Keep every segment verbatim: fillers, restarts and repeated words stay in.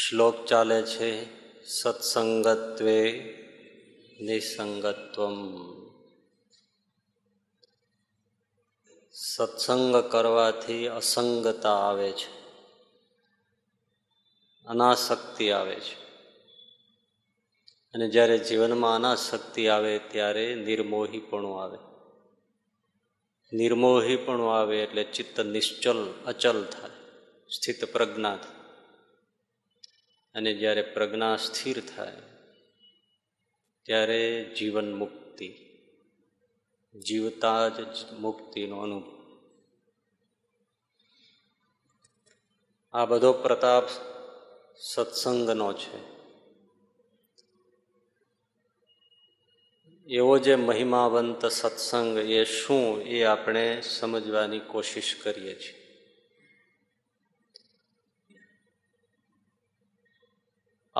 શ્લોક ચાલે છે સત્સંગત્વે નિસંગત્વમ. સત્સંગ કરવાથી અસંગતા આવે છે, અનાસક્તિ આવે છે, અને જ્યારે જીવનમાં અનાસક્તિ આવે ત્યારે નિર્મોહીપણું આવે. નિર્મોહીપણું આવે એટલે ચિત્ત નિશ્ચલ અચલ થાય, સ્થિત પ્રજ્ઞા થાય. અને જ્યારે પ્રજ્ઞા સ્થિર થાય ત્યારે જીવન મુક્તિ, જીવતા જ મુક્તિનો અનુભવ. આ બધો પ્રતાપ સત્સંગનો છે. એવો જે મહિમાવંત સત્સંગ એ શું એ આપણે સમજવાની કોશિશ કરીએ છીએ.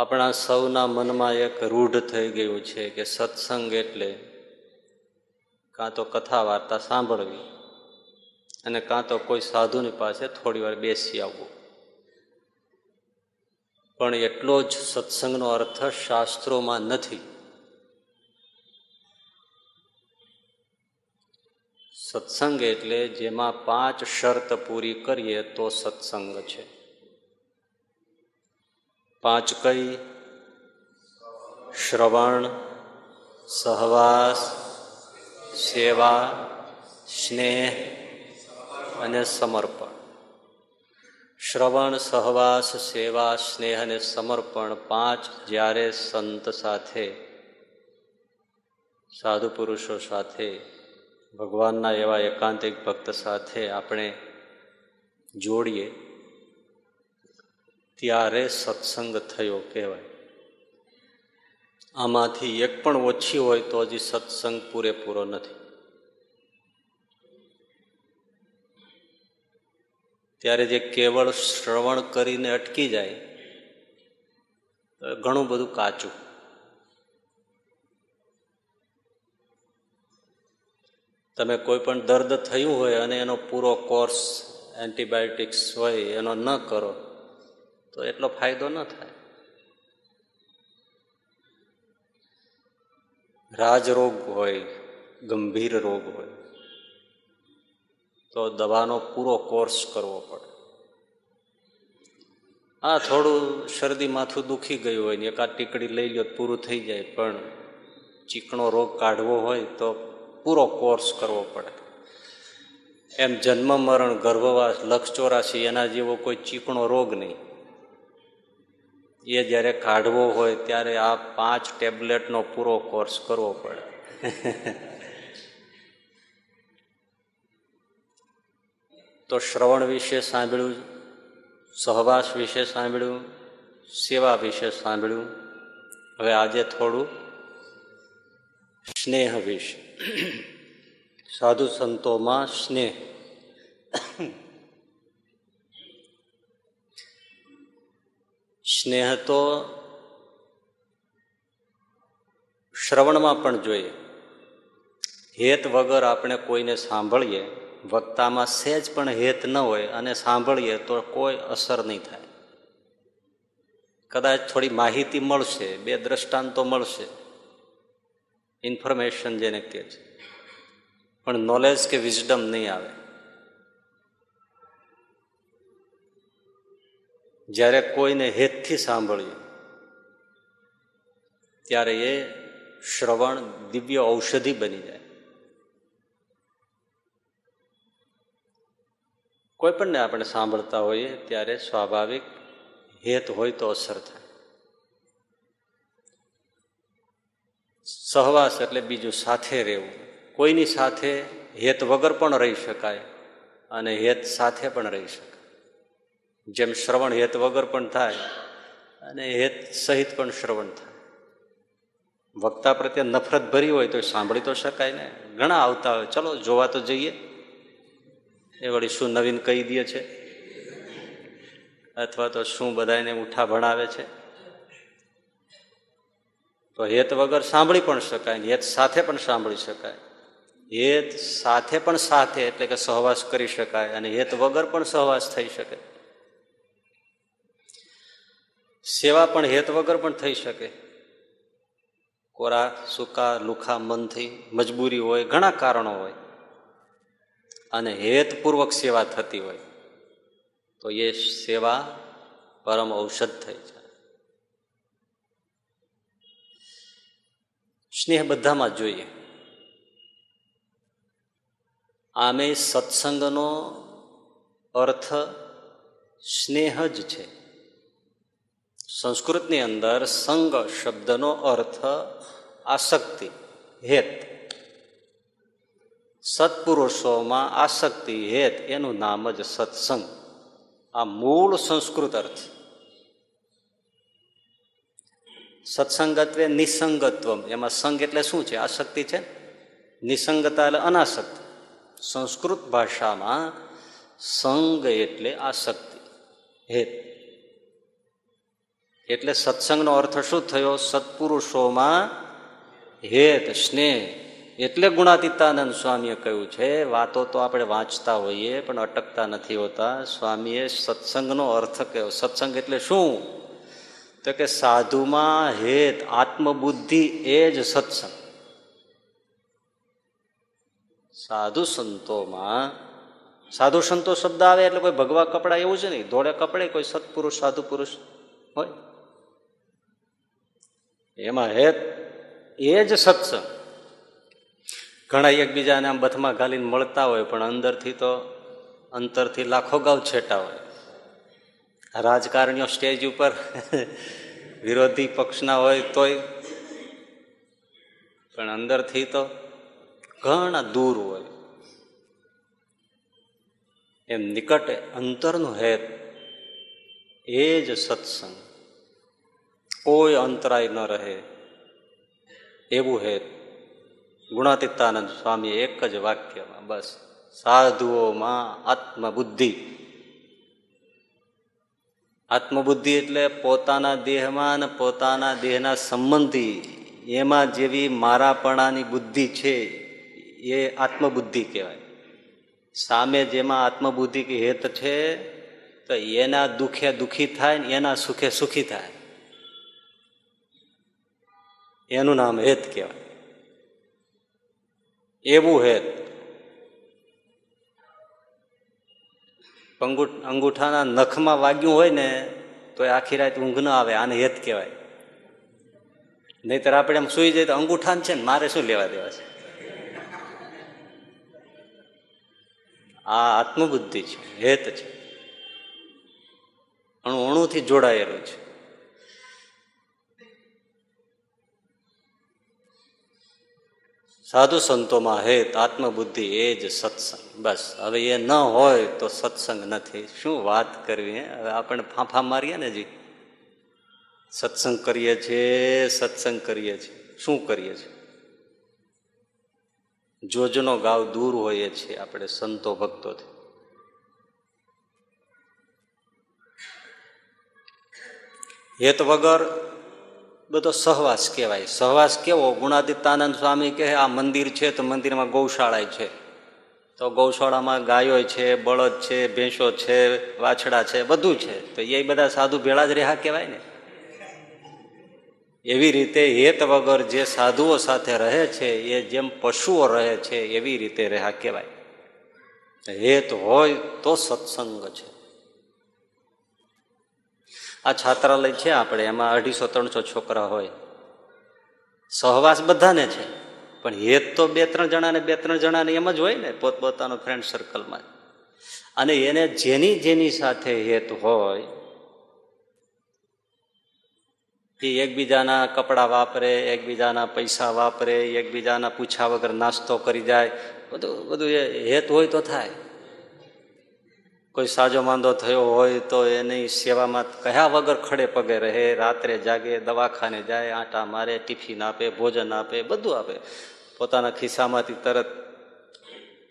આપણા સૌના મનમાં એક રૂઢ થઈ ગયું છે કે સત્સંગ એટલે કાં તો કથા વાર્તા સાંભળવી અને કાં તો કોઈ સાધુની પાસે થોડી વાર બેસી આવવું. પણ એટલો જ સત્સંગનો અર્થ શાસ્ત્રોમાં નથી. સત્સંગ એટલે જેમાં પાંચ શરત પૂરી કરીએ તો સત્સંગ છે. પાંચ કઈ? શ્રવણ, સહવાસ, સેવા, સ્નેહ અને સમર્પણ. શ્રવણ, સહવાસ, સેવા, સ્નેહ અને સમર્પણ પાંચ જ્યારે સંત સાથે, સાધુ પુરુષો સાથે, ભગવાનના એવા એકાંતિક ભક્ત સાથે આપણે જોડીએ ત્યારે સત્સંગ થયો કહેવાય. આમાંથી એક પણ ઓછી હોય તો હજી સત્સંગ પૂરેપૂરો નથી. ત્યારે જે કેવળ શ્રવણ કરીને અટકી જાય ઘણું બધું કાચું. તમે કોઈ પણ દર્દ થયું હોય અને એનો પૂરો કોર્સ એન્ટીબાયોટિક્સ હોય એનો ન કરો તો એટલો ફાયદો ન થાય. રાજરોગ હોય, ગંભીર રોગ હોય, તો દવાનો પૂરો કોર્સ કરવો પડે. આ થોડું શરદી માથું દુખી ગયું હોય ને એકાદ ટીકડી લઈ લ્યો પૂરું થઈ જાય, પણ ચીકણો રોગ કાઢવો હોય તો પૂરો કોર્સ કરવો પડે. એમ જન્મ મરણ ગર્ભવાસ લક્ષચોરાશી એના જેવો કોઈ ચીકણો રોગ નહીં, એ જ્યારે કાઢવો હોય ત્યારે આ પાંચ ટેબ્લેટનો પૂરો કોર્સ કરવો પડે. તો શ્રવણ વિશે સાંભળ્યું, સહવાસ વિશે સાંભળ્યું, સેવા વિશે સાંભળ્યું. હવે આજે થોડું સ્નેહ વિશે, સાધુ સંતોમાં સ્નેહ. સ્નેહ તો શ્રવણમાં પણ જોઈએ. હેત વગર આપણે કોઈને સાંભળીએ, વક્તામાં સહેજ પણ હેત ન હોય અને સાંભળીએ તો કોઈ અસર નહીં થાય. કદાચ થોડી માહિતી મળશે, બે દ્રષ્ટાંતો મળશે, ઇન્ફોર્મેશન જેને કહે છે, પણ નોલેજ કે વિઝડમ નહીં આવે. જ્યારે કોઈને હેતથી સાંભળીએ ત્યારે એ શ્રવણ દિવ્ય ઔષધિ બની જાય. કોઈ પણને આપણે સાંભળતા હોઈએ ત્યારે સ્વાભાવિક હેત હોય તો અસર થાય. સહવાસ એટલે બીજું, સાથે રહેવું. કોઈની સાથે હેત વગર પણ રહી શકાય અને હેત સાથે પણ રહી શકાય. જેમ શ્રવણ હેત વગર પણ થાય અને હેત સહિત પણ શ્રવણ થાય. વક્તા પ્રત્યે નફરત ભરી હોય તો સાંભળી તો શકાય ને. ઘણા આવતા હોય, ચલો જોવા તો જઈએ, એ વળી શું નવીન કહી દે છે, અથવા તો શું બધાને ઉઠા ભણાવે છે. તો હેત વગર સાંભળી પણ શકાય, હેત સાથે પણ સાંભળી શકાય. હેત સાથે પણ સાથે એટલે કે સહવાસ કરી શકાય અને હેત વગર પણ સહવાસ થઈ શકે. સેવા પણ હેત વગર પણ થઈ શકે. કોરા સૂકા લુખા મનથી, મજબૂરી હોય, ઘણા કારણો હોય અને હેતપૂર્વક સેવા થતી હોય તો એ સેવા પરમ ઔષધ થઈ જાય. સ્નેહ બધામાં જોઈએ. આમે સત્સંગનો અર્થ સ્નેહ જ છે. સંસ્કૃતની અંદર સંગ શબ્દનો અર્થ આસક્તિ, હેત. સત્પુરુષોમાં આસક્તિ, હેત, એનું નામ જ સત્સંગ. આ મૂળ સંસ્કૃત અર્થ. સત્સંગત્વે નિસંગત્વમ, એમાં સંગ એટલે શું છે? આસક્તિ છે. નિસંગતા એટલે અનાસક્ત. સંસ્કૃત ભાષામાં સંગ એટલે આસક્તિ, હેત. એટલે સત્સંગનો અર્થ શું થયો? સત્પુરુષોમાં હેત, સ્નેહ. એટલે ગુણાતીતાનંદ સ્વામીએ કહ્યું છે, વાતો તો આપણે વાંચતા હોઈએ પણ અટકતા નથી હોતા. સ્વામીએ સત્સંગનો અર્થ કહ્યો. સત્સંગ એટલે શું? તો કે સાધુમાં હેત, આત્મબુદ્ધિ, એ જ સત્સંગ. સાધુ સંતોમાં, સાધુ સંતો શબ્દ આવે એટલે કોઈ ભગવા કપડાં એવું છે નહીં, ધોળે કપડે કોઈ સત્પુરુષ સાધુ પુરુષ હોય, એમાં હેત એ જ સત્સંગ. ઘણા એકબીજાને આમ બથમાં ગાલીને મળતા હોય પણ અંદરથી તો અંતરથી લાખો ગાવ છેટા હોય. રાજકારણીઓ સ્ટેજ ઉપર વિરોધી પક્ષના હોય તોય, પણ અંદરથી તો ઘણા દૂર હોય. એમ નિકટ અંતરનું હેત એ જ સત્સંગ. કોઈ અંતરાય ન રહે એવું હેત. ગુણાતીતાનંદ સ્વામી એક જ વાક્યમાં બસ, સાધુઓમાં આત્મબુદ્ધિ. આત્મબુદ્ધિ એટલે પોતાના દેહમાં ને પોતાના દેહના સંબંધી એમાં જેવી મારાપણાની બુદ્ધિ છે એ આત્મબુદ્ધિ કહેવાય. સામે જેમાં આત્મબુદ્ધિ કે હેત છે તો એના દુઃખે દુઃખી થાય ને એના સુખે સુખી થાય, એનું નામ હેત કહેવાય. એવું હેત. અંગૂઠ અંગૂઠાના નખમાં વાગ્યું હોય ને તો એ આખી રાત ઊંઘ ના આવે, આને હેત કહેવાય. નહીતર આપણે એમ સૂઈ જઈએ તો અંગૂઠાને છે ને મારે શું લેવા દેવા છે. આ આત્મબુદ્ધિ છે, હેત છે, અણુ અણુથી જોડાયેલું છે. સાધુ સંતોમાં હેત આત્મબુદ્ધિ એ જ સત્સંગ. બસ હવે એ ન હોય તો સત્સંગ નથી. શું વાત કરવી, હવે આપણે ફાંફા મારીએ ને જી, સત્સંગ કરીએ છીએ સત્સંગ કરીએ છીએ શું કરીએ છીએ? જોજનો ગાવ દૂર હોઈએ છીએ આપણે સંતો ભક્તોથી. હેત વગર બધો સહવાસ કહેવાય. સહવાસ કેવો? ગુણાતીતાનંદ સ્વામી કહે આ મંદિર છે તો મંદિરમાં ગૌશાળા છે, તો ગૌશાળામાં ગાયો છે, બળદ છે, ભેંસો છે, વાછડા છે, બધું છે, તો એ બધા સાધુ ભેળા જ રહ્યા કહેવાય ને. એવી રીતે હેત વગર જે સાધુઓ સાથે રહે છે એ જેમ પશુઓ રહે છે એવી રીતે રહ્યા કહેવાય. હેત હોય તો સત્સંગ છે. આ છાત્રાલય છે આપણે, એમાં અઢીસો ત્રણસો છોકરા હોય. સહવાસ બધાને છે, પણ હેત તો બે ત્રણ જણાને બે ત્રણ જણાને એમ જ હોય ને, પોતપોતાનો ફ્રેન્ડ સર્કલમાં. અને એને જેની જેની સાથે હેત હોય એ એકબીજાના કપડાં વાપરે, એકબીજાના પૈસા વાપરે, એકબીજાના પૂછા વગર નાસ્તો કરી જાય, બધું બધું એ હેત હોય તો થાય. કોઈ સાજો માંદો થયો હોય તો એની સેવામાં કયા વગર ખડે પગે રહે, રાત્રે જાગે, દવાખાને જાય, આંટા મારે, ટિફિન આપે, ભોજન આપે, બધું આપે. પોતાના ખિસ્સામાંથી તરત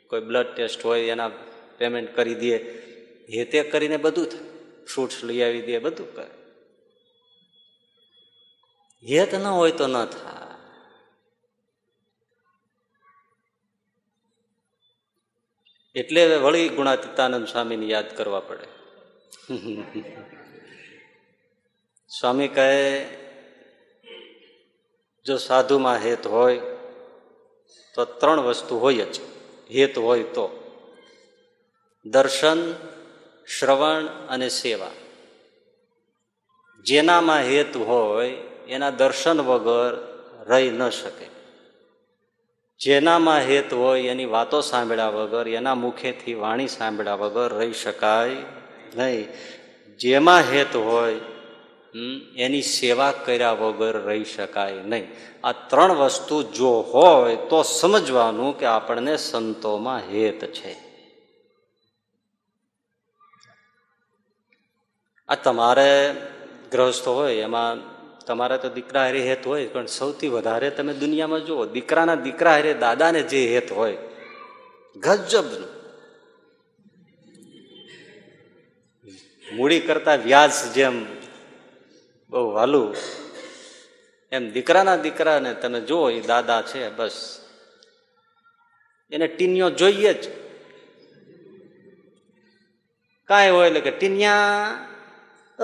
કોઈ બ્લડ ટેસ્ટ હોય એના પેમેન્ટ કરી દે, હેતે કરીને બધું થાય, ફ્રૂટ્સ લઈ આવી દે, બધું કરે. હેત ન હોય તો ન થાય. એટલે વળી ગુણાતીતાનંદ સ્વામીને યાદ કરવા પડે. સ્વામી કહે જો સાધુમાં હેત હોય તો ત્રણ વસ્તુ હોય જ. હેત હોય તો દર્શન, શ્રવણ અને સેવા. જેનામાં હેત હોય એના દર્શન વગર રહી ન શકે. જેનામાં હેત હોય એની વાતો સાંભળ્યા વગર, એના મુખેથી વાણી સાંભળ્યા વગર રહી શકાય નહીં. જેમાં હેત હોય એની સેવા કર્યા વગર રહી શકાય નહીં. આ ત્રણ વસ્તુ જો હોય તો સમજવાનું કે આપણને સંતોમાં હેત છે. આ તમારે ગ્રહસ્થ હોય એમાં તમારા તો દીકરા હારે હેત હોય, પણ સૌથી વધારે તમે દુનિયામાં જુઓ દીકરાના દીકરા હારે દાદાને જે હેત હોય ગજબનું, મૂડી કરતા વ્યાજ જેમ બહુ વાલું, એમ દીકરાના દીકરાને તમે જુઓ એ દાદા છે બસ એને ટીનિયો જોઈએ જ. કાંઈ હોય એટલે કે ટીનિયા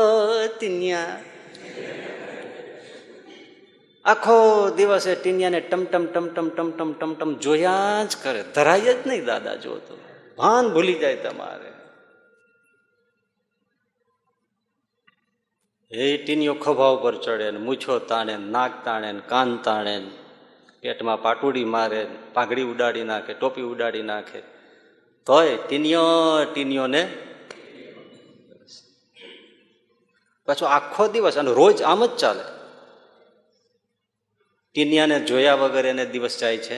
ઓ ટીનિયા, આખો દિવસે ટીનિયાને ટમટમ ટમટમ ટમટમ ટમટમ જોયા જ કરે, ધરાય જ નહીં દાદા જોતો, ભાન ભૂલી જાય તમારે. એ ટીનિયો ખભા ઉપર ચડે ને, મૂછો તાણે, નાક તાણે, કાન તાણે, પેટમાં પાટુડી મારે, પાઘડી ઉડાડી નાખે, ટોપી ઉડાડી નાખે, તોય ટીનિયો ટીનિયો ને પાછો આખો દિવસ. અને રોજ આમ જ ચાલે, ટીનિયાને જોયા વગર એને દિવસ જાય છે.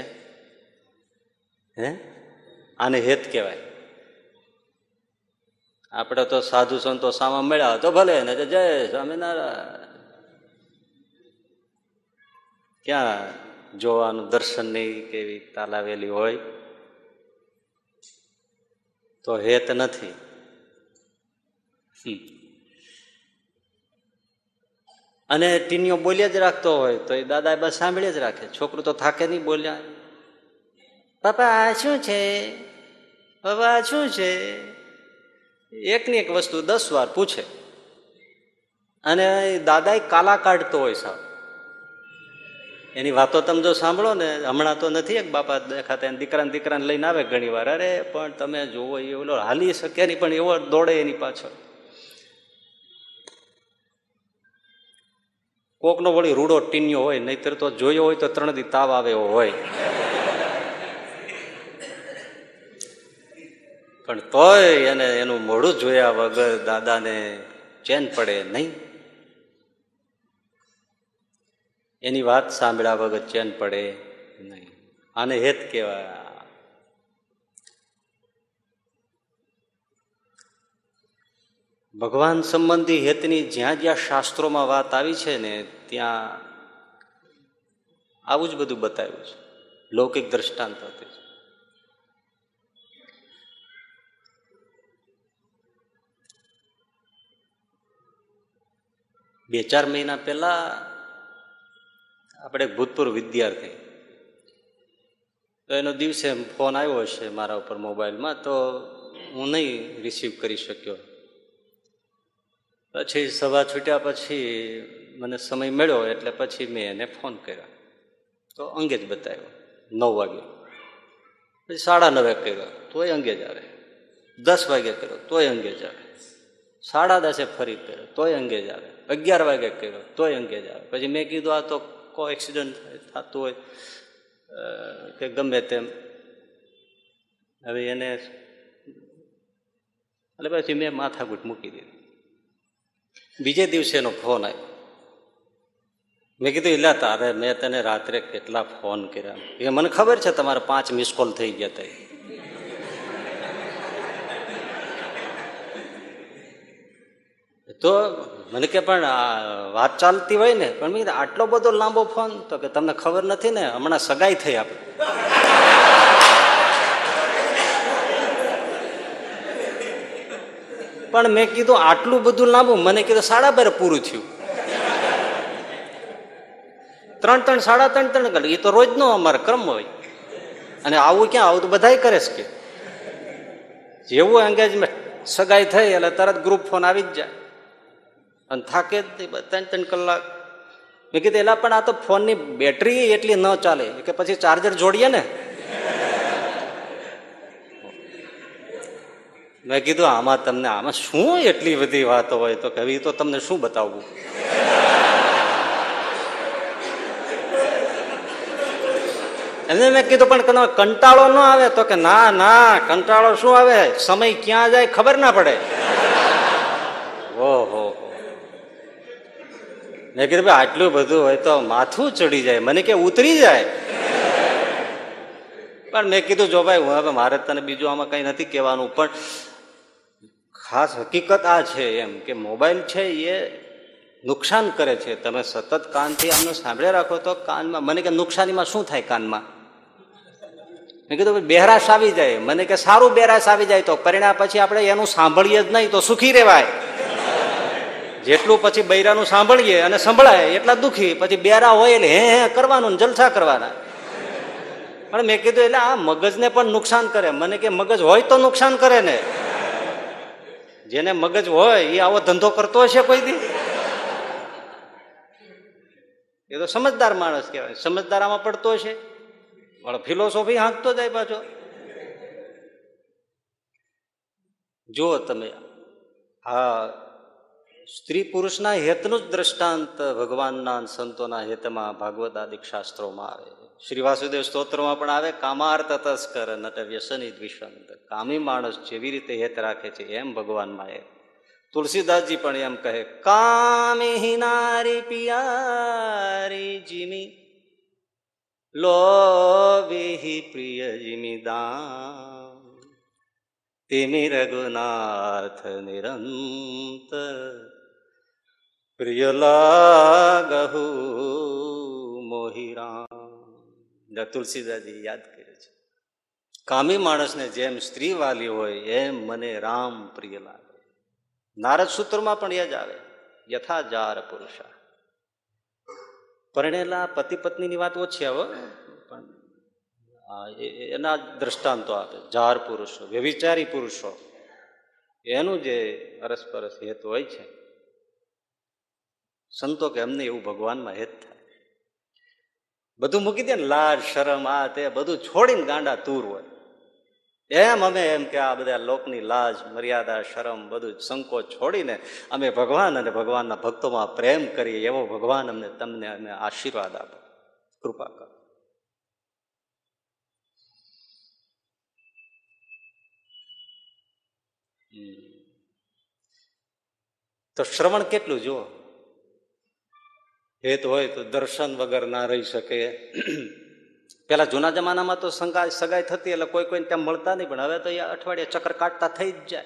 હે, આને હેત કહેવાય. આપણે તો સાધુ સંતો સામા મળ્યા તો ભલે ને જય સ્વામિનારાયણ, ક્યાં જોવાનું દર્શન નહીં, કેવી તાલાવેલી હોય તો હેત નથી. અને ટીનિયો બોલ્યા જ રાખતો હોય તો એ દાદા બસ સાંભળે જ રાખે. છોકરું તો થાકે નહીં બોલ્યા, પાપા આ શું છે, બાબા આ શું છે, એકની એક વસ્તુ દસ વાર પૂછે. અને દાદા કાલા કાઢતો હોય સાહેબ, એની વાતો તમે જો સાંભળો ને, હમણાં તો નથી એક બાપા દેખાતા દીકરાને દીકરાને લઈને આવે ઘણી વાર, અરે પણ તમે જોવો એ ઓલો હાલી શકે નહીં પણ એવો દોડે એની પાછળ. કોકનો વળી રૂડો ટીન્યો હોય, નહીતર તો જોયો હોય તો ત્રણ દી તાવ આવે એવો હોય, પણ તોય એને એનું મોઢું જોયા વગર દાદાને ચેન પડે નહીં, એની વાત સાંભળ્યા વગર ચેન પડે નહીં. આને હેત કહેવાય. ભગવાન સંબંધી હેતની જ્યાં જ્યાં શાસ્ત્રોમાં વાત આવી છે ને ત્યાં આવું જ બધું બતાવ્યું છે, લૌકિક દ્રષ્ટાંત હતી. બે ચાર મહિના પહેલા આપણે એક ભૂતપૂર્વ વિદ્યાર્થી, તો એનો દિવસે ફોન આવ્યો હશે મારા ઉપર મોબાઈલમાં, તો હું નહીં રિસીવ કરી શક્યો. પછી સભા છૂટ્યા પછી મને સમય મળ્યો એટલે પછી મેં એને ફોન કર્યો, તો અંગે જ બતાવ્યો. નવ વાગે પછી સાડા નવે કર્યો તોય અંગે જ આવે, દસ વાગે કર્યો તોય અંગે જ આવે, સાડા દસે ફરી કર્યો તોય અંગે જ આવે, અગિયાર વાગે કર્યો તોય અંગે જ આવે. પછી મેં કીધું આ તો કોઈ એક્સિડન્ટ થતું હોય કે ગમે તેમ, હવે એને એટલે પછી મેં માથાકૂટ મૂકી દીધી. બીજે દિવસે એનો ફોન આવ્યો, મેં કીધું એલા તારે મેં તને રાત્રે કેટલા ફોન કર્યા, એ મને ખબર છે તમારે પાંચ મિસ કોલ થઈ ગયા હતા. તો મને કે પણ આ વાત ચાલતી હોય ને, પણ મેં આટલો બધો લાંબો ફોન, તો કે તમને ખબર નથી ને હમણાં સગાઈ થઈ આપી. પણ મેં કીધું આટલું બધું લાંબુ, મને કીધું સાડા બાર પૂરું થયું, ત્રણ ત્રણ સાડા ત્રણ ત્રણ કલાક, એ તો રોજનો અમારો ક્રમ હોય, અને આવું ક્યાં, આવું તો બધાય કરે છે કે જેવું એંગેજમેન્ટ સગાઈ થઈ એટલે તરત ગ્રુપ ફોન આવી જ જાય અને થાકે જ ત્રણ ત્રણ કલાક. મેં કીધું એલા પણ આ તો ફોનની બેટરી એટલી ન ચાલે કે પછી ચાર્જર જોડીએ ને. મેં કીધું આમાં તમને આમાં શું એટલી બધી વાતો હોય, તો કે હવે તો તમને શું બતાવવું. એને મેં કીધું પણ કંટાળો ન આવે, તો કે ના ના કંટાળો શું આવે, સમય ક્યાં જાય ખબર ના પડે. ઓહો, મેં કીધું ભાઈ આટલું બધું હોય તો માથું ચડી જાય, મને કે ઉતરી જાય. પણ મેં કીધું જો ભાઈ હવે મારે તને બીજું આમાં કંઈ નથી કહેવાનું, પણ ખાસ હકીકત આ છે એમ કે મોબાઈલ છે એ નુકસાન કરે છે. તમે સતત કાનથી આમને સાંભળે રાખો તો કાનમાં, મને કે નુકસાનીમાં શું થાય કાનમાં. મેં કીધું ભાઈ બેહરાશ આવી જાય, મને કે સારું બેહરાશ આવી જાય તો પરિણામ પછી આપણે એનું સાંભળીએ જ નહીં તો સુખી રહેવાય. જેટલું પછી બૈરાનું સાંભળીએ અને સંભળાય એટલા દુઃખી, પછી બેરા હોય એટલે હે હે કરવાનું, જલસા કરવાના. પણ મેં કીધું એટલે આ મગજને પણ નુકસાન કરે. મને કે મગજ હોય તો નુકસાન કરે ને, જેને મગજ હોય એ આવો ધંધો કરતો હશે કોઈ દી? એ તો સમજદાર માણસ કહેવાય, સમજદાર આમાં પડતો હશે, પણ ફિલોસોફી હાંકતો જાય પાછો. જુઓ તમે, હા, સ્ત્રી પુરુષના હેતનું જ દ્રષ્ટાંત ભગવાનના સંતોના હેતમાં ભાગવત આદિક શાસ્ત્રોમાં આવે. શ્રી વાસુદેવ સ્તોત્રમાં પણ આવે, કામાર્થ તસ્કર નટ વ્યસની દ્વિષંત, કામી માણસ જેવી રીતે હેત રાખે છે એમ ભગવાનમાં હેત. તુલસીદાસજી પણ એમ કહે, કામી નારી પિયારી જીમી લોભી પ્રિય જીમી દા તિમિ રઘુનાથ નિરંતર પ્રિય લાગહુ મોહી રામ. તુલસીદાસજી યાદ કરે છે કામી માણસને જેમ સ્ત્રી વાલી હોય એમ મને રામ પ્રિય લાગે. નારદ સૂત્રમાં પણ એ જ આવે, યથા जार પુરુષા. પરણેલા પતિ પત્નીની વાત ઓછી આવે, પણ એના દ્રષ્ટાંતો આપે. जार પુરુષો, વ્યભિચારી પુરુષો, એનું જે અરસપરસ હેત હોય છે. સંતો કે અમને એવું ભગવાનમાં હેત થાય. બધું મૂકી દે ને, લાજ શરમ આ તે બધું છોડીને ગાંડા તૂર હોય એમ અમે એમ કે આ બધા લોકની લાજ મર્યાદા શરમ બધું સંકોચ છોડીને અમે ભગવાન અને ભગવાનના ભક્તોમાં પ્રેમ કરીએ એવો ભગવાન અમને તમને અમે આશીર્વાદ આપો, કૃપા કરો. તો શ્રવણ કેટલું જુઓ, હેત હોય તો દર્શન વગર ના રહી શકે. પેલા જૂના જમાનામાં તો સંગાઈ સગાઈ થતી એટલે કોઈ કોઈને ત્યાં મળતા નહીં, પણ હવે તો એ અઠવાડિયે ચક્કર કાઢતા થઈ જ જાય.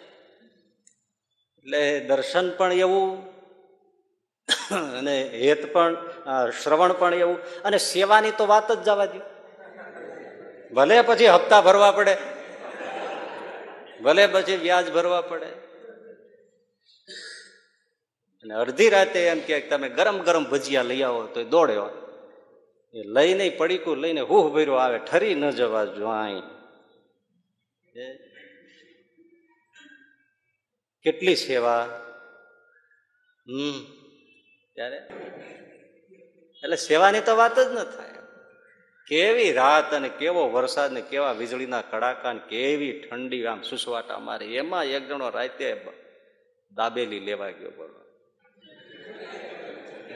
એટલે દર્શન પણ એવું અને હેત પણ, શ્રવણ પણ એવું, અને સેવાની તો વાત જ જવા દો. ભલે પછી હપ્તા ભરવા પડે, ભલે પછી વ્યાજ ભરવા પડે, અને અડધી રાતે એમ કે તમે ગરમ ગરમ ભજીયા લઈ આવો તો દોડ્યો એ લઈને પડીકું લઈને હુહ ભર્યો આવે, ઠરી ન જવા જોઈ. કેટલી સેવા. હમ ત્યારે એટલે સેવાની તો વાત જ ન થાય. કેવી રાત અને કેવો વરસાદ ને કેવા વીજળીના કડાકા ને કેવી ઠંડી, આમ સુસવાટા મારે. એમાં એક જણો રાતે દાબેલી લેવા ગયો, બોલો.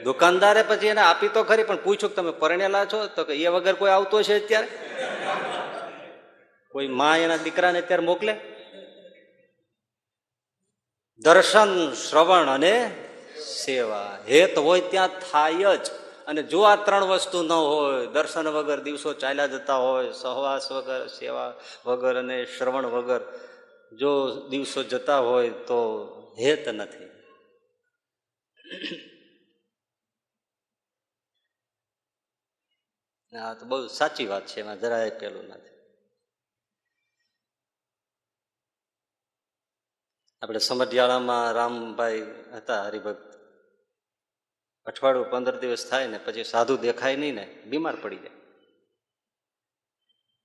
દુકાનદારે પછી એને આપી તો ખરી, પણ પૂછ્યું તમે પરણેલા છો? તો કે એ વગર કોઈ આવતો છે અત્યારે? કોઈ માં એના દીકરાને અત્યારે મોકલે? દર્શન, શ્રવણ અને સેવા, હેત હોય ત્યાં થાય જ. અને જો આ ત્રણ વસ્તુ ન હોય, દર્શન વગર દિવસો ચાલ્યા જતા હોય, સહવાસ વગર, સેવા વગર અને શ્રવણ વગર જો દિવસો જતા હોય તો હેત નથી. હા, તો બહુ સાચી વાત છે, એમાં જરાય પેલું નથી. આપણે સમઢિયાળામાં રામભાઈ હતા હરિભક્ત, અઠવાડિયું પંદર દિવસ થાય ને પછી સાધુ દેખાય નહીં ને બીમાર પડી જાય,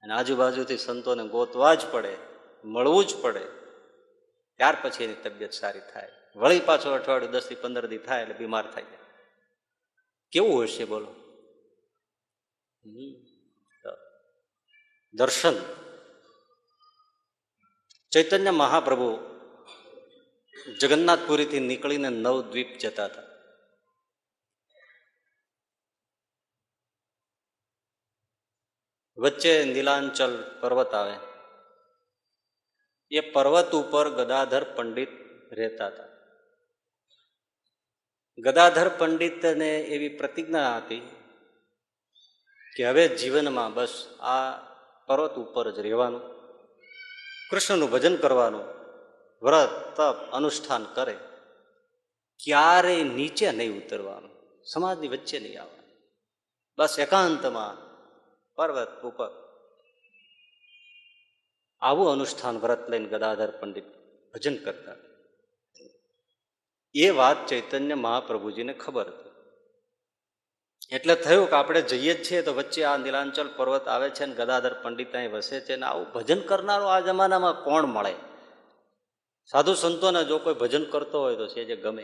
અને આજુબાજુથી સંતોને ગોતવા જ પડે, મળવું જ પડે, ત્યાર પછી એની તબિયત સારી થાય. વળી પાછો અઠવાડિયું દસ થી પંદર દી થાય એટલે બીમાર થઈ જાય. કેવું હશે બોલો. દર્શન. ચૈતન્ય મહાપ્રભુ જગન્નાથપુરીથી નીકળીને નવદ્વીપ જતા હતા. વચ્ચે નીલાંચલ પર્વત આવે, એ પર્વત ઉપર ગદાધર પંડિત રહેતા હતા. ગદાધર પંડિતને એવી પ્રતિજ્ઞા હતી કે હવે જીવનમાં બસ આ પર્વત ઉપર જ રહેવાનું, કૃષ્ણનું ભજન કરવાનું, વ્રત તપ અનુષ્ઠાન કરે, ક્યારેય નીચે નહીં ઉતરવાનું, સમાજની વચ્ચે નહીં આવવાનું, બસ એકાંતમાં પર્વત ઉપર. આવું અનુષ્ઠાન વ્રત લઈને ગદાધર પંડિત ભજન કરતા. એ વાત ચૈતન્ય મહાપ્રભુજીને ખબર હતી. એટલે થયું કે આપણે જઈએ જ છીએ તો વચ્ચે આ નીલાંચલ પર્વત આવે છે ને ગદાધર પંડિત અહીં વસે છે ને આવું ભજન કરનારો આ જમાનામાં કોણ મળે? સાધુ સંતોને જો કોઈ ભજન કરતો હોય તો છે જે ગમે,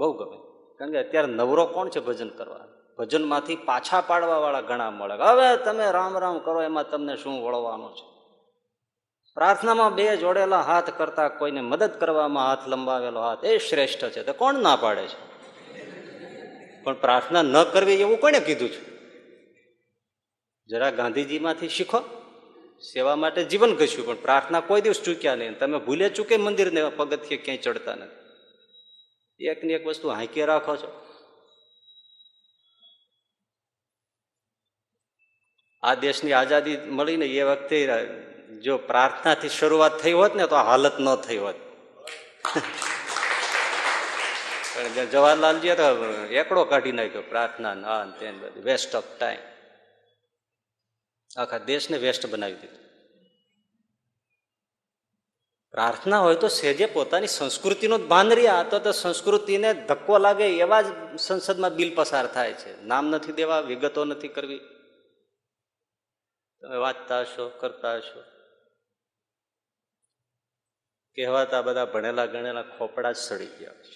બહુ ગમે, કારણ કે અત્યારે નવરો કોણ છે ભજન કરવા? ભજનમાંથી પાછા પાડવાવાળા ઘણા મળે. હવે તમે રામ રામ કરો એમાં તમને શું વળવાનું છે? પ્રાર્થનામાં બે જોડેલા હાથ કરતા કોઈને મદદ કરવામાં હાથ લંબાવેલો હાથ એ શ્રેષ્ઠ છે, તો કોણ ના પાડે છે? પણ પ્રાર્થના ન કરવી એવું કોને કીધું છે? જરા ગાંધીજીમાંથી શીખો. સેવા માટે જીવન ઘસ્યું પણ પ્રાર્થના કોઈ દિવસ ચૂક્યા નહીં. તમે ભૂલે ચૂકે મંદિરને પગથિયે ક્યાંય ચડતા નથી. એકની એક વસ્તુ હાંકી રાખો છો. આ દેશની આઝાદી મળીને એ વખતે જો પ્રાર્થનાથી શરૂઆત થઈ હોત ને તો આ હાલત ન થઈ હોત. જવાહરલાલજી તો એકડો કાઢી નાખ્યો પ્રાર્થના, વેસ્ટ ઓફ ટાઈમ, આખા દેશને વેસ્ટ બનાવી દીધો. પ્રાર્થના હોય તો સેજે પોતાની સંસ્કૃતિનો ભાન રહ્યા તો તો સંસ્કૃતિને ધક્કો લાગે એવા જ સંસદમાં બિલ પસાર થાય છે. નામ નથી દેવા, વિગતો નથી કરવી. તમે વાંચતા હશો, કરતા હશો. કહેવાતા બધા ભણેલા ગણેલા ખોપડા જ સડી ગયા છે.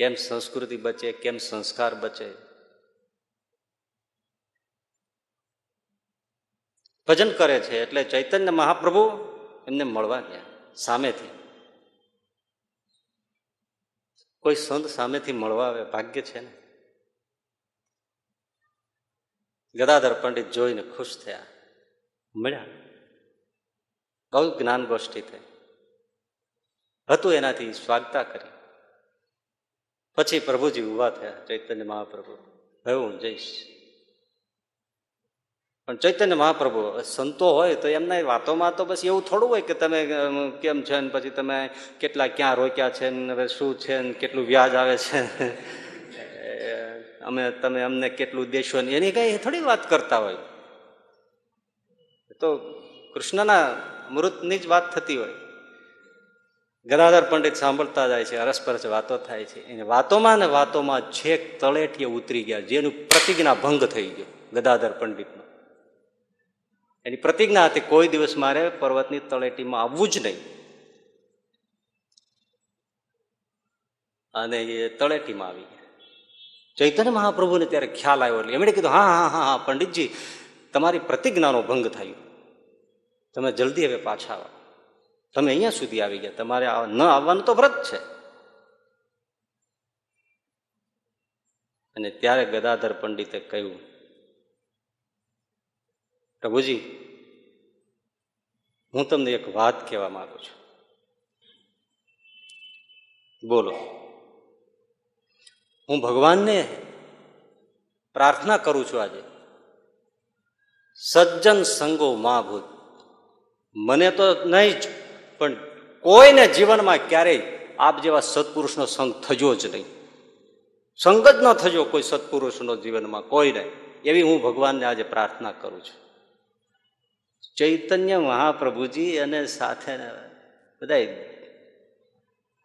કેમ સંસ્કૃતિ બચે, કેમ સંસ્કાર બચે? ભજન કરે છે. એટલે ચૈતન્ય મહાપ્રભુ એમને મળવા ગયા સામેથી. કોઈ સંત સામેથી મળવા આવે ભાગ્ય છે ને. ગદાધર પંડિત જોઈને ખુશ થયા, મળ્યા, બહુ જ્ઞાન ગોષ્ઠી થઈ હતું, એનાથી સ્વાગતા કરી. પછી પ્રભુજી ઉભા થયા, ચૈતન્ય મહાપ્રભુ, હવે હું જઈશ. પણ ચૈતન્ય મહાપ્રભુ સંતો હોય તો એમના વાતોમાં તો બસ એવું થોડું હોય કે તમે કેમ છે ને પછી તમે કેટલા ક્યાં રોક્યા છે ને હવે શું છે ને કેટલું વ્યાજ આવે છે અમે તમે અમને કેટલું દેશો ને એની કઈ થોડી વાત કરતા હોય. તો કૃષ્ણના અમૃતની જ વાત થતી હોય. ગદાધર પંડિત સાંભળતા જાય છે, અરસપરસ વાતો થાય છે. એની વાતોમાં ને વાતોમાં છેક તળેટીએ ઉતરી ગયા, જેનું પ્રતિજ્ઞા ભંગ થઈ ગયો ગદાધર પંડિતનો. એની પ્રતિજ્ઞા હતી કોઈ દિવસ મારે પર્વતની તળેટીમાં આવવું જ નહીં, અને એ તળેટીમાં આવી ગયા. ચૈતન્ય મહાપ્રભુને ત્યારે ખ્યાલ આવ્યો એટલે એમણે કીધું, હા હા હા હા પંડિતજી, તમારી પ્રતિજ્ઞાનો ભંગ થયો, તમે જલ્દી હવે પાછા આવો, તમે અહીંયા સુધી આવી ગયા, તમારે ન આવવાનું તો વ્રત છે. અને ત્યારે ગદાધર પંડિતે કહ્યું, પ્રભુજી, હું તમને એક વાત કહેવા માંગુ છું. બોલો. હું ભગવાનને પ્રાર્થના કરું છું આજે, સજ્જન સંગો મા ભૂત, મને તો નહીં જ પણ કોઈને જીવનમાં ક્યારેય આપ જેવા સત્પુરુષનો સંગ થયો જ નહીં, સંગ જ ન થયો કોઈ સત્પુરુષનો જીવનમાં કોઈ નહીં, એવી હું ભગવાનને આજે પ્રાર્થના કરું છું. ચૈતન્ય મહાપ્રભુજી અને સાથે બધા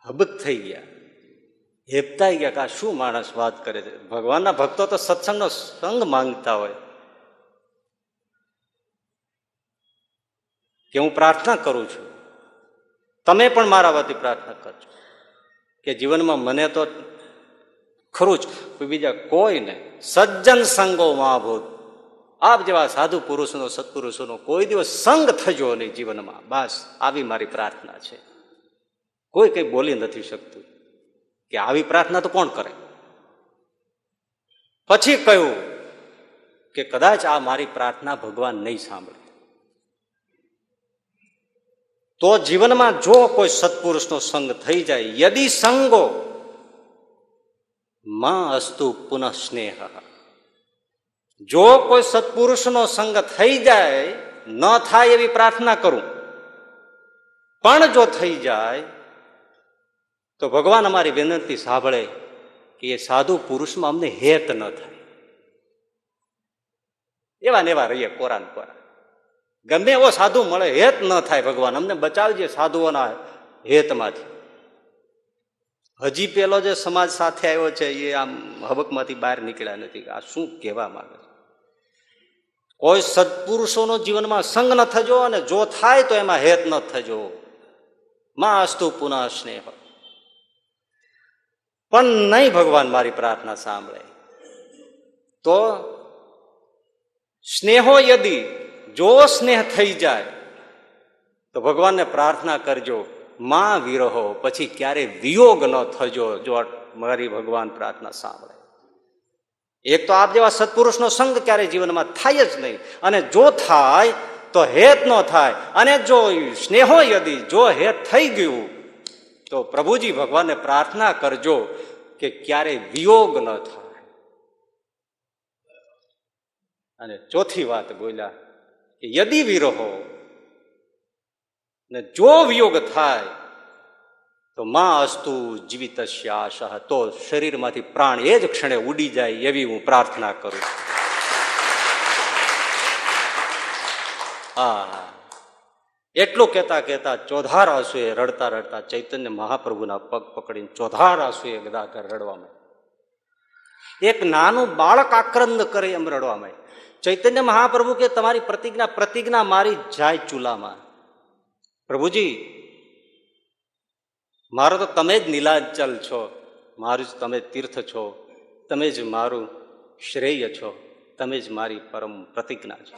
હબક થઈ ગયા, હેપતાઈ ગયા કે આ શું માણસ વાત કરે છે. ભગવાનના ભક્તો તો સત્સંગનો સંગ માંગતા હોય કે હું પ્રાર્થના કરું છું, તમે પણ મારા વતી પ્રાર્થના કરજો કે જીવનમાં મને તો ખરું જ બીજા કોઈને સજ્જન સંગો મહાભૂત, આપ જેવા સાધુ પુરુષનો સત્પુરુષોનો કોઈ દિવસ સંગ થજો નહીં જીવનમાં, બસ આવી મારી પ્રાર્થના છે. કોઈ કંઈ બોલી નથી શકતું કે આવી પ્રાર્થના તો કોણ કરે. પછી કહ્યું કે કદાચ આ મારી પ્રાર્થના ભગવાન નહીં સાંભળે તો જીવનમાં જો કોઈ સત્પુરુષનો સંગ થઈ જાય, યદિ સંગો માં અસ્તુ પુનઃ સ્નેહ, જો કોઈ સત્પુરુષનો સંગ થઈ જાય, ન થાય એવી પ્રાર્થના કરું, પણ જો થઈ જાય તો ભગવાન અમારી વિનંતી સાંભળે કે એ સાધુ પુરુષમાં અમને હેત ન થાય, એવા ને એવા રહીએ કોરાન કોરા, ગમે એવો સાધુ મળે હેત ન થાય, ભગવાન અમને બચાવજે સાધુઓના હેતમાંથી. હજી પેલો જે સમાજ સાથે આવ્યો છે એ આમ હબકમાંથી બહાર નીકળ્યા નથી. આ શું કહેવા માંગે છે? કોઈ સત્પુરુષોનો જીવનમાં સંગ ન થજો, અને જો થાય તો એમાં હેત ન થજો, માં અસ્તુ પુનઃ સ્નેહ. પણ નહીં ભગવાન મારી પ્રાર્થના સાંભળે તો સ્નેહો યદિ, જો સ્નેહ થઈ જાય તો ભગવાનને પ્રાર્થના કરજો, માં વિરહો, પછી ક્યારે વિયોગ ન થજો, જો મારી ભગવાન પ્રાર્થના સાંભળે. એક તો આપ જેવા સત્પુરુષનો સંગ ક્યારે જીવનમાં થાય જ નહીં, અને જો થાય તો હેત ન થાય, અને જો સ્નેહો યદી, જો હેત થઈ ગયું તો પ્રભુજી ભગવાનને પ્રાર્થના કરજો કે ક્યારે વિયોગ ન થાય. અને ચોથી વાત બોલ્યા કે યદી વિરહો, ને જો વિયોગ થાય તો માં અસ્તુ જીવિત શ્યાસહ, તો શરીરમાંથી પ્રાણ એ જ ક્ષણે ઉડી જાય એવી હું પ્રાર્થના કરું. આ એટલું કહેતા કહેતા ચોધાર આંસુએ રડતા રડતા ચૈતન્ય મહાપ્રભુના પગ પકડીને ચોધાર આંસુએ ગદાધર રડવા માંડ્યા. એક નાનું બાળક આક્રંદ કરે એમ રડવા માંડ્યા. ચૈતન્ય મહાપ્રભુ કે તમારી પ્રતિજ્ઞા પ્રતિજ્ઞા મારી જાય ચૂલામાં. પ્રભુજી, મારો તો તમે જ નીલાંચલ છો, મારું જ તમે તીર્થ છો, તમે જ મારું શ્રેય છો, તમે જ મારી પરમ પ્રતિજ્ઞા છો.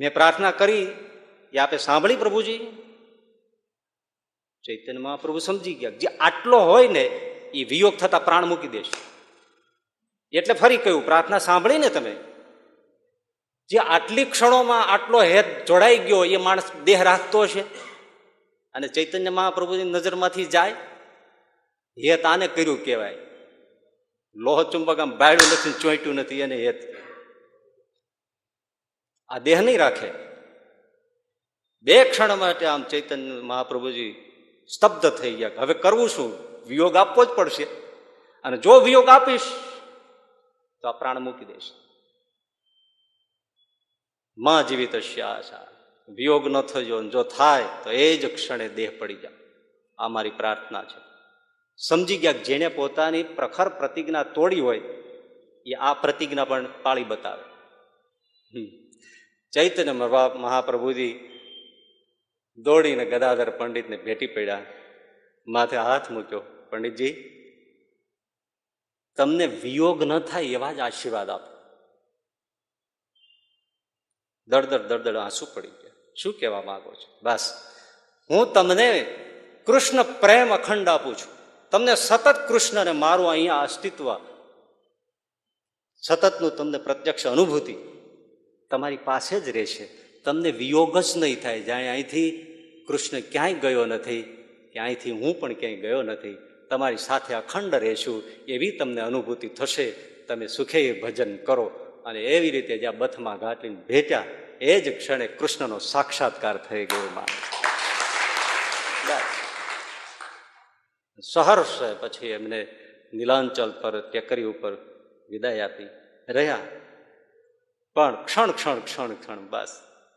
મેં પ્રાર્થના કરી એ આપે સાંભળી પ્રભુજી? ચૈતન્ય મહાપ્રભુ સમજી ગયા જે આટલો હોય ને એ વિયોગ થતા પ્રાણ મૂકી દેશે. એટલે ફરી કહ્યું, પ્રાર્થના સાંભળીને તમે જે આટલી ક્ષણોમાં આટલો હેત જોડાઈ ગયો એ માણસ દેહ રાખતો છે. અને ચૈતન્ય મહાપ્રભુની નજરમાંથી જાય હેત આને કર્યું કહેવાય. લોહ ચુંબક આમ બાળ્યું નથી, ચોંટ્યું નથી, એને હેત. આ દેહ નહીં રાખે. બે ક્ષણ માટે આમ ચૈતન્ય મહાપ્રભુજી સ્તબ્ધ થઈ ગયા. હવે કરવું શું? વિયોગ આપવો જ પડશે, અને જો વિયોગ આપીશ તો આ પ્રાણ મૂકી દેશે. માં જીવિત આશા, વિયોગ ન થયો, જો થાય તો એ જ ક્ષણે દેહ પડી જાય. આ મારી પ્રાર્થના છે. સમજી ગયા જેને પોતાની પ્રખર પ્રતિજ્ઞા તોડી હોય એ આ પ્રતિજ્ઞા પણ પાળી બતાવે. ચૈતન્ય મહાપ્રભુજી દોડીને ગદાધર પંડિતને ભેટી પડ્યા, માથે હાથ મૂક્યો. પંડિતજી, તમને વિયોગ ન થાય એવા જ આશીર્વાદ આપો. દળદળ દળદળ આંસુ પડી ગયા. શું કહેવા માંગો છો? બસ, હું તમને કૃષ્ણ પ્રેમ અખંડ આપું છું. તમને સતત કૃષ્ણને મારું અહીંયા અસ્તિત્વ, સતતનું તમને પ્રત્યક્ષ અનુભૂતિ તમારી પાસે જ રહેશે. તમને વિયોગ જ નહીં થાય. જાણે અહીંથી કૃષ્ણ ક્યાંય ગયો નથી કે અહીંથી હું પણ ક્યાંય ગયો નથી, તમારી સાથે અખંડ રહેશું એવી તમને અનુભૂતિ થશે. તમે સુખે ભજન કરો. અને એવી રીતે જ્યાં બથમાં ઘાટીને ભેટ્યા એ જ ક્ષણે કૃષ્ણનો સાક્ષાત્કાર થઈ ગયો. સહર્ષ પછી એમને નીલાંચલ પર ટેકરી ઉપર વિદાય આપી રહ્યા. પણ ક્ષણ ક્ષણ ક્ષણ ક્ષણ બસ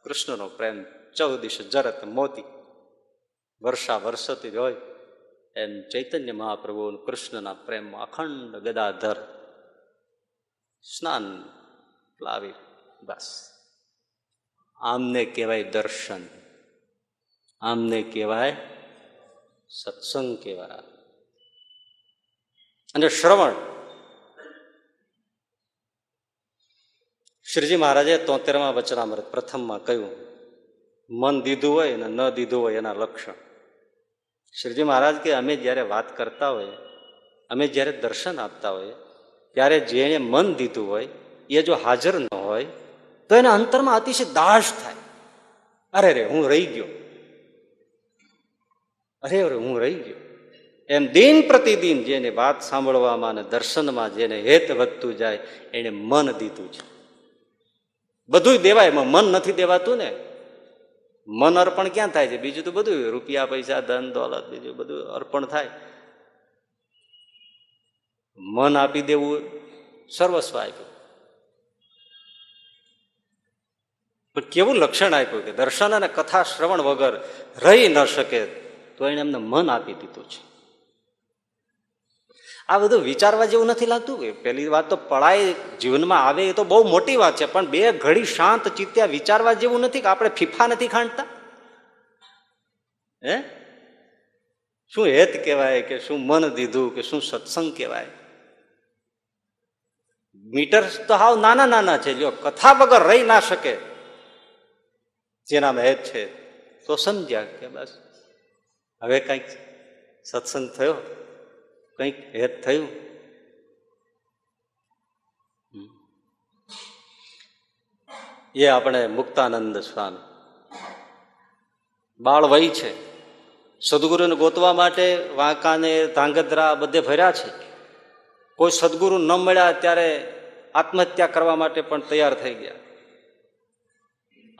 કૃષ્ણનો પ્રેમ ચૌદિશ જરત મોતી વર્ષા વર્ષતી હોય એમ ચૈતન્ય મહાપ્રભુ કૃષ્ણના પ્રેમમાં અખંડ ગદાધર સ્નાન લાવી. બસ આમને કહેવાય દર્શન, આમને કહેવાય સત્સંગ કહેવાય. અને શ્રવણ, શ્રીજી મહારાજે તોતેરમાં વચનામૃત પ્રથમમાં કહ્યું, મન દીધું હોય અને ન દીધું હોય એના લક્ષણ. શ્રીજી મહારાજ કે અમે જ્યારે વાત કરતા હોઈએ, અમે જ્યારે દર્શન આપતા હોઈએ, ત્યારે જેણે મન દીધું હોય એ જો હાજર ન હોય તો એના અંતરમાં અતિશય દાશ થાય. અરે રે હું રહી ગયો, અરે અરે હું રહી ગયો એમ દિન પ્રતિદિન જેને વાત સાંભળવામાં અને દર્શનમાં જેને હેત વધતું જાય એને મન દીધું છે. બધું દેવાય, એમાં મન નથી દેવાતું ને. મન અર્પણ ક્યાં થાય છે? બીજું તો બધું રૂપિયા, પૈસા, ધન દોલત, બીજું બધું અર્પણ થાય. મન આપી દેવું સર્વસ્વ આપ્યું. પણ કેવું લક્ષણ આપ્યું કે દર્શન અને કથા શ્રવણ વગર રહી ન શકે, તો એને એમને મન આપી દીધું છે. આ બધું વિચારવા જેવું નથી લાગતું કે પહેલી વાત તો પળાય જીવનમાં આવે એ તો બહુ મોટી વાત છે, પણ બે ઘડી શાંત ચિત્યા વિચારવા જેવું નથી કે આપણે ફીફા નથી ખાંડતા. હે, શું હેત કહેવાય કે શું મન દીધું કે શું સત્સંગ કહેવાય? મીટર તો હાવ નાના નાના છે. જો કથા વગર રહી ના શકે જેનામાં હેત છે તો સમજ્યા કે બસ હવે કંઈક સત્સંગ થયો, કંઈક હેત થયું. એ આપણે મુક્તાનંદ સ્વામી બાળ વય છે, સદગુરુને ગોતવા માટે વાંકાને ધાંગધ્રા બધે ફર્યા છે. કોઈ સદગુરુ ન મળ્યા ત્યારે આત્મહત્યા કરવા માટે પણ તૈયાર થઈ ગયા.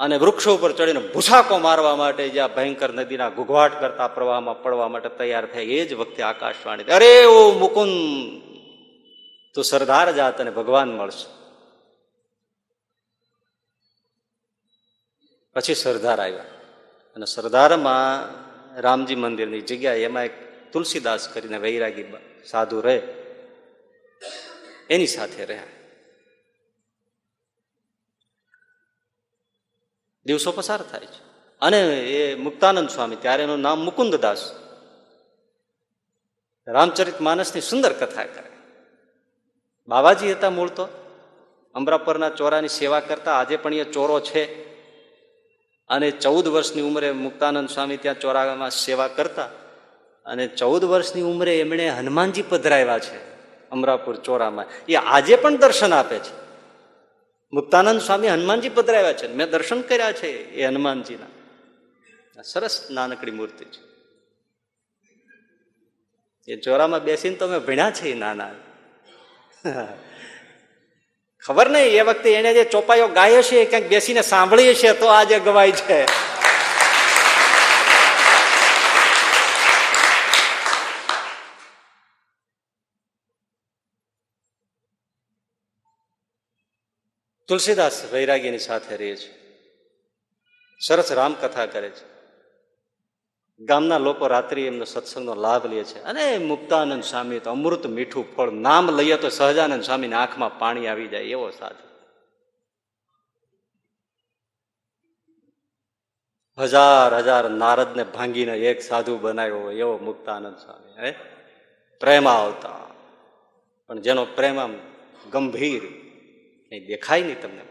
અને વૃક્ષો ઉપર ચડીને ભૂસાકો મારવા માટે, જ્યાં ભયંકર નદીના ઘૂઘવાટ કરતા પ્રવાહમાં પડવા માટે તૈયાર થાય એ જ વખતે આકાશવાણી, અરે ઓ મુકુંદ, તું સરદાર જા, તને ભગવાન મળશે. પછી સરદાર આવ્યા, અને સરદારમાં રામજી મંદિરની જગ્યા, એમાં એક તુલસીદાસ કરીને વૈરાગી સાધુ રહે, એની સાથે રહ્યા. દિવસો પસાર થાય છે. અને એ મુક્તાનંદ સ્વામી, ત્યારે એનું નામ મુકુંદ દાસ, રામચરિત માનસની સુંદર કથા કરે. બાવાજી હતા મૂળ તો, અમરાપરના ચોરાની સેવા કરતા. આજે પણ એ ચોરો છે, અને ચૌદ વર્ષની ઉંમરે મુક્તાનંદ સ્વામી ત્યાં ચોરામાં સેવા કરતા અને ચૌદ વર્ષની ઉંમરે એમણે હનુમાનજી પધરાવ્યા છે અમરાપુર ચોરામાં. એ આજે પણ દર્શન આપે છે. મુક્તાનંદ સ્વામી હનુમાનજી પધરાવ્યા છે, મેં દર્શન કર્યા છે એ હનુમાનજીના. સરસ નાનકડી મૂર્તિ છે. એ ચોરામાં બેસીને તો અમે ભણ્યા છે એ નાના. ખબર નહીં એ વખતે એને જે ચોપાઈઓ ગાય છે ક્યાંક બેસીને સાંભળીએ છીએ તો આજે ગવાય છે. તુલસીદાસ વૈરાગીની સાથે રહે છે, સરસ રામકથા કરે છે, ગામના લોકો રાત્રિ એમનો સત્સંગનો લાભ લે છે. અને મુક્તાનંદ સ્વામી તો અમૃત મીઠું ફળ, નામ લઈએ તો સહજાનંદ સ્વામીની આંખમાં પાણી આવી જાય એવો સાધુ. હજાર હજાર નારદને ભાંગીને એક સાધુ બનાવ્યો એવો મુક્તાનંદ સ્વામી. હે પ્રેમા આવતા, પણ જેનો પ્રેમ આમ ગંભીર નહીં, દેખાય નહીં તમને.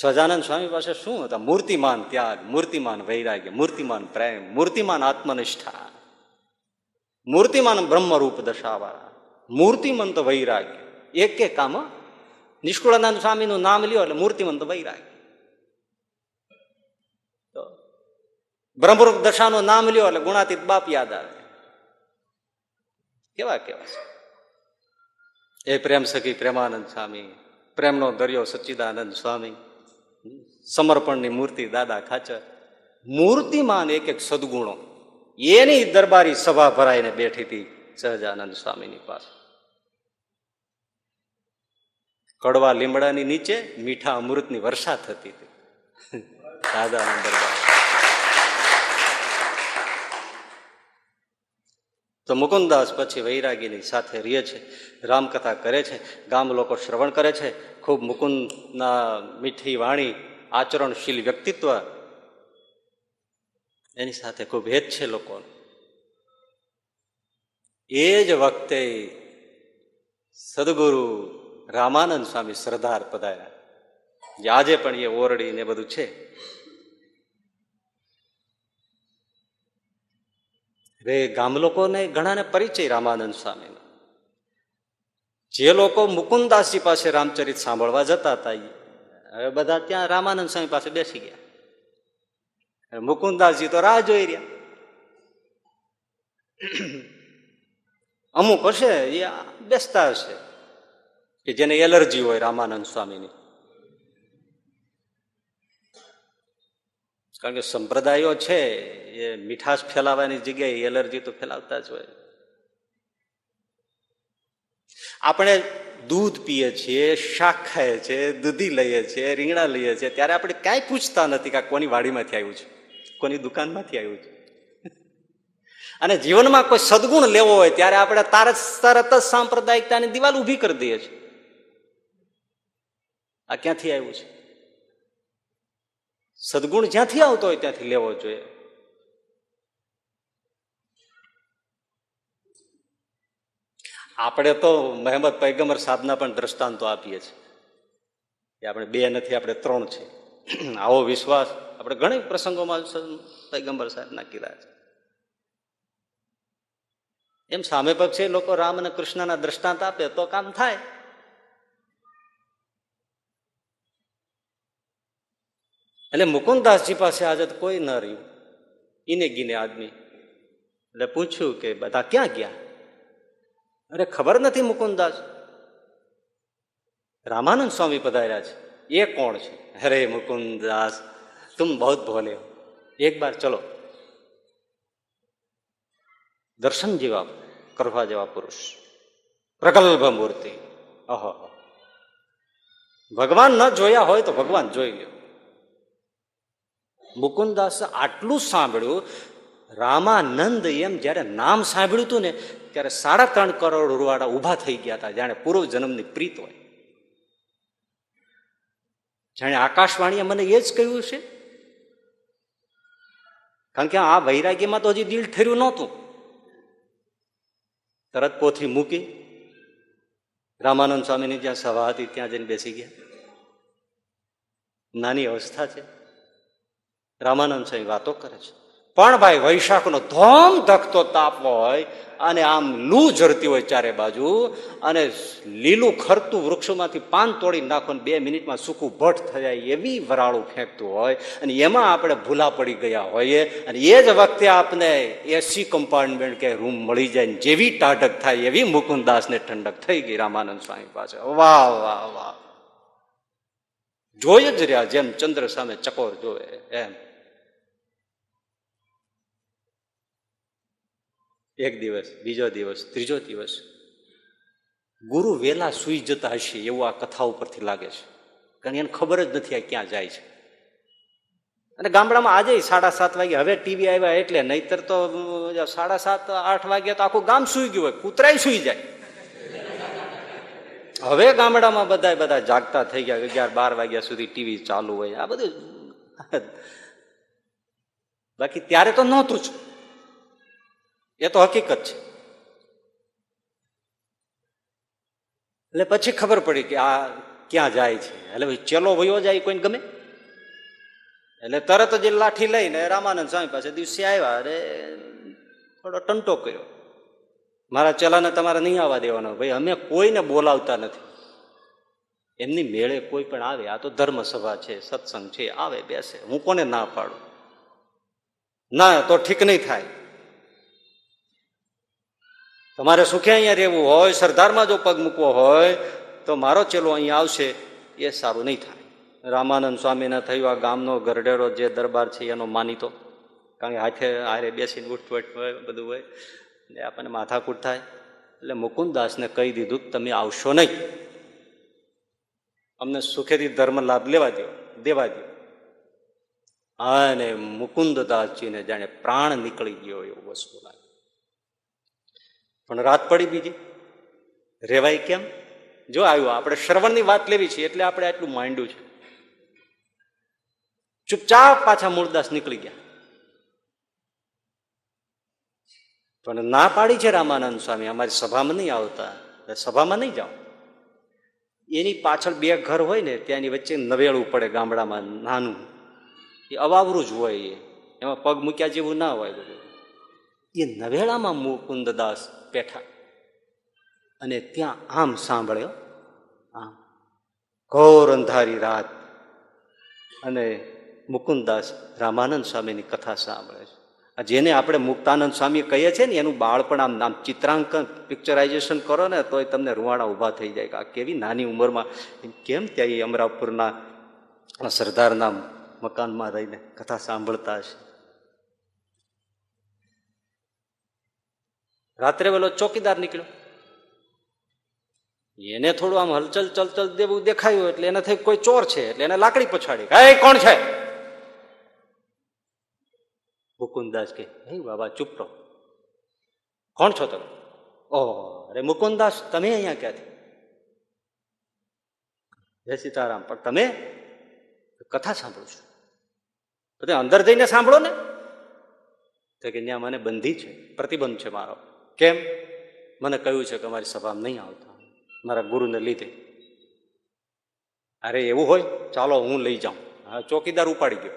સહજાનંદ સ્વામી પાસે શું હતા? મૂર્તિમાન ત્યાગ, મૂર્તિમાન વૈરાગ્ય, મૂર્તિમાન પ્રેમ, મૂર્તિમાન આત્મનિષ્ઠા, મૂર્તિમાન બ્રહ્મરૂપ દશાવાળા, મૂર્તિમંત વૈરાગ્ય. એક એક કામ નિષ્કુળાનંદ સ્વામીનું નામ લ્યો એટલે મૂર્તિમંત વૈરાગ્ય. બ્રહ્મરૂપ દશાનું નામ લ્યો એટલે ગુણાતીત બાપ યાદ આવે. કેવા કેવા એ પ્રેમ સખી પ્રેમાનંદ સ્વામી, પ્રેમનો દરિયો સચ્ચિદાનંદ સ્વામી, સમર્પણની મૂર્તિ દાદા ખાચર. મૂર્તિમાન એક એક સદગુણો. એની દરબારી સભા ભરાઈને બેઠી હતી સહજાનંદ સ્વામીની પાસે. કડવા લીમડાની નીચે મીઠા અમૃતની વર્ષા થતી હતી દાદાના દરબાર. તો મુકુંદાસ પછી વૈરાગીની સાથે રહે છે, રામકથા કરે છે, ગામ લોકો શ્રવણ કરે છે. ખૂબ મુકુંદના મીઠી વાણી, આચરણશીલ વ્યક્તિત્વ, એની સાથે ખૂબ હેત છે લોકોને. એ જ વખતે સદગુરુ રામાનંદ સ્વામી સરદાર પધાર્યા, જે આજે પણ એ ઓરડી ને બધું છે. હવે ગામ લોકોને ઘણાને પરિચય રામાનંદ સ્વામીનો. જે લોકો મુકુંદાસજી પાસે રામચરિત સાંભળવા જતા હતા, હવે બધા ત્યાં રામાનંદ સ્વામી પાસે બેસી ગયા. મુકુંદાસજી તો રાહ જોઈ રહ્યા. અમુક હશે એ બેસતા હશે કે જેને એલર્જી હોય રામાનંદ સ્વામીની, કારણ કે સંપ્રદાયો છે એ મીઠાશ ફેલાવાની જગ્યાએ એલર્જી તો ફેલાવતા જ હોય. આપણે દૂધ પીએ છીએ, શાક ખાઈએ છીએ, દૂધી લઈએ છીએ, રીંગણા લઈએ છીએ, ત્યારે આપણે ક્યાંય પૂછતા નથી કે કોની વાડીમાંથી આવ્યું છે, કોની દુકાનમાંથી આવ્યું છે. અને જીવનમાં કોઈ સદગુણ લેવો હોય ત્યારે આપણે તરત તરત જ સાંપ્રદાયિકતાની દિવાલ ઊભી કરી દઈએ છીએ. આ ક્યાંથી આવ્યું છે? સદગુણ જ્યાંથી આવતો હોય ત્યાંથી લેવો જોઈએ. આપણે તો મહેમદ પૈગંબર સાહેબના પણ દ્રષ્ટાંતો આપીએ છીએ. આપણે બે નથી, આપણે ત્રણ છે. આવો વિશ્વાસ આપણે ઘણી પ્રસંગોમાં પૈગંબર સાહેબના કીધા છે. એમ સામે પક્ષે લોકો રામ અને કૃષ્ણના દ્રષ્ટાંત આપે તો કામ થાય. એટલે મુકુંદાસજી પાસે આજે કોઈ ન રહ્યું, ઈને ગીને આદમી. એટલે પૂછ્યું કે બધા ક્યાં ગયા? અરે ખબર નથી મુકુંદાસ, રામાનંદ સ્વામી પધાર્યા છે. એ કોણ છે? અરે મુકુંદાસ તું બહુ ભોલે હો, એક બાર ચલો દર્શન જેવા કરવા જેવા પુરુષ, પ્રગલ્ભ મૂર્તિ. અહો, ભગવાન ન જોયા હોય તો ભગવાન જોઈ લ્યો. મુકુંદાસ આટલું સાંભળ્યું. રામાનંદ એમ જયારે નામ સાંભળ્યું હતું ને ત્યારે સાડા ત્રણ કરોડ રૂવાડા ઉભા થઈ ગયા હતા, જાણે પૂર્વ જન્મની પ્રીત હોય, જાણે આકાશવાણીએ મને એ જ કહ્યું છે. કારણ કે આ વૈરાગ્યમાં તો હજી દિલ ઠર્યું નહોતું. તરત પોથી મૂકી રામાનંદ સ્વામીની જ્યાં સભા હતી ત્યાં જઈને બેસી ગયા. નાની અવસ્થા છે. રામાનંદ સ્વામી વાતો કરે છે, પણ ભાઈ વૈશાખનો ધોમ ધકતો તાપ હોય અને આમ લૂ ઝરતી હોય ચારે બાજુ અને લીલું ખરતું વૃક્ષોમાંથી પાન તોડી નાખો ને બે મિનિટમાં સૂકું ભટ્ટ થઈ જાય એવી વરાળું ફેંકતું હોય અને એમાં આપણે ભૂલા પડી ગયા હોઈએ અને એ જ વખતે આપને એસી કમ્પાર્ટમેન્ટ કે રૂમ મળી જાય ને જેવી ટાઢક થાય એવી મુકુંદ દાસને ઠંડક થઈ ગઈ રામાનંદ સ્વામી પાસે. વાહ વાહ વાહ, જોઈ જ રહ્યા જેમ ચંદ્ર સામે ચકોર જોવે એમ. એક દિવસ, બીજો દિવસ, ત્રીજો દિવસ ગુરુ વેલા સૂઈ જતા હશે એવું આ કથા ઉપરથી લાગે છે, કારણ એને ખબર જ નથી આ ક્યાં જાય છે. અને ગામડામાં આજે સાડા સાત વાગે હવે ટીવી આવ્યા એટલે, નહીતર તો સાડા સાત આઠ વાગે તો આખું ગામ સૂઈ ગયું હોય, કૂતરાય સૂઈ જાય. હવે ગામડામાં બધા બધા જાગતા થઈ ગયા, અગિયાર બાર વાગ્યા સુધી ટીવી ચાલુ હોય આ બધું. બાકી ત્યારે તો નહોતું જ, એ તો હકીકત છે. એટલે પછી ખબર પડી કે આ ક્યાં જાય છે. એટલે ભાઈ ચેલો વયો જાય કોઈને ગમે એટલે તરત જ લાઠી લઈને રામાનંદ સ્વામી પાસે દિવસે આવ્યા. અરે થોડો ટંટો કર્યો, મારા ચેલાને તમારે નહીં આવવા દેવાનો ભાઈ, અમે કોઈને બોલાવતા નથી, એમની મેળે કોઈ પણ આવે, આ તો ધર્મ સભા છે, સત્સંગ છે, આવે બેસે, હું કોને ના પાડું, ના તો ઠીક નહીં થાય. તમારે સુખે અહીંયા રહેવું હોય, સરદારમાં જો પગ મૂકવો હોય તો મારો ચેલો અહીંયા આવશે, એ સારું નહીં થાય. રામાનંદ સ્વામીને થયું આ ગામનો ગરડેરો જે દરબાર છે એનો માનીતો, કારણ કે હાથે હારે બેસીને ઉઠવટ હોય બધું હોય એટલે આપણને માથાકૂટ થાય. એટલે મુકુંદ દાસને કહી દીધું તમે આવશો નહીં, અમને સુખેથી ધર્મ લાભ લેવા દો, દેવા દો. અને મુકુંદ દાસજીને જાણે પ્રાણ નીકળી ગયો એવું વસ્તુ લાગે. પણ રાત પડી બીજી, રેવાય કેમ? જો આવ્યું, આપણે શ્રવણની વાત લેવી છે એટલે આપણે આટલું માંડ્યું છે. ચૂપચાપ પાછા મૂળદાસ નીકળી ગયા. પણ ના પાડી છે રામાનંદ સ્વામી, અમારી સભામાં નહીં આવતા, સભામાં નહીં જાઓ. એની પાછળ બે ઘર હોય ને ત્યાંની વચ્ચે નવેળું પડે ગામડામાં, નાનું, એ અવાવરું જ હોય, એમાં પગ મૂક્યા જેવું ના હોય બધું. એ નવેળામાં મુકુંદ દાસ બેઠા અને ત્યાં આમ સાંભળ્યો, આમ ઘોર અંધારી રાત, અને મુકુંદ દાસ રામાનંદ સ્વામીની કથા સાંભળે છે. જેને આપણે મુક્તાનંદ સ્વામી કહીએ છીએ ને એનું બાળપણ આમ નામ ચિત્રાંકન પિક્ચરાઇઝેશન કરો ને તોય તમને રૂવાણા ઊભા થઈ જાય કે આ કેવી નાની ઉંમરમાં કેમ ત્યાં એ અમરાપુરના સરદારના મકાનમાં રહીને કથા સાંભળતા હશે. રાત્રે વેલો ચોકીદાર નીકળ્યો, એને થોડું આમ હલચલ ચલચલ દેવું દેખાયું એટલે એને થઈ કોઈ ચોર છે એટલે એને લાકડી પછાડી. હે કોણ છે? મુકુંદાસ કે હે બાબા ચૂપ રહો, કોણ છો તમે? ઓહ અરે મુકુંદાસ તમે અહીંયા ક્યાંથી? જય સીતારામ. પણ તમે કથા સાંભળો છો? તમે અંદર જઈને સાંભળો ને. તો કે ત્યાં મને બંધી છે, પ્રતિબંધ છે મારો. કેમ? મને કહ્યું છે કે મારી સભામાં નહીં આવતા મારા ગુરુને લીધે. અરે એવું હોય, ચાલો હું લઈ જાઉં. હા, ચોકીદાર ઉપાડી ગયો.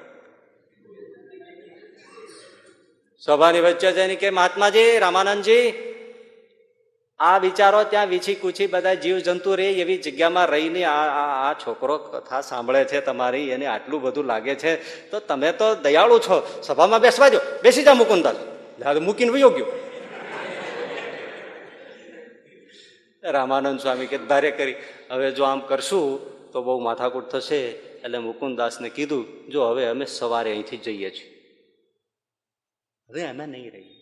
સભાની વચ્ચે જઈને કે મહાત્માજી, રામાનંદજી, આ વિચારો ત્યાં વીછી કૂછી બધા જીવ જંતુ રે એવી જગ્યામાં રહીને આ આ છોકરો કથા સાંભળે છે તમારી, એને આટલું બધું લાગે છે, તો તમે તો દયાળુ છો, સભામાં બેસવા જો, બેસી જા મુકુંદાસ. મૂકીને વયો ગયો. રામાનંદ સ્વામી કે ધારે કરી હવે જો આમ કરશું તો બહુ માથાકૂટ થશે. એટલે મુકુંદાસને કીધું જો હવે અમે સવારે અહીંથી જઈએ છીએ, હવે અમે નહીં રહીએ.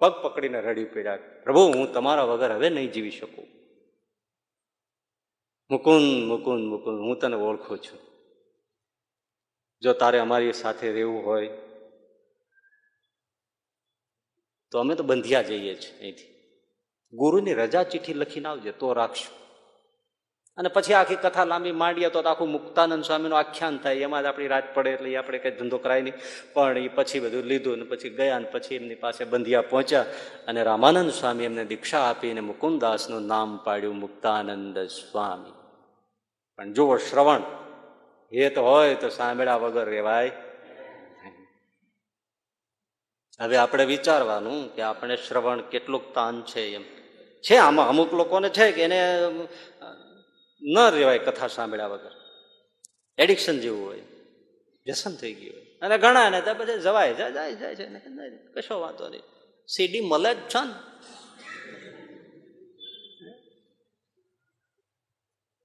પગ પકડીને રડી પડ્યા, પ્રભુ હું તમારા વગર હવે નહીં જીવી શકું. મુકુંદ મુકુંદ મુકુંદ, હું તને ઓળખું છું, જો તારે અમારી સાથે રહેવું હોય તો અમે તો બંધિયા જઈએ છીએ અહીંથી, ગુરુની રજા ચિઠ્ઠી લખીને આવજે તો રાખશું. અને પછી આખી કથા લાંબી માંડીએ તો આખું મુક્તાનંદ સ્વામીનું આખ્યાન થાય, એમાં જ આપણી રાત પડે એટલે આપણે કંઈ ધંધો કરાય નહીં. પણ એ પછી બધું લીધું ને પછી ગયા ને પછી એમની પાસે બંધિયા પહોંચ્યા અને રામાનંદ સ્વામી એમને દીક્ષા આપીને મુકુંદાસનું નામ પાડ્યું મુક્તાનંદ સ્વામી. પણ જુઓ શ્રવણ, હેત હોય તો સાંભળ્યા વગર રહેવાય. હવે આપણે વિચારવાનું કે આપણે શ્રવણ કેટલું તાન છે. એમ છે આમાં અમુક લોકોને છે કે એને ન રહેવાય કથા સાંભળ્યા વગર, એડિક્શન જેવું હોય, વ્યસન થઈ ગયું હોય. અને ઘણા ને ત્યાં પછી જવાય જાય જાય જાય છે, કશો વાંધો નહીં, સીડી મળે જ છે ને.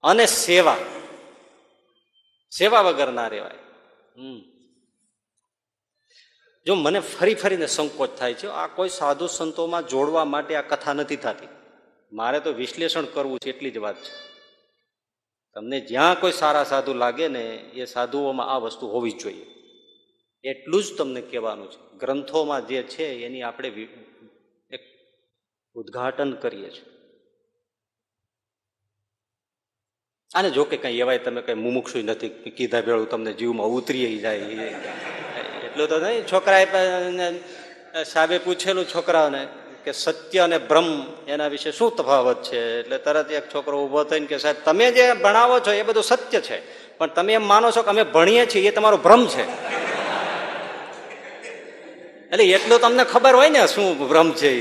અને સેવા સેવા વગર ના રહેવાય. હમ જો મને ફરી ફરીને સંકોચ થાય છે, આ કોઈ સાધુ સંતોમાં જોડવા માટે આ કથા નથી થતી, મારે તો વિશ્લેષણ કરવું છે એટલી જ વાત છે. તમને જ્યાં કોઈ સારા સાધુ લાગે ને એ સાધુઓમાં આ વસ્તુ હોવી જોઈએ, એટલું જ તમને કહેવાનું છે. ગ્રંથોમાં જે છે એની આપણે એક ઉદ્ઘાટન કરીએ છીએ. અને જો કે કંઈ એવાય તમે કંઈ મુમુક્ષુ નથી, કીધા ભેળું તમને જીવમાં ઉતરી જાય એટલું તો નહીં. છોકરાએ સાહેબે પૂછેલું છોકરાઓને કે સત્ય અને બ્રહ્મ એના વિશે શું તફાવત છે, એટલે તરત એક છોકરો ઊભો થઈને કે સાહેબ તમે જે ભણાવો છો એ બધું સત્ય છે, પણ તમે એમ માનો છો કે અમે ભણીએ છીએ એ તમારો ભ્રમ છે. એટલે એટલું તમને ખબર હોય ને શું ભ્રમ છે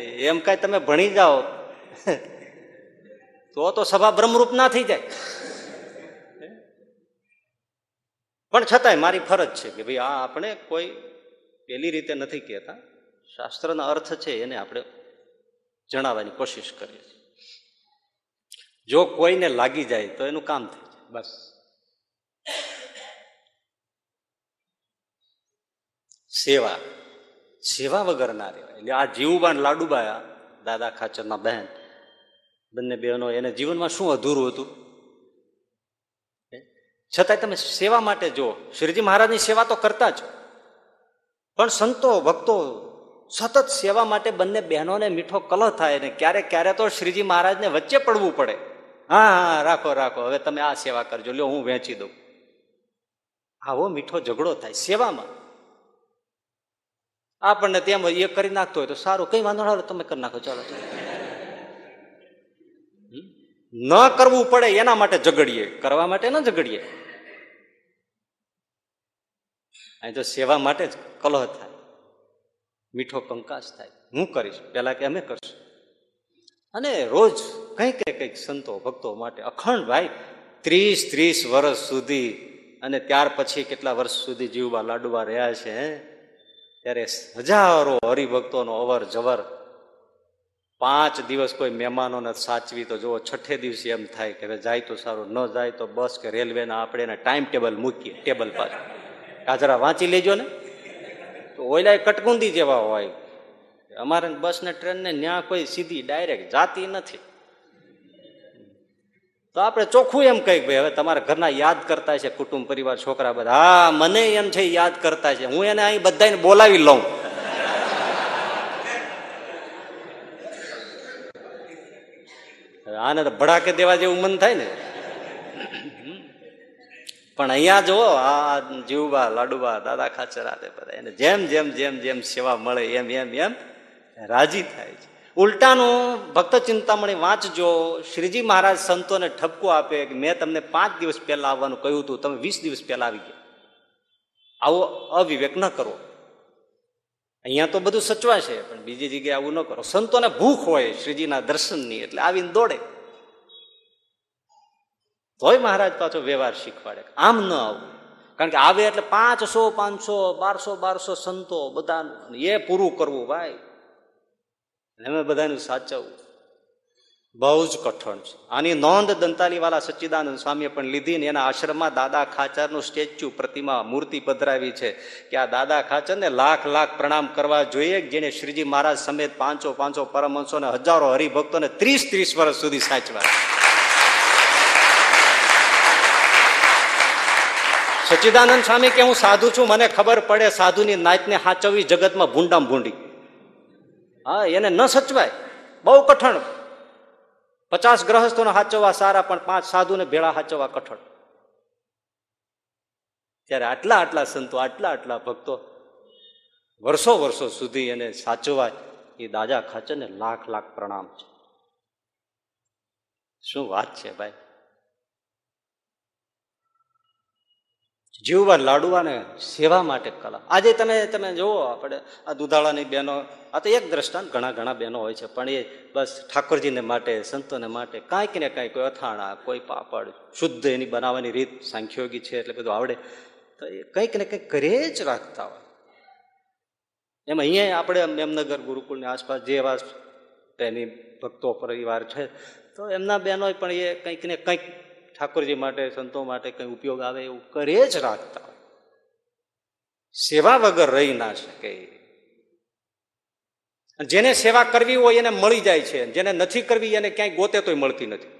એ, એમ કઈ તમે ભણી જાઓ તો તો સભા બ્રહ્મરૂપ ના થઈ જાય. પણ છતાંય મારી ફરજ છે કે ભાઈ આ આપણે કોઈ પેલી રીતે નથી કહેતા, શાસ્ત્રનો અર્થ છે એને આપણે જણાવવાની કોશિશ કરીએ છીએ. જો કોઈને લાગી જાય તો એનું કામ થઈ જાય, બસ. સેવા સેવા વગર ના રહેવાય. એટલે આ જીવુબા અને લાડુબા, દાદા ખાચરના બહેન, બંને બહેનો, એને જીવનમાં શું અધૂરું હતું, છતાંય તમે સેવા માટે જો શ્રીજી મહારાજની સેવા તો કરતા જ, પણ સંતો ભક્તો સતત સેવા માટે બંને બહેનોને મીઠો કલહ થાય ને ક્યારેક ક્યારેક તો શ્રીજી મહારાજને વચ્ચે પડવું પડે. હા હા રાખો રાખો, હવે તમે આ સેવા કરજો, લ્યો હું વેચી દઉં. આવો મીઠો ઝઘડો થાય સેવામાં. આપણને તેમ એ કરી નાખતો હોય તો સારું, કઈ વાંધો ના, તમે કરી નાખો, ચાલો. ન કરવું પડે એના માટે ઝઘડીએ, કરવા માટે ન ઝઘડીએ. અહીં તો સેવા માટે જ કલહ થાય, મીઠો કંકાસ થાય. હું કરીશ પેલા કે અમે કરશું. અને રોજ કંઈક કંઈક સંતો ભક્તો માટે અખંડ ભાઈ ત્રીસ ત્રીસ વર્ષ સુધી, અને ત્યાર પછી કેટલા વર્ષ સુધી જીવવા લાડવા રહ્યા છે. ત્યારે હજારો હરિભક્તોનો અવર જવર. પાંચ દિવસ કોઈ મહેમાનોને સાચવી તો જુઓ, છઠ્ઠે દિવસે એમ થાય કે હવે જાય તો સારું, ન જાય તો બસ કે રેલવેના આપણે એને ટાઈમ ટેબલ મૂકીએ ટેબલ પર. કાજરા વાંચી લેજો ને, ઓયલા કટકુંદી જેવા હોય. અમારે બસ ને ટ્રેન ને ન્યા કોઈ સીધી ડાયરેક્ટ જાતી નથી. તો આપણે ચોખ્ખું એમ કહીએ ભાઈ હવે તમારા ઘરના યાદ કરતા છે, કુટુંબ પરિવાર છોકરા બધા, હા મને એમ છે યાદ કરતા છે, હું એને અહીં બધાને બોલાવી લઉં. આને તો ભડાકે દેવા જેવું મન થાય ને. પણ અહીંયા જુઓ આ જીવબા લાડુબા દાદા ખાચરા બધા એને જેમ જેમ જેમ જેમ સેવા મળે એમ એમ એમ રાજી થાય છે. ઉલટાનું ભક્ત ચિંતામણી વાંચજો, શ્રીજી મહારાજ સંતોને ઠપકો આપે કે મેં તમને પાંચ દિવસ પહેલા આવવાનું કહ્યું હતું, તમે વીસ દિવસ પહેલા આવી ગયા. આવો અવિવેક ન કરો. અહીંયા તો બધું સચવાશે, પણ બીજી જગ્યાએ આવું ન કરો. સંતોને ભૂખ હોય શ્રીજીના દર્શનની, એટલે આવીને દોડે. તોય મહારાજ પાછો વ્યવહાર શીખવાડે, આમ ન આવું. કારણ કે આવે એટલે પાંચસો પાંચસો બારસો બારસો સંતો બધા એ પૂરું કરવું ભાઈ, એમે બધાનું સાચવવું બહુ જ કઠણ છે. આની નોંધ દંતાલીવાલા સચ્ચિદાનંદ સ્વામીએ પણ લીધી ને એના આશ્રમમાં દાદા ખાચરનું સ્ટેચ્યુ પ્રતિમા મૂર્તિ પધરાવી છે કે આ દાદા ખાચરને લાખ લાખ પ્રણામ કરવા જોઈએ જેને શ્રીજી મહારાજ સમેત પાંચસો પાંચસો પરમહંસોને હજારો હરિભક્તોને ત્રીસ ત્રીસ વર્ષ સુધી સાચવા. સચ્ચિદાનંદ સ્વામી કે હું સાધુ છું, મને ખબર પડે, સાધુની નાતને સાચવવી જગતમાં ભૂંડામ ભૂંડી. હા એને ન સચવાય, બહુ કઠણ. પચાસ ગ્રહસ્થોને સાચવવા સારા, પણ પાંચ સાધુને ભેળા સાચવવા કઠણ. ત્યારે આટલા આટલા સંતો, આટલા આટલા ભક્તો વર્ષો વર્ષો સુધી એને સાચવવા, એ દાદા ખાચરને લાખ લાખ પ્રણામ છે. શું વાત છે ભાઈ. જીવવા લાડવા ને સેવા માટે કલા. આજે તમે તમે જુઓ આપણે આ દુધાળાની બહેનો, આ તો એક દ્રષ્ટાંત, ઘણા ઘણા બહેનો હોય છે, પણ એ બસ ઠાકોરજીને માટે, સંતોને માટે કાંઈક ને કાંઈક, કોઈ અથાણા, કોઈ પાપડ, શુદ્ધ એની બનાવવાની રીત સાંખ્યોગી છે એટલે બધું આવડે, તો એ કંઈક ને કંઈક કરે જ રાખતા હોય. એમ અહીંયા આપણે મેમનગર ગુરુકુળની આસપાસ જે એવા એની ભક્તો પરિવાર છે, તો એમના બહેનો પણ એ કંઈક ને કંઈક ઠાકોરજી માટે, સંતો માટે કઈ ઉપયોગ આવે એવું કરે જ રાખતા હોય. સેવા વગર રહી ના શકે. જેને સેવા કરવી હોય એને મળી જાય છે, જેને નથી કરવી એને ક્યાંય ગોતે તોય મળતી નથી.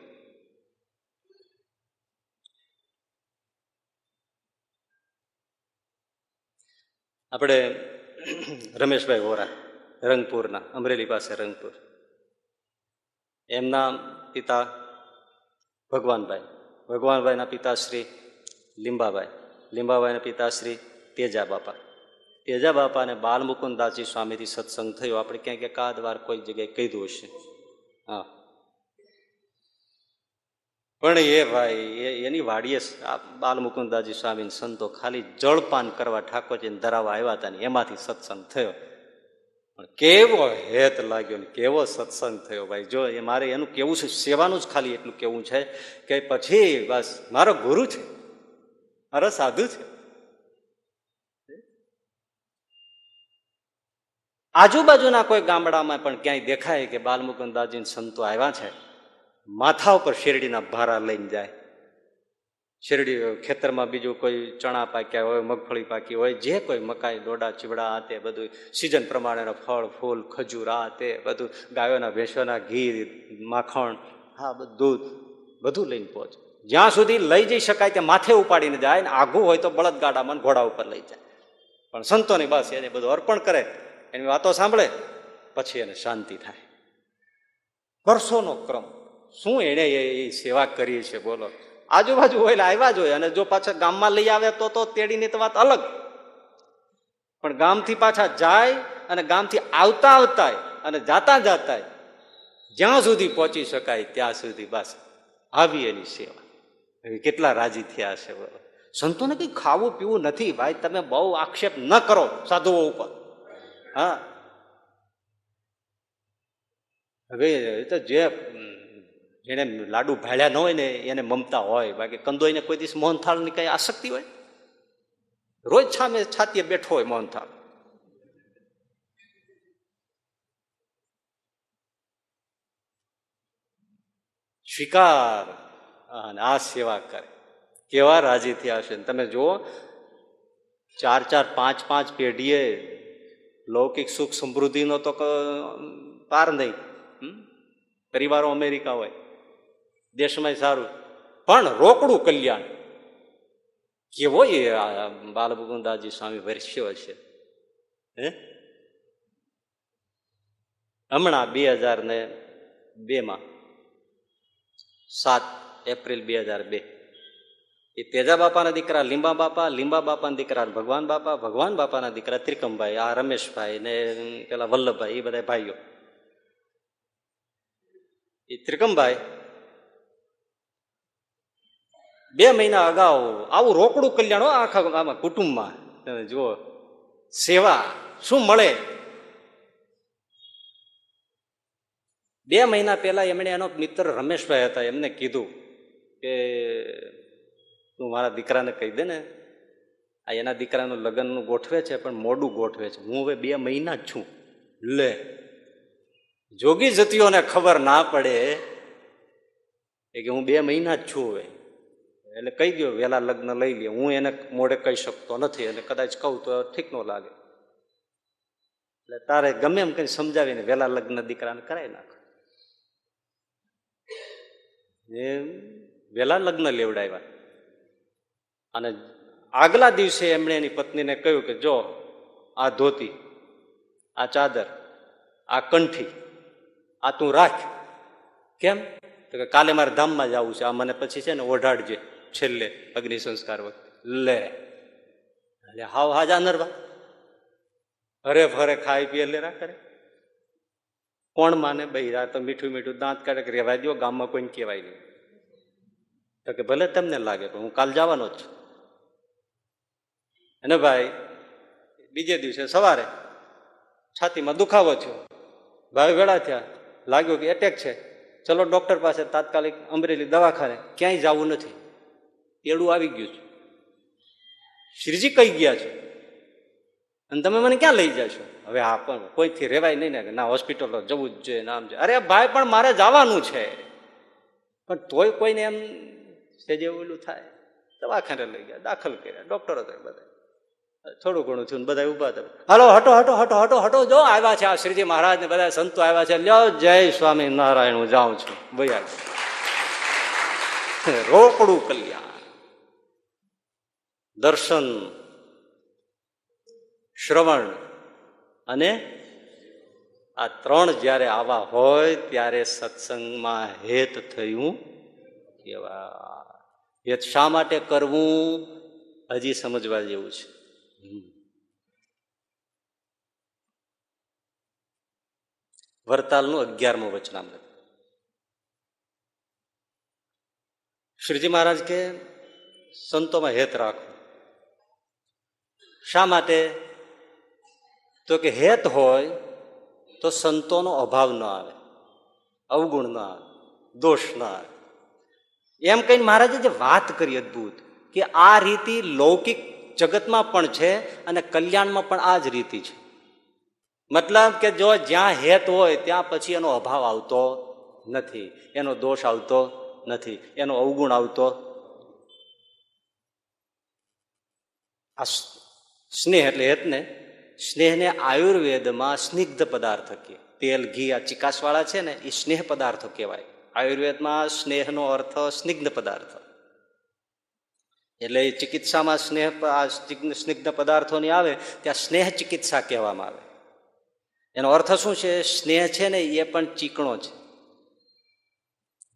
આપણે રમેશભાઈ વોરા, રંગપુરના, અમરેલી પાસે રંગપુર, એમના પિતા ભગવાનભાઈ, ભગવાનભાઈના પિતાશ્રી લીંબાભાઈ, લીંબાભાઈના પિતાશ્રી તેજા બાપા, તેજા બાપા અને બાલ મુકુંદ દાસજી સ્વામીથી સત્સંગ થયો. આપણે ક્યાંક એકાદ વાર કોઈ જગ્યાએ કીધું હશે. હા, પણ એ ભાઈ એની વાડીએ બાલ મુકુંદ દાસજી સ્વામી સંતો ખાલી જળપાન કરવા ઠાકોરજીને ધરાવવા આવ્યા હતા ને એમાંથી સત્સંગ થયો. પણ કેવો હેત લાગ્યો ને કેવો સત્સંગ થયો ભાઈ. જો એ મારે એનું કેવું છે, સેવાનું જ ખાલી એટલું કેવું છે કે પછી બસ મારો ગુરુ છે, મારો સાધુ છે. આજુબાજુના કોઈ ગામડામાં પણ ક્યાંય દેખાય કે બાલમુકુંદ દાસજી સંતો આવ્યા છે, માથા ઉપર શેરડીના ભારા લઈને જાય. શેરડી ખેતરમાં બીજું કોઈ ચણા પાક્યા હોય, મગફળી પાકી હોય, જે કોઈ મકાઈ, ડોડા, ચીવડા, આ તે બધું સિઝન પ્રમાણેના ફળ ફૂલ, ખજૂર, આ તે બધું, ગાયોના ભેંસોના ઘી, માખણ, હા બધું બધું લઈને પહોંચે. જ્યાં સુધી લઈ જઈ શકાય ત્યાં માથે ઉપાડીને જાય, ને આઘું હોય તો બળદગાડામાં ઘોડા ઉપર લઈ જાય. પણ સંતોની બસ એને બધું અર્પણ કરે, એની વાતો સાંભળે, પછી એને શાંતિ થાય. વર્ષોનો ક્રમ શું એણે એ સેવા કરી છે બોલો. આજુબાજુ હોય એટલે આવ્યા જ હોય, અને જો પાછા ગામમાં લઈ આવે તો તો તેડીની તો વાત અલગ. પણ ગામથી પાછા જાય અને ગામથી આવતા આવતાય અને જાતા જાતાય જ્યાં સુધી પહોંચી શકાય ત્યાં સુધી બસ આવી એની સેવા. કેટલા રાજી થયા છે બોલો. સંતોને કંઈ ખાવું પીવું નથી ભાઈ, તમે બહુ આક્ષેપ ન કરો સાધુઓ ઉપર. હા, હવે એ તો જે એને લાડુ ભાળ્યા ન હોય ને એને મમતા હોય, બાકી કંદોઈને કોઈ દિવસ મોહનથાળની કઈ આસક્તિ હોય? રોજ સામે છાતીએ બેઠો હોય મોહનથાળ. સ્વીકાર અને આ સેવા કરે, કેવા રાજી થયા છે. તમે જુઓ, ચાર ચાર પાંચ પાંચ પેઢીએ લૌકિક સુખ સમૃદ્ધિનો તો પાર નહીં. પરિવારો અમેરિકા હોય, દેશમાં સારું, પણ રોકડું કલ્યાણ કેવો એ બાલમુકુંદ દાસજી સ્વામી વરસ્યો છે. હે, હમણાં બે હજાર ને બે માં સાત એપ્રિલ બે હજાર બે એ તેજા બાપાના દીકરા લીંબા બાપા, લીંબા બાપાના દીકરા ભગવાન બાપા, ભગવાન બાપાના દીકરા ત્રિકમભાઈ, આ રમેશભાઈ ને પેલા વલ્લભભાઈ, એ બધા ભાઈઓ. એ ત્રિકમભાઈ બે મહિના અગાઉ આવું રોકડું કલ્યાણ આખા આમાં કુટુંબમાં. તમે જુઓ સેવા શું મળે. બે મહિના પહેલા એમણે એનો મિત્ર રમેશભાઈ હતા, એમને કીધું કે તું મારા દીકરાને કહી દે ને, આ એના દીકરાનું લગ્નનું ગોઠવે છે પણ મોડું ગોઠવે છે, હું હવે બે મહિના જ છું. લે, જોગી જતીઓને ખબર ના પડે કે હું બે મહિના જ છું હવે, એટલે કહી ગયો વહેલા લગ્ન લઈ લે. હું એને મોડે કહી શકતો નથી, અને કદાચ કહું તો ઠીક ન લાગે, એટલે તારે ગમે એમ કઈ સમજાવીને વહેલા લગ્ન દીકરાને કરાવી નાખો. એ વહેલા લગ્ન લેવડાવ્યા, અને આગલા દિવસે એમણે એની પત્નીને કહ્યું કે જો આ ધોતી, આ ચાદર, આ કંઠી, આ તું રાખ. કેમ તો કે કાલે મારે ધામમાં જવું છે, આ મને પછી છે ને ઓઢાડજે છેલ્લે અગ્નિ સંસ્કાર વખતે. લે, એટલે હાવ હાજા નરવા, હરે ફરે ખાઈ પીએ લે રા કરે. કોણ માને બૈરા તો મીઠું મીઠું દાંત કાઢે કે રહેવા દો, ગામમાં કોઈને કહેવાય નહીં. તો કે ભલે તમને લાગે પણ હું કાલ જવાનો જ છું. અને ભાઈ બીજે દિવસે સવારે છાતીમાં દુખાવો થયો, ભાઈ વેળા થયા, લાગ્યું કે એટેક છે, ચલો ડૉક્ટર પાસે તાત્કાલિક અમરેલી દવાખાને, ક્યાંય જવું નથી, એડું આવી ગયું છે, શ્રીજી કહી ગયા છે અને તમે મને ક્યાં લઈ જશો? હવે હા પણ કોઈથી રેવાય નહીં ને, ના હોસ્પિટલો જવું જ જોઈએ, નામ છે. અરે ભાઈ પણ મારે જવાનું છે, પણ તોય કોઈને એમ સેજે ઓલું થાય, દવાખાને લઈ ગયા, દાખલ કર્યા, ડૉક્ટરો તો બધા થોડું ઘણું થયું, બધા ઉભા હતા, હાલો હટો હટો હટો હટો હટો, જો આવ્યા છે આ શ્રીજી મહારાજ ને બધા સંતો આવ્યા છે, લ્યો જય સ્વામી નારાયણ, હું જાઉં છું ભૈયા, રોકડું કલ્યાણ. દર્શન, શ્રવણ અને આ ત્રણ જયારે આવા હોય ત્યારે સત્સંગમાં હેત થયું કેવા. હેત શા માટે કરવું હજી સમજવા જેવું છે. વર્તાલનું અગિયારમું વચનામૃત. શ્રીજી મહારાજ કે સંતોમાં હેત રાખો. શા માટે? તો કે હેત હોય તો સંતોનો અભાવ ન આવે, અવગુણ ન આવે, દોષ ન આવે. એમ કહીને મહારાજે જે વાત કરી અદભુત, કે આ રીતિ લૌકિક જગતમાં પણ છે અને કલ્યાણમાં પણ આ જ રીતિ છે. મતલબ કે જો જ્યાં હેત હોય ત્યાં પછી એનો અભાવ આવતો નથી, એનો દોષ આવતો નથી, એનો અવગુણ આવતો. આ સ્નેહ એટલે હેતને, સ્નેહને આયુર્વેદમાં સ્નિગ્ધ પદાર્થ કહે. તેલ, ઘી આ ચિકાસવાળા છે ને એ સ્નેહ પદાર્થો કહેવાય. આયુર્વેદમાં સ્નેહનો અર્થ સ્નિગ્ધ પદાર્થ, એટલે ચિકિત્સામાં સ્નેહ સ્નિગ્ધ પદાર્થોની આવે ત્યાં સ્નેહ ચિકિત્સા કહેવામાં આવે. એનો અર્થ શું છે? સ્નેહ છે ને એ પણ ચીકણો છે.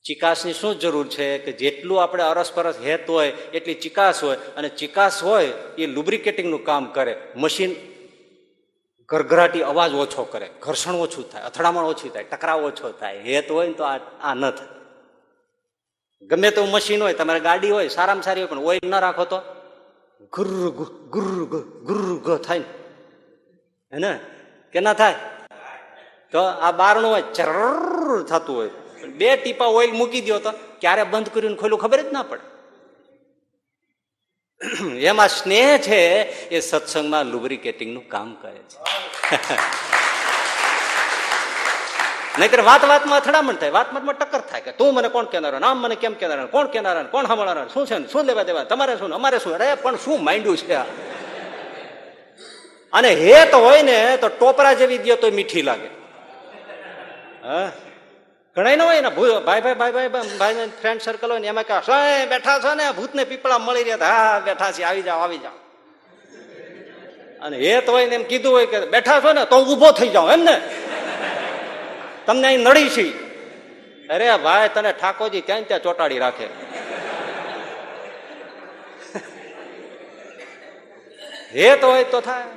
ચિકાસની શું જરૂર છે? કે જેટલું આપણે અરસપરસ હેત હોય એટલી ચિકાસ હોય, અને ચિકાસ હોય એ લુબ્રિકેટિંગનું કામ કરે. મશીન ઘરઘરાટી અવાજ ઓછો કરે, ઘર્ષણ ઓછું થાય, અથડામણ ઓછી થાય, ટકરાવ ઓછો થાય. હેત હોય ને તો આ આ ન થાય. ગમે તેવું મશીન હોય, તમારે ગાડી હોય સારામાં સારી હોય, પણ ઓઇલ ન રાખો તો ગુર ગુર ગુર થાય ને, હે ને કે ના થાય? તો આ બારણું હોય ચરર થતું હોય, પણ બે ટીપા ઓઇલ મૂકી દો તો ક્યારે બંધ કર્યું ખોલ્યું ખબર જ ના પડે. એમાં સ્નેહ છે એ સત્સંગમાં લુબ્રિકેટિંગનું કામ કરે છે. નહીતર વાત વાતમાં અથડામણ થાય, વાત વાતમાં ટક્કર થાય કે તું મને કોણ કહેનાર, આમ મને કેમ કહેનાર, કોણ કહેનાર, કોણ સાંભળનાર, શું છે શું લેવા દેવા, તમારે શું અમારે શું, અરે પણ શું માંડ્યું છે. અને હેત હોય ને તો ટોપરા જેવી દે તો મીઠી લાગે. હા, ઘણા ના હોય ને ભાઈ ભાઈ ભાઈ ભાઈ ભાઈ ફ્રેન્ડ સર્કલ હોય ને એમાં કે સાહેબ બેઠા છો ને ભૂત ને પીપળા મળી રહ્યા, હા બેઠા છે, આવી જાઓ આવી જાઓ. અને હેત હોય ને એમ કીધું હોય કે બેઠા છો ને તો ઉભો થઈ જાઓ, એમ ને તમને અહીં નડી છે, અરે ભાઈ તને ઠાકોરજી ત્યાં ત્યાં ચોટાડી રાખે. હેત હોય તો થાય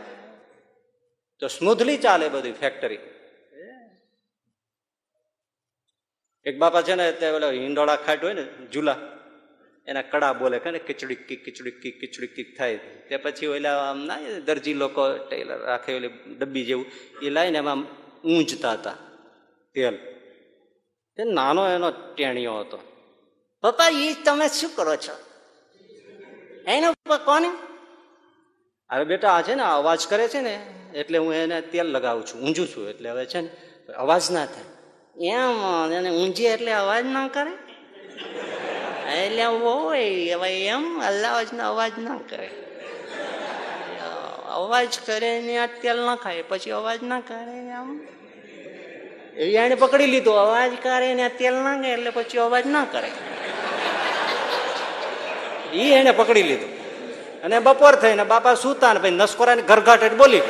તો સ્મૂધલી ચાલે બધી ફેક્ટરી. એક બાપા છે ને એટલે હિંડોળા ખાટ હોય ને ઝૂલા, એના કડા બોલે કે કિચડી કિક કિચડી કિક કિચડી કિક થાય, તે પછી ઓલા આમ ના દરજી લોકો ટેલર રાખે ઓલી ડબ્બી જેવું એ લાઈને એમાં ઊંચતા હતા તેલ. તે નાનો એનો ટેણીયો હતો, પપ્પા એ તમે શું કરો છો, એનો કોને? હવે બેટા આ છે ને અવાજ કરે છે ને એટલે હું એને તેલ લગાવું છું, ઊંઝું છું એટલે હવે છે ને અવાજ ના થાય. એમ એને ઊંઝી એટલે અવાજ ના કરે, એટલે હોય હવે એમ અલ્લાહનો અવાજ ના કરે, અવાજ કરે ને આ તેલ ના ખાય પછી અવાજ ના કરે, આમ એને પકડી લીધો અવાજ કરે ને તેલ ના ગયે એટલે પછી અવાજ ના કરે, એ એને પકડી લીધો. અને બપોર થઈને બાપા સુતા ને ભાઈ નસકોરા ને ઘરઘાટ બોલી,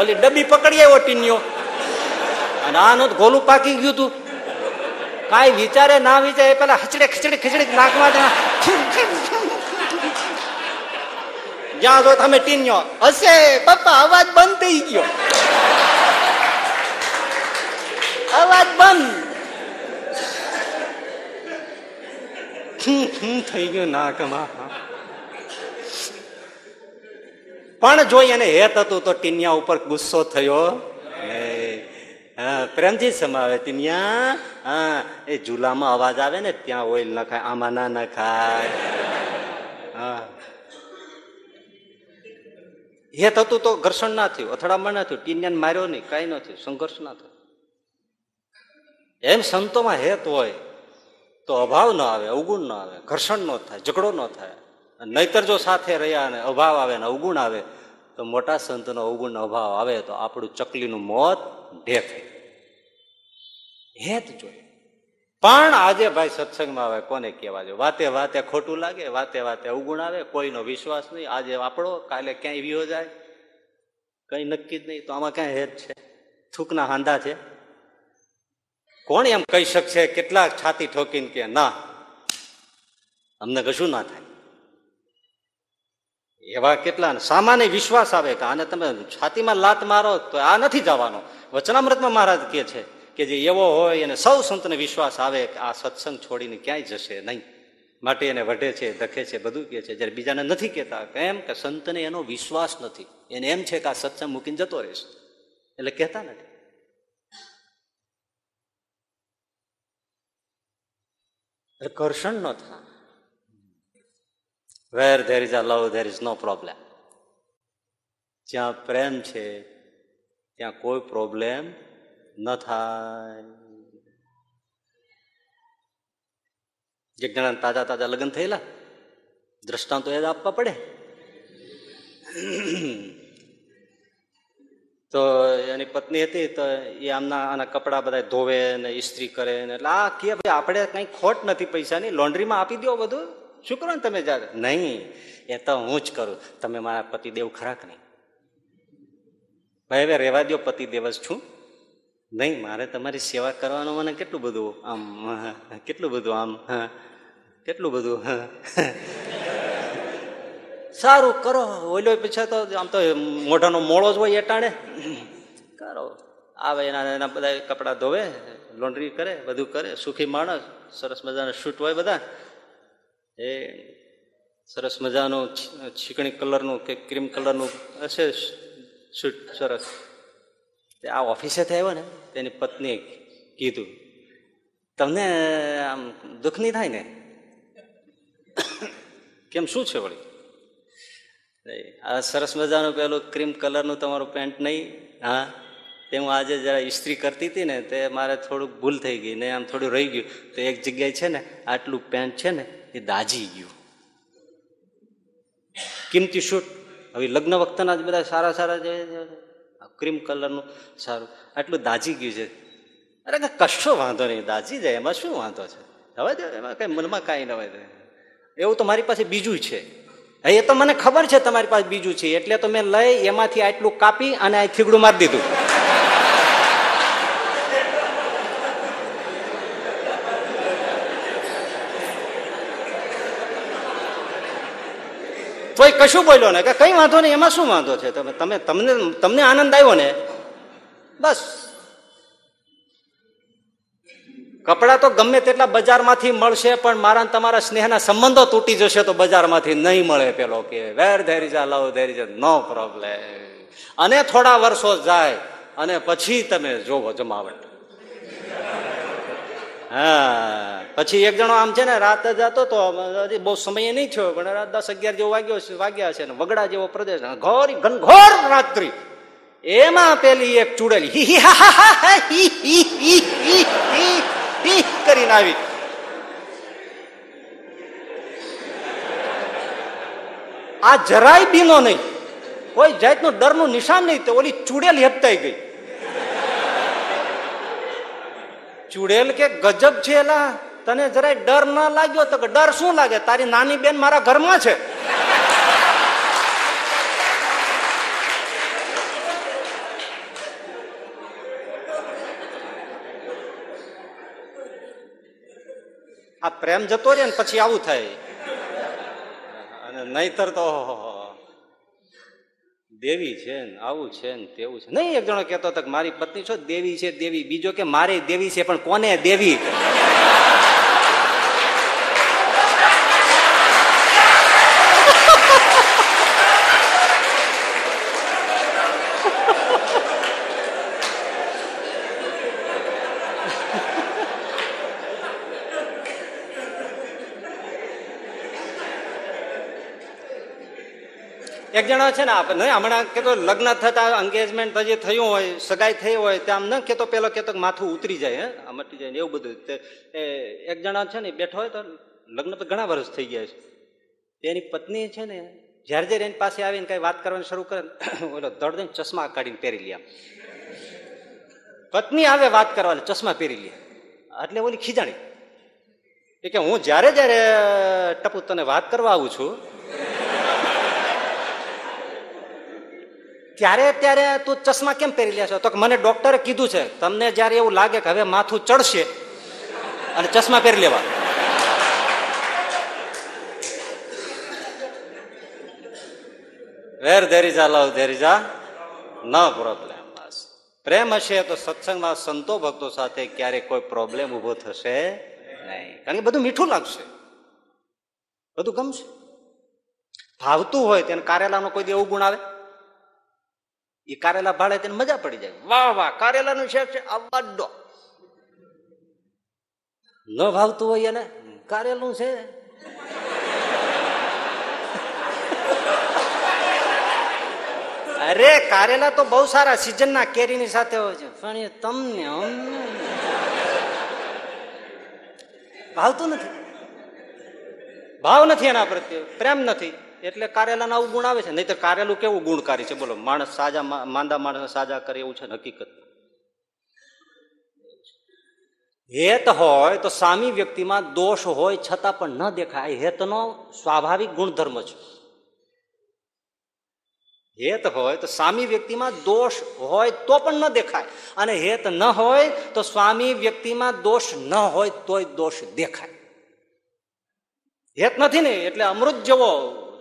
ઓલી ડબ્બી પકડી આવ્યો ટીન્યો, અને આનું ગોલું પાકી ગયું તું, કઈ વિચારે ના વિચારે પેલા ખીચડે ખીચડે ખીચડે નાખવા. જ્યાં જો તમે ટીન્યો હશે પપ્પા અવાજ બંધ થઈ ગયો, અવાજ બંધ. થી થી થઈ ગયું નાકમાં. પણ જોઈ અને હેત હતું તો ટીનિયા ઉપર ગુસ્સો થયો. પ્રેમજી સમાવે ટીનિયા, હા એ ઝુલામાં અવાજ આવે ને ત્યાં ઓઇલ ના ખાય, આમાં ના ના ખાય. હા હેત હતું તો ઘર્ષણ ના થયું, અથડામણ ના થયું, ટીનિયાને માર્યો નહીં, કઈ ન થયું, સંઘર્ષ ના થયો. એમ સંતોમાં હેત હોય તો અભાવ ન આવે, અવગુણ ન આવે, ઘર્ષણ ન થાય, ઝઘડો ન થાય. નહીતર જો સાથે રહ્યા અને અભાવ આવે ને અવગુણ આવે તો મોટા સંતનો અવગુણ અભાવ આવે તો આપણું ચકલીનું મોત ઢે થઈ. હેત જોઈએ. પણ આજે ભાઈ સત્સંગમાં આવે કોને કહેવા જોઈએ? વાતે વાતે ખોટું લાગે, વાતે વાતે અવગુણ આવે, કોઈનો વિશ્વાસ નહીં. આજે આપણો, કાલે ક્યાંય વિયો જાય, કંઈ નક્કી જ નહીં. તો આમાં ક્યાં હેત છે? થૂકના હાંધા છે. કોણ એમ કહી શકશે? કેટલાક છાતી ઠોકીને કે ના અમને કશું ના થાય, એવા કેટલા સામાન્ય વિશ્વાસ આવે કે આને તમે છાતીમાં લાત મારો તો આ નથી જવાનો. વચનામૃતમાં મહારાજ કહે છે કે જે એવો હોય એને સૌ સંતને વિશ્વાસ આવે કે આ સત્સંગ છોડીને ક્યાંય જશે નહીં, માટે એને વઢે છે, ધખે છે, બધું કહે છે. જ્યારે બીજાને નથી કહેતા, કેમ કે સંતને એનો વિશ્વાસ નથી, એને એમ છે કે આ સત્સંગ મૂકીને જતો રહેશે, એટલે કહેતા નથી. ઘર્ષણ ન થાય. Where there is a love there is no problem. જ્યાં પ્રેમ છે ત્યાં કોઈ પ્રોબ્લેમ ન થાય. એક જણા તાજા તાજા લગ્ન થયેલા, દ્રષ્ટાંતો એ જ આપવા પડે. તો એની પત્ની હતી, તો એ આમના આના કપડાં બધા ધોવે ને ઇસ્ત્રી કરે ને, એટલે આ કે ભાઈ આપણે કંઈ ખોટ નથી પૈસાની, લોન્ડ્રીમાં આપી દો બધું, શું કરો ને તમે જાતે? નહીં, એ તો હું જ કરું, તમે મારા પતિદેવ ખરાક નહીં ભાઈ, હવે રહેવા દો, પતિદેવ જ છું, નહીં મારે તમારી સેવા કરવાનું, મને કેટલું બધું આમ, કેટલું બધું આમ, કેટલું બધું સારું કરો. ઓઈલો પીછા તો આમ તો મોઢાનો મોળો જ હોય, એટાણે કરો. આવે એના એના બધા કપડાં ધોવે, લોન્ડ્રી કરે, બધું કરે, સુખી માણસ, સરસ મજાના શૂટ હોય બધા, એ સરસ મજાનું છીકણી કલરનું કે ક્રીમ કલરનું હશે શૂટ સરસ. આ ઓફિસેથી આવ્યો ને, તેની પત્નીએ કીધું, તમને આમ દુઃખ નહીં થાય ને? કેમ, શું છે વળી? આ સરસ મજાનું પેલું ક્રીમ કલરનું તમારું પેન્ટ નહીં? હા, તે હું આજે જરા ઇસ્ત્રી કરતી હતી ને, તે મારે થોડુંક ભૂલ થઈ ગઈ ને, આમ થોડું રહી ગયું, તો એક જગ્યાએ છે ને આટલું પેન્ટ છે ને એ દાઝી ગયું. કિંમતી શૂટ, હવે લગ્ન વખતના જ બધા સારા સારા જે ક્રીમ કલરનું સારું, આટલું દાઝી ગયું છે. અરે કશો વાંધો નહીં, દાઝી જાય, એમાં શું વાંધો છે? હવે જો એમાં કંઈ મનમાં કાંઈ ન હોય, એવું તો મારી પાસે બીજું છે, એ તો મને ખબર છે તમારી પાસે બીજું છે, એટલે તો મેં લઈ એમાંથી આટલું કાપી અને આ થીગડું મારી દીધું. કોઈ કશું બોલ્યો ને કે કઈ વાંધો નહીં, એમાં શું વાંધો છે? તમે તમે તમને તમને આનંદ આવ્યો ને, બસ. કપડાં તો ગમે તેટલા બજારમાંથી મળશે, પણ મારા તમારા સ્નેહના સંબંધો તૂટી જશે તો બજારમાંથી નહીં મળે. પેલો કે where there is a love there is a no problem. અને થોડા વર્ષો જાય અને પછી તમે જોવો જમાવટ. હા, પછી એક જણો આમ છે ને, રાત જતો તો બહુ સમય નહીં થયો, પણ રાત દસ અગિયાર જેવો વાગ્યો વાગ્યા છે ને, વગડા જેવો પ્રદેશ, ઘોર ઘનઘોર રાત્રિ, એમાં પેલી એક ચૂડેલી હી હી હા હા હા હી હી હી હી હી કરીને આવી. આ જરાય બીનો નહીં, કોઈ જાતનો ડરનું નિશાન નહીં, તો ઓલી ચૂડેલ હેપતાઈ ગઈ. ચૂડેલ કે ગજબ છે, એલા તને જરાય ડર ના લાગ્યો? તો ડર શું લાગે, તારી નાની બેન મારા ઘરમાં છે. આ પ્રેમ જતો રે ને પછી આવું થાય, અને નહીતર તો દેવી છે ને, આવું છે ને, તેવું છે. નહીં, એક જણો કહેતો હતો કે મારી પત્ની છો દેવી છે, દેવી. બીજો કે મારે દેવી છે, પણ કોને દેવી? એક જણા છે ને આપણે હમણાં કેતો લગ્ન થતા એંગેજમેન્ટ પછી થયું હોય, સગાઈ થઈ હોય, ત્યાં ન કેતો પેલો કેતો માથું ઉતરી જાય, હે મટી જાય ને એવું બધું. એક જણા છે ને બેઠો હોય તો લગ્ન પછી ઘણા વર્ષ થઈ ગયા છે, એની પત્ની છે ને જયારે જયારે એની પાસે આવીને કઈ વાત કરવાની શરૂ કરે ઓલો દોડ દઈને ચશ્મા કાઢીને પહેરી લે. પત્ની આવે વાત કરવાની ચશ્મા પહેરી લે એટલે ઓલી ખીજાણી કે હું જયારે જયારે ટપુ તને વાત કરવા આવું છું ત્યારે ત્યારે તું ચશ્મા કેમ પહેરી લે છો? તો મને ડોક્ટરે કીધું છે તમને જયારે એવું લાગે કે હવે માથું ચડશે અને ચશ્મા પહેરી લેવા. Where there is a love there is a no problem. પ્રેમ હશે તો સત્સંગમાં સંતો ભક્તો સાથે ક્યારેય કોઈ પ્રોબ્લેમ ઉભો થશે નહીં, કારણ કે બધું મીઠું લાગશે, બધું ગમશે. ભાવતું હોય તેને કારેલાનો કોઈ દે એવું ગુણ આવે, એ કારેલા ભાડે તેને મજા પડી જાય, વાહ વાહ કારેલાનું શેક છે અવાજ દો. ન ભાવતું હોય એને કારેલું છે અરે કારેલા તો બહુ સારા સિઝન ના કેરીની સાથે હોય છે, પણ એ તમને ભાવતું નથી, ભાવ નથી એના પ્રત્યે, પ્રેમ નથી, એટલે કારેલાના આવું ગુણ આવે છે. નહીં તો કારેલું કેવું ગુણકારી છે બોલો, માણસ સાજા માંદા માણસ સાજા કરે એવું છે હકીકત. હેત હોય તો સામી વ્યક્તિમાં દોષ હોય છતાં પણ ન દેખાય, હેતનો સ્વાભાવિક ગુણધર્મ છે. હેત હોય તો સામી વ્યક્તિમાં દોષ હોય તો પણ ન દેખાય, અને હેત ન હોય તો સ્વામી વ્યક્તિમાં દોષ ન હોય તોય દોષ દેખાય. હેત નથી ને એટલે અમૃત જેવો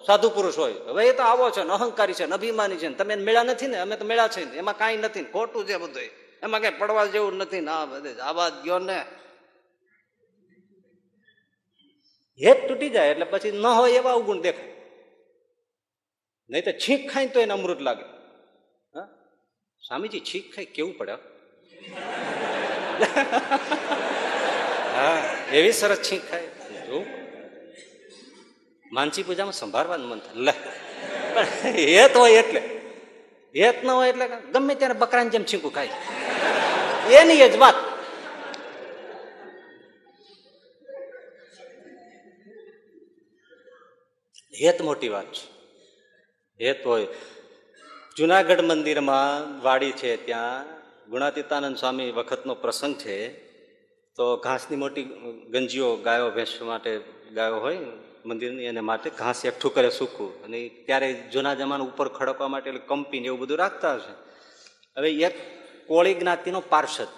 સાધુ પુરુષ હોય, હવે એ તો આવો છે ને અહંકારી છે ને અભિમાની છે ને, તમે મેળા નથી ને અમે તો મેળા છે ને, એમાં કાંઈ નથી, ખોટું છે બધું, એમાં કઈ પડવા જેવું નથી. ના બધે આવા ગયો ને હેત તૂટી જાય એટલે પછી ન હોય એવા અવગુણ દેખાય, નહીં તો છીંક ખાય તો એને અમૃત લાગે. હા સ્વામીજી છીંક ખાય કેવું પડે, હા એવી સરસ છીંક ખાય. માનસી પૂજામાં સંભાળવાનું મન થાય, લે પણ હેત હોય એટલે, હેત ન હોય એટલે ગમે ત્યારે બકરાની જેમ છીંકું ખાય, એની એ જ વાત. હેત મોટી વાત છે, હેત હોય. જુનાગઢ મંદિરમાં વાડી છે, ત્યાં ગુણાતીતાનંદ સ્વામી વખતનો પ્રસંગ છે. તો ઘાસની મોટી ગંજીઓ ગાયો ભેંસ માટે ગાયો હોય મંદિરની, એને માટે ઘાસ એકઠું કરે સૂકું, અને ત્યારે જૂના જમાના ઉપર ખડકવા માટે એટલે કંપીને એવું બધું રાખતા હશે. હવે એક કોળી જ્ઞાતિનો પાર્ષદ,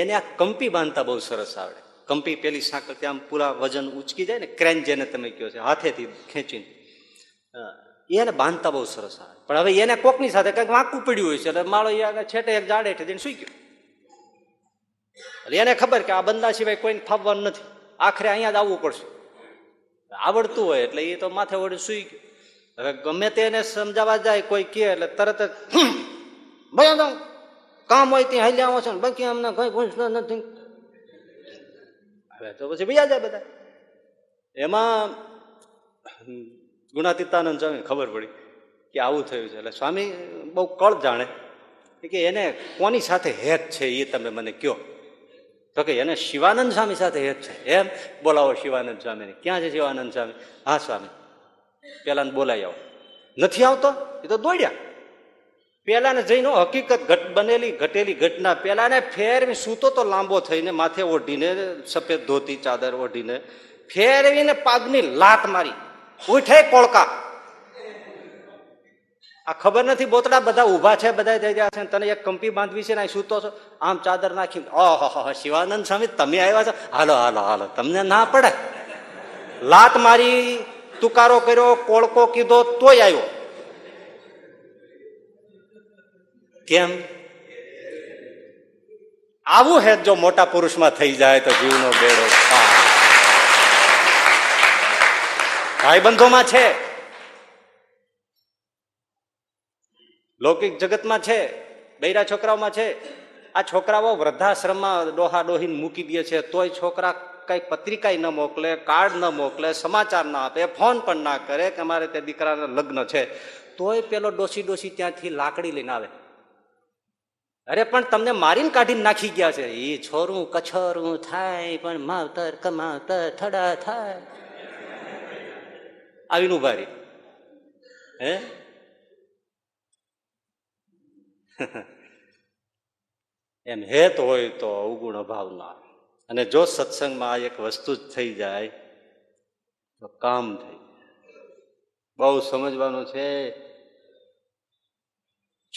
એને આ કંપી બાંધતા બહુ સરસ આવડે. કંપી પેલી સાંકળ ત્યાં પૂરા વજન ઉચકી જાય ને, ક્રેન જેને તમે કહો છો, હાથેથી ખેંચીને એને બાંધતા બહુ સરસ આવે. પણ હવે એને કોકની સાથે કંઈક વાંકું પડ્યું હોય છે, એટલે માળો એ છેટે એક ઝાડ હેઠે જઈને સૂઈ ગયો, એટલે એને ખબર કે આ બંદા સિવાય કોઈને ફાવવાનું નથી, આખરે અહીંયા જ આવવું પડશે. આવડતું હોય એટલે એ તો માથે વડે સુઈ ગયો. હવે ગમે તેને સમજાવવા જાય કોઈ કે એટલે તરત જ ભાઈ કામ હોય ત્યાં હલ્યા છે ને બાકી અમને કઈ ઘૂંસતો નથી. હવે તો પછી બીજા જાય બધા. એમાં ગુણાતીતાનંદ સ્વામી ખબર પડી કે આવું થયું છે, એટલે સ્વામી બહુ કળ જાણે કે એને કોની સાથે હેત છે એ તમે મને કહો. તો કે એને શિવાનંદ સ્વામી સાથે હેત છે. એમ બોલાવો શિવાનંદ સ્વામીને, ક્યાં છે શિવાનંદ સ્વામી? હા સ્વામી પેલાને બોલાવી આવો. નથી આવતો એ તો દોડ્યા, પેલાને જઈને હકીકત ઘટ બનેલી ઘટેલી ઘટના, પેલાને ફેરવી સૂતો તો લાંબો થઈને માથે ઓઢીને સફેદ ધોતી ચાદર ઓઢીને ફેરવીને પાગની લાત મારી ઉઠે કોળકા. આ ખબર નથી બોતડા બધા ઉભા છે, બધા થઈ ગયા છે, તને એક કંપી બાંધવી છે ને સૂતો છો, આમ ચાદર નાખી ઓહો શિવાનંદ સ્વામી તમે આવ્યા છો, હાલો હાલો હાલો, તમને ના પડે. લાત મારી, તુકારો કર્યો, કોળકો કીધો તોય આવ્યો. કેમ? આવું હેત જો મોટા પુરુષમાં થઈ જાય તો જીવનો બેડો પાર. ભાઈબંધોમાં છે, લૌકિક જગતમાં છે, બૈરા છોકરાઓમાં છે. આ છોકરાઓ વૃદ્ધાશ્રમમાં ડોહા ડોહીને મૂકી દે છે, તોય છોકરા કઈ પત્રિકાય ન મોકલે, કાર્ડ ન મોકલે, સમાચાર ના આપે, ફોન પણ ના કરે કે અમારે તે દીકરાના લગ્ન છે. તોય પેલો ડોસી ડોસી ત્યાંથી લાકડી લઈને આવે, અરે પણ તમને મારીને કાઢીને નાખી ગયા છે. એ છોરું કછોરું થાય પણ માવતર કમાવતર થડા થાય. આવીનું ભારી હે એમ હેત હોય તો અવગુણ અભાવ ના. અને જો સત્સંગમાં આ એક વસ્તુ જ થઈ જાય તો કામ થઈ જાય. બહુ સમજવાનું છે.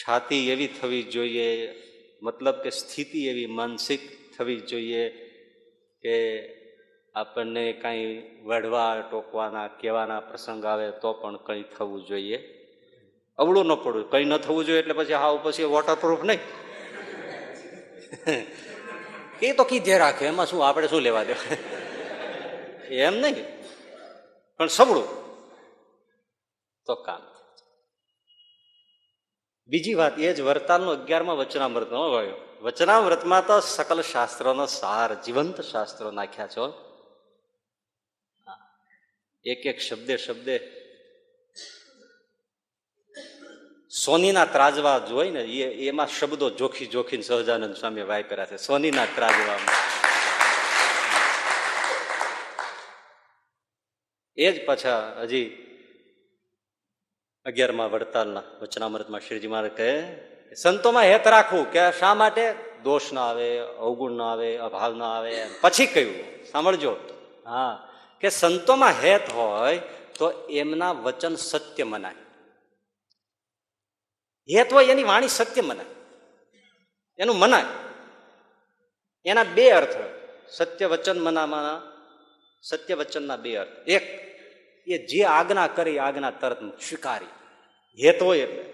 છાતી એવી થવી જોઈએ, મતલબ કે સ્થિતિ એવી માનસિક થવી જોઈએ કે આપણને કાંઈ વઢવા ટોકવાના કહેવાના પ્રસંગ આવે તો પણ કંઈ થવું જોઈએ, અવળું ન પડવું. કંઈ ન થવું જોઈએ એટલે પછી હા પછી વોટરપ્રૂફ નહીં એ તો કીધે રાખે, એમાં શું આપણે શું લેવા દેવા એમ નહીં, પણ સબળું તો કામ. બીજી વાત એ જ વર્તાલનો અગિયારમાં વચનામૃત નો ગયો. વચનામૃતમાં તો સકલ શાસ્ત્રોનો સાર, જીવંત શાસ્ત્રો નાખ્યા છો. એક એક શબ્દે શબ્દે સોનીના ત્રાજવા જોઈ ને એ એમાં શબ્દો જોખી જોખીને સહજાનંદ સ્વામી વાપર્યા છે. સોનીના ત્રાજવામાં એ જ પાછા હજી અગિયારમાં વડતાલના વચનામૃતમાં શ્રીજી મહારાજ કહે સંતોમાં હેત રાખવું કે શા માટે દોષ ના આવે, અવગુણ ના આવે, અભાવ ના આવે. પછી કહ્યું સાંભળજો, હા, કે સંતોમાં હેત હોય તો એમના વચન સત્ય મનાય. હેત હોય એની વાણી સત્ય મનાય, એનું મનાય. એના બે અર્થ, સત્ય વચન મનામાં સત્ય વચનના બે અર્થ. એક, એ જે આજ્ઞા કરી આજ્ઞા તરત સ્વીકારી, હેત હોય એટલે.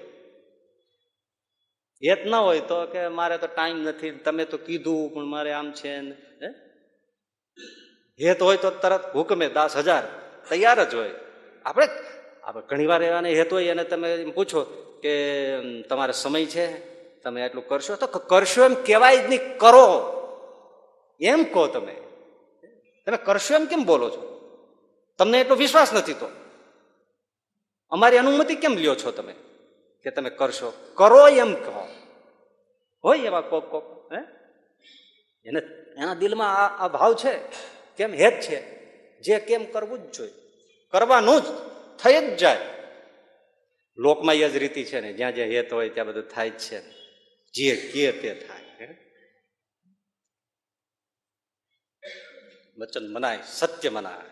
હેત ના હોય તો કે મારે તો ટાઈમ નથી, તમે તો કીધું પણ મારે આમ છે. હેત હોય તો તરત હુકમે દાસ હજાર તૈયાર જ હોય. આપણે આપણે ઘણી વાર એવાને હેત હોય અને તમે એમ પૂછો કે તમારે સમય છે, તમે આટલું કરશો, તો કરશો એમ કહેવાય જ નહીં. કરો એમ કહો, તમે તમે કરશો એમ કેમ બોલો છો? તમને એટલો વિશ્વાસ નથી તો અમારી અનુમતિ કેમ લ્યો છો તમે કે તમે કરશો? કરો એમ કહો. હોય એવા કોક કોક હે એને એના દિલમાં આ આ ભાવ છે, કેમ હેત છે, જે કેમ કરવું જ જોઈએ, કરવાનું જ થઈ જ જાય. લોકમાં એ જ રીતિ છે ને, જ્યાં જ્યાં હેત હોય ત્યાં બધું થાય જ છે. જે કે તે થાય, વચન મનાય, સત્ય મનાય.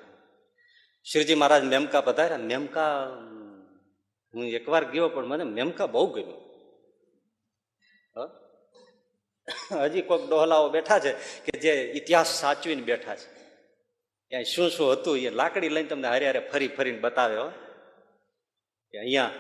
શ્રીજી મહારાજ મેમકા પધાર્યા. મેમકા હું એકવાર ગયો પણ મને મેમકા બહુ ગમ્યું. હજી કોઈક ડોહલાઓ બેઠા છે કે જે ઇતિહાસ સાચવીને બેઠા છે. ત્યાં શું શું હતું એ લાકડી લઈને તમને હારે હારે ફરી ફરીને બતાવે. હો કે અહીંયા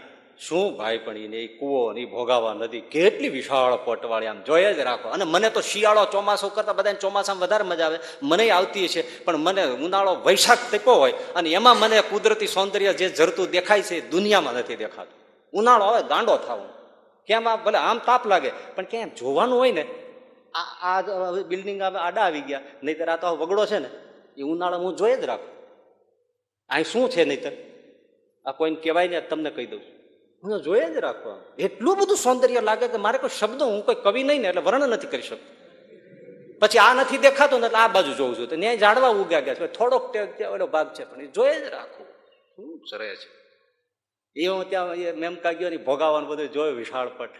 શું ભાઈ પણ એ કુવો ને ભોગાવા નદી કેટલી વિશાળ પટવાળી, આમ જોઈએ જ રાખો. અને મને તો શિયાળો ચોમાસો કરતા બધાને ચોમાસામાં વધારે મજા આવે. મને આવતી છે પણ મને ઉનાળો વૈશાખ તપ્યો હોય અને એમાં મને કુદરતી સૌંદર્ય જે ઝરતું દેખાય છે દુનિયામાં નથી દેખાતું. ઉનાળો હવે ગાંડો થાવ, કેમ આ ભલે આમ તાપ લાગે પણ ક્યાં જોવાનું હોય ને. આ આ બિલ્ડિંગ આડા આવી ગયા, નહીતર આ તો વગડો છે ને, એ ઉનાળો હું જોઈએ જ રાખું. અહીં શું છે નહીતર આ કોઈને કહેવાય ને, તમને કહી દઉં હું જોઈએ જ રાખવા. એટલું બધું સૌંદર્ય લાગે કે મારે કોઈ શબ્દો, હું કોઈ કવિ નહીં ને એટલે વર્ણન નથી કરી શકતો. પછી આ નથી દેખાતું ને એટલે આ બાજુ જોઉં છું, ત્યાં ઝાડવા ઉગ્યા ગયા છે, થોડોક ઓલો ભાગ છે પણ એ જોઈએ જ રાખવું. શું સરે છે એ હું ત્યાં મેમકા ગયો ને ભોગાવાનું બધું જોયું વિશાળ પટ.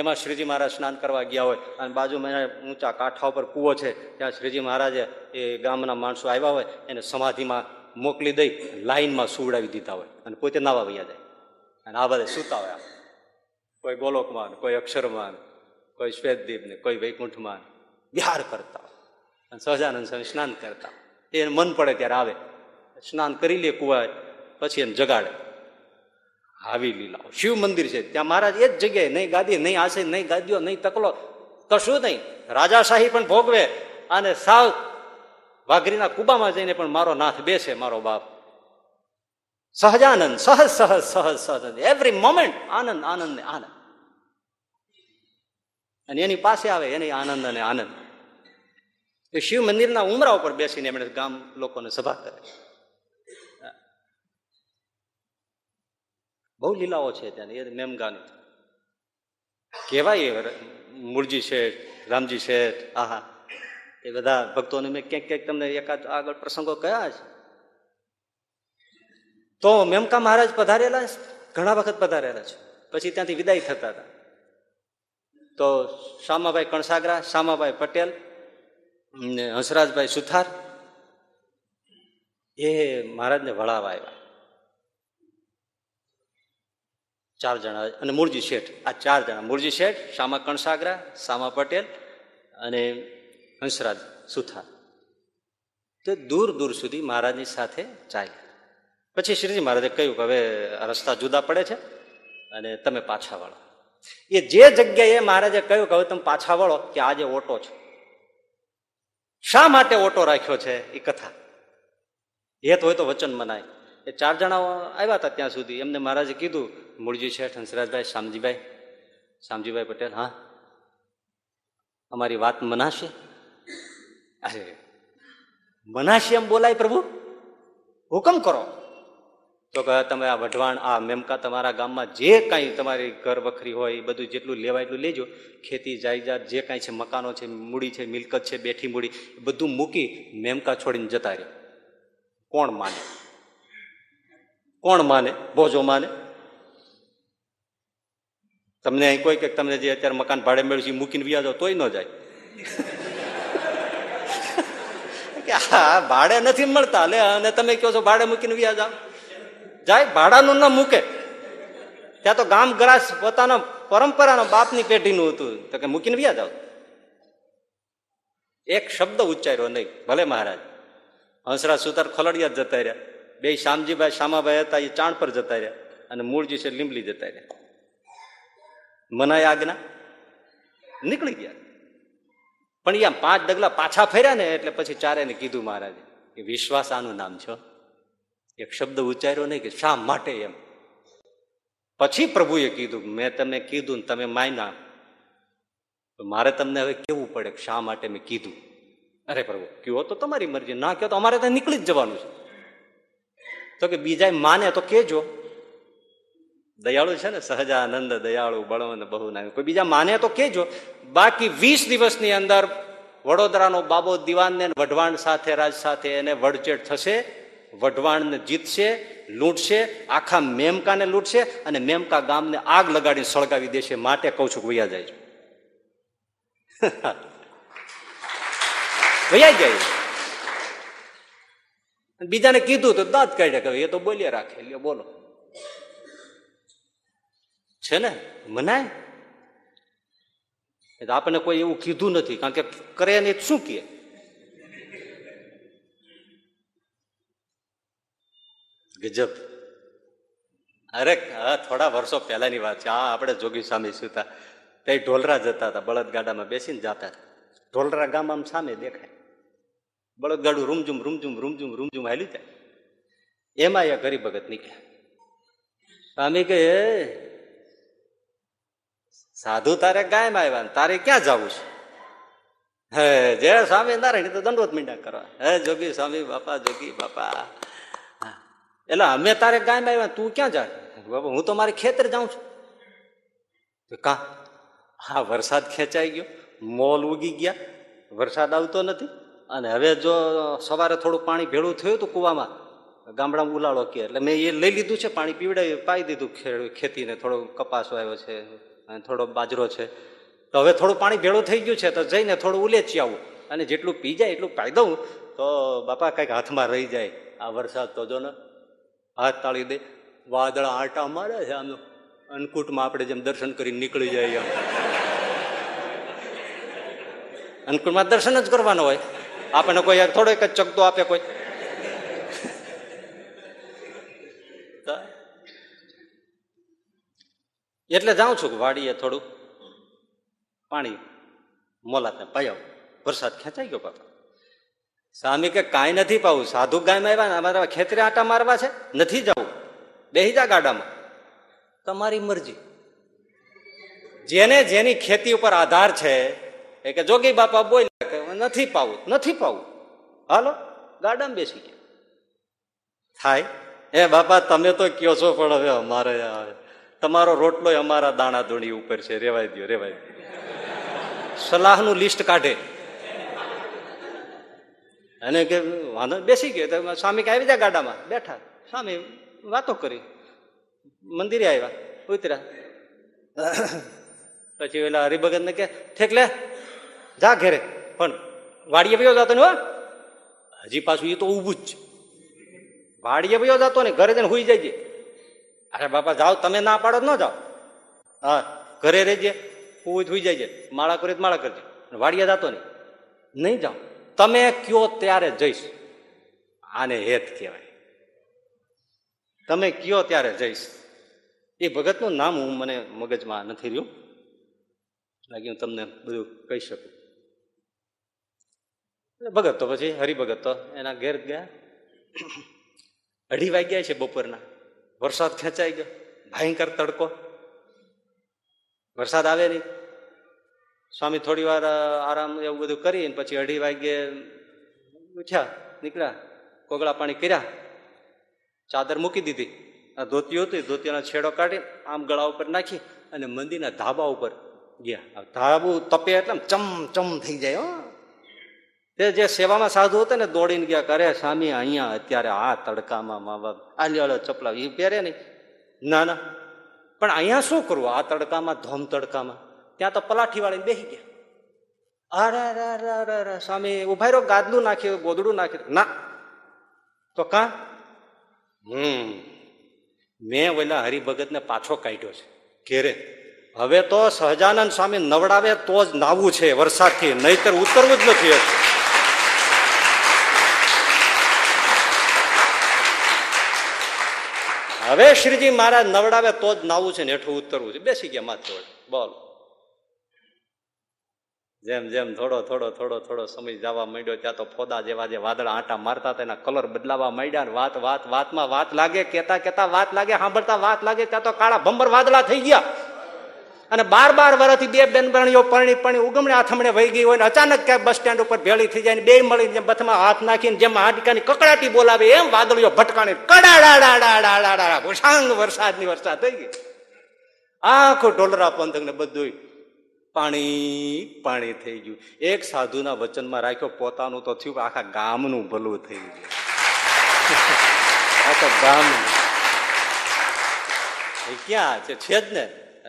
એમાં શ્રીજી મહારાજ સ્નાન કરવા ગયા હોય અને બાજુમાં ઊંચા કાંઠા ઉપર કૂવો છે, ત્યાં શ્રીજી મહારાજે એ ગામના માણસો આવ્યા હોય એને સમાધિમાં મોકલી દઈ લાઈનમાં સુવડાવી દીધા હોય અને પોતે નાવા વયા જાય. અને આ બધા સૂતા હોય, કોઈ ગોલોકમાં, કોઈ અક્ષરમાન, કોઈ શ્વેતદીપ ને કોઈ વૈકુંઠમાં વિહાર કરતા હોય. અને સહજાનંદ સ્વામી સ્નાન કરતા હોય, એને મન પડે ત્યારે આવે, સ્નાન કરી લે કુવાય, પછી એને જગાડે. આવી લીલાઓ. શિવ મંદિર છે ત્યાં મહારાજ એ જ જગ્યાએ, નહીં ગાદી, નહીં આશે, નહીં ગાદીઓ, નહીં તકલો, કશું નહીં. રાજાશાહી પણ ભોગવે અને સાવ વાઘરીના કુબામાં જઈને પણ મારો નાથ બેસે, મારો બાપ સહજાનંદ. સહજ સહજ સહજ સહજ એવરી મોમેન્ટ આનંદ આનંદ ને આનંદ. અને એની પાસે આવે એને આનંદ અને આનંદ. એ શિવ મંદિરના ઉમરા ઉપર બેસીને એમણે ગામ લોકોને સભા કરે. બહુ લીલાઓ છે ત્યાંની, એ મેમગાની કહેવાય. મુરજી શેઠ, રામજી શેઠ, આહા, એ બધા ભક્તોને મેં ક્યાંક ક્યાંક તમને એકાદ આગળ પ્રસંગો કયા છે. તો મેમકા મહારાજ પધારેલા, ઘણા વખત પધારેલા છે, પછી ત્યાંથી વિદાય થતા હતા. તો શ્યામાભાઈ કણસાગરા, શ્યામાભાઈ પટેલ, હંસરાજભાઈ સુથાર એ મહારાજને વળાવવા આવ્યા, ચાર જણા, અને મુરજી શેઠ, આ ચાર જણા, મુરજી શેઠ, શ્યામા કણસાગરા, શ્યામા પટેલ અને હંસરાજ સુથાર. તો દૂર દૂર સુધી મહારાજની સાથે ચાલ્યા. પછી શ્રીજી મહારાજે કહ્યું કે હવે રસ્તા જુદા પડે છે અને તમે પાછા વળો. એ જે જગ્યાએ મહારાજે કહ્યું કે હવે તમે પાછા વળો, કે આજે ઓટો છે, શા માટે ઓટો રાખ્યો છે એ કથા, હેત હોય તો વચન મનાય. એ ચાર જણા આવ્યા હતા ત્યાં સુધી, એમને મહારાજે કીધું, મૂળજી શેઠ, હંસરાજભાઈ, શામજીભાઈ, શામજીભાઈ પટેલ, હા અમારી વાત મનાશે? અરે મનાશે એમ બોલાય પ્રભુ, હુકમ કરો. તો કહે તમે આ વઢવાણ, આ મેમકા, તમારા ગામમાં જે કાંઈ તમારી ઘર વખરી હોય એ બધું જેટલું લેવાય એટલું લેજો, ખેતી જાયજાત જે કાંઈ છે, મકાનો છે, મૂડી છે, મિલકત છે, બેઠી મૂડી, એ બધું મૂકી મેમકા છોડીને જતા રહ્યો. કોણ માને? કોણ માને? બોજો માને? તમને અહીં કોઈ કે તમને જે અત્યારે મકાન ભાડે મેળવ્યું છે મૂકીને વ્યાજો તોય ન જાય, કે આ ભાડે નથી મળતા લે, અને તમે કહો છો ભાડે મૂકીને વ્યાજા જાય, ભાડાનું ના મૂકે. ત્યાં તો ગામ ગ્રાસ પોતાના પરંપરાના બાપની પેઢીનું હતું, તો કે મૂકીને વ્યાજ આવ. એક શબ્દ ઉચ્ચાર્યો નહીં. ભલે મહારાજ. હંસરાજ સુતાર ખલડિયા જતા રહ્યા, બે શામજીભાઈ, શામાભાઈ હતા એ ચાણ પર જતા રહ્યા, અને મૂળજી છે લીંબલી જતા રહ્યા. મનાય આજ્ઞા, નીકળી ગયા. પણ એ પાંચ ડગલા પાછા ફેર્યા ને એટલે પછી ચારેને કીધું મહારાજે કે વિશ્વાસ આનું નામ છે. એક શબ્દ ઉચ્ચાર્યો નહીં કે શા માટે એમ. પછી પ્રભુએ કીધું, મેં તમને કીધું તમે માયના, મારે તમને હવે કેવું પડે કે શા માટે મેં કીધું. અરે પ્રભુ, કયો તો તમારી મરજી, ના કયો તો અમારે ત્યાં નીકળી જ જવાનું છે. તો કે બીજા માને તો કહેજો. દયાળુ છે ને સહજાનંદ, દયાળુ બળવંત બહુ ના, કોઈ બીજા માને તો કહેજો. બાકી વીસ દિવસની અંદર વડોદરાનો બાબો દિવાનને વઢવાણ સાથે રાજ સાથે એને વડચેટ થશે, વઢવાણને જીતશે, લૂંટશે, આખા મેમકાને લૂંટશે, અને મેમકા ગામને આગ લગાડીને સળગાવી દેશે. માટે કહું છું વૈયા જાય, વૈયા જાય. બીજાને કીધું તો દાંત કાઢ્યા કે એ તો બોલ્યા રાખે, લ્યો બોલો છે ને મનાય. આપણને કોઈ એવું કીધું નથી, કારણ કે કરે ને શું કહે. ગજબ. અરે હા, થોડા વર્ષો પહેલાની વાત છે. હા, આપણે જોગી સ્વામી સુતા તે ઢોલરા જતા હતા, બળદગાડામાં બેસીને જતા હતા. ઢોલરા ગામ આમ સામે દેખાય, બળદગાડું રૂમઝુમ રૂમઝુમ રૂમઝુમ રૂમઝુમ હાલ્યું જાય. એમાં એ ગરીબ ભગત નીકળ્યા. સ્વામી કહે, સાધુ તારે ગાયમાં આવ્યા ને તારે ક્યાં જવું છે? હે જે સ્વામી નારાયણ તો દંડવત મીંડા કરવા. હે જોગી સ્વામી બાપા, જોગી બાપા, એટલે અમે તારે ગાયમાં આવ્યા, તું ક્યાં જાય? બાપા હું તો મારે ખેતર જાઉં છું. કા? હા, વરસાદ ખેંચાઈ ગયો, મોલ ઉગી ગયા, વરસાદ આવતો નથી, અને હવે જો સવારે થોડું પાણી ભેળું થયું હતું કૂવામાં, ગામડામાં ઉલાળો કે એટલે મેં એ લઈ લીધું છે, પાણી પીવડાવી પાઈ દીધું ખેતીને. થોડો કપાસ આવ્યો છે, થોડો બાજરો છે, તો હવે થોડું પાણી ભેળું થઈ ગયું છે, તો જઈને થોડું ઉલેચી આવું, અને જેટલું પી જાય એટલું પાઈ દઉં તો બાપા કંઈક હાથમાં રહી જાય. આ વરસાદ તો જો ને હાથ તાળી દે, વાદળા આટા મારે છે આમ, અન્નકૂટમાં આપણે જેમ દર્શન કરીને નીકળી જાય એમ. અન્નકૂટમાં દર્શન જ કરવાનો હોય, આપણને કોઈ થોડો એક જ ચકતો આપે કોઈ. એટલે જાઉં છું વાડીએ, થોડું પાણી મોલાત ને પાયો, વરસાદ ખેંચાઈ ગયો. બાપા સ્વામી કે કાંઈ નથી પાવું, સાધુ ગાયમાં આવ્યા ને અમારા ખેતરે આટા મારવા છે, નથી જવું, બેસી જા ગાડામાં, તમારી મરજી. જેને જેની ખેતી ઉપર આધાર છે એ કે જોગી બાપા બોલ્યા કે નથી પાવું, નથી પાવું, હાલો ગાડામાં બેસી ગયા. થાય હે બાપા તમે તો કયો છો, પણ હવે અમારે તમારો રોટલો અમારા દાણા ધૂણી ઉપર છે, રેવાય દો રેવાય દો. સલાહનું લિસ્ટ કાઢે અને કે વાંધો, બેસી ગયો સ્વામી કે આવી જા ગાડામાં. બેઠા સ્વામી, વાતો કરી, મંદિરે આવ્યા, ઉતર્યા. પછી પેલા હરિભગત ને કે ઠેકલે જા ઘેરે, પણ વાડીએ ભયો જતો ને હો, હજી પાછું એ તો ઊભું જ છે, વાડીએ ભયો જતો ને ઘરે જઈને હુઈ જાય. અરે બાપા જાઓ, તમે ના પાડો ન જાઓ, હા ઘરે રહેજે, હુઈ જાય, માળા કરે માળા કરજે, વાડીએ જતો નહીં, નહીં જાઓ, તમે કયો ત્યારે જઈશ. આને હેત કહેવાય, તમે કયો ત્યારે જઈશ. એ ભગતનું નામ હું મને મગજમાં નથી રહ્યું, લાગે હું તમને બધું કહી શકું. ભગત તો પછી હરિભગત તો એના ઘેર ગયા. અઢી વાગ્યા છે બપોરના, વરસાદ ખેંચાઈ ગયો, ભયંકર તડકો, વરસાદ આવે નહીં. સ્વામી થોડી વાર આરામ એવું બધું કરીને પછી અઢી વાગ્યે ઉઠ્યા, નીકળ્યા, કોગળા પાણી કર્યા, ચાદર મૂકી દીધી, આ ધોતી હતી, ધોતીનો છેડો કાઢી આમ ગળા ઉપર નાખી અને મંદિરના ધાબા ઉપર ગયા. ધાબુ તપે એટલે ચમચમ થઈ જાય. તે જે સેવામાં સાધુ હતા ને દોડીને ગયા કરે, સ્વામી અહીંયા અત્યારે આ તડકામાં મા બાપ આલ્યો ચપલા એ પહેરે નહીં, ના ના, પણ અહીંયા શું કરવું આ તડકામાં, ધોમ તડકામાં. ત્યાં તો પલાઠી વાળીને બેસી ગયા. અરે રા સ્વામી ઉભા રહ્યો, ગાદલું નાખ્યું, ગોદડું નાખ્યું, ના તો કા હમ મેં ઓલા હરિભગતને પાછો કાઢ્યો છે ઘેરે. હવે તો સહજાનંદ સ્વામી નવડાવે તો જ નાવું છે વરસાદથી, નહીતર ઉતરવું જ નથી. હવે શ્રીજી મહારાજ નવડાવે તો જ નાવું છે ને હેઠું ઉતરવું છે. બેસી ગયા માથે વડે. બોલ, જેમ જેમ થોડો થોડો થોડો થોડો સમય જવા માંડ્યો, ત્યાં તો ફોદા જેવા જે વાદળ આંટા મારતા હતા એના કલર બદલાવા માંડ્યા. વાત વાત વાતમાં વાત લાગે, કહેતા કહેતા વાત લાગે, સાંભળતા વાત લાગે, ત્યાં તો કાળા ભંબર વાદળા થઈ ગયા. અને બાર બાર વર્ષથી બે બેનપણીઓ પરણી પરણી ઉગમણે આથમણે વહી ગઈ હોય ને અચાનક ક્યાંક બસ સ્ટેન્ડ ઉપર ભેળી થઈ જાય ને બે મળીને બથમાં હાથ નાખીને જેમ હાડકાની કકડાટી બોલાવે એમ વાદળીઓ ભટકાણે કડાડાડાડાડાડાડા ભૂષાંગ વરસાદની વરસાદ થઈ ગઈ. આખો ઢોલરા પંથકને બધું પાણી પાણી થઈ ગયું. એક સાધુના વચનમાં રાખ્યો, પોતાનું તો થયું, આખા ગામનું ભલું થઈ ગયું. આખા ગામનું એ ક્યાં છે જ ને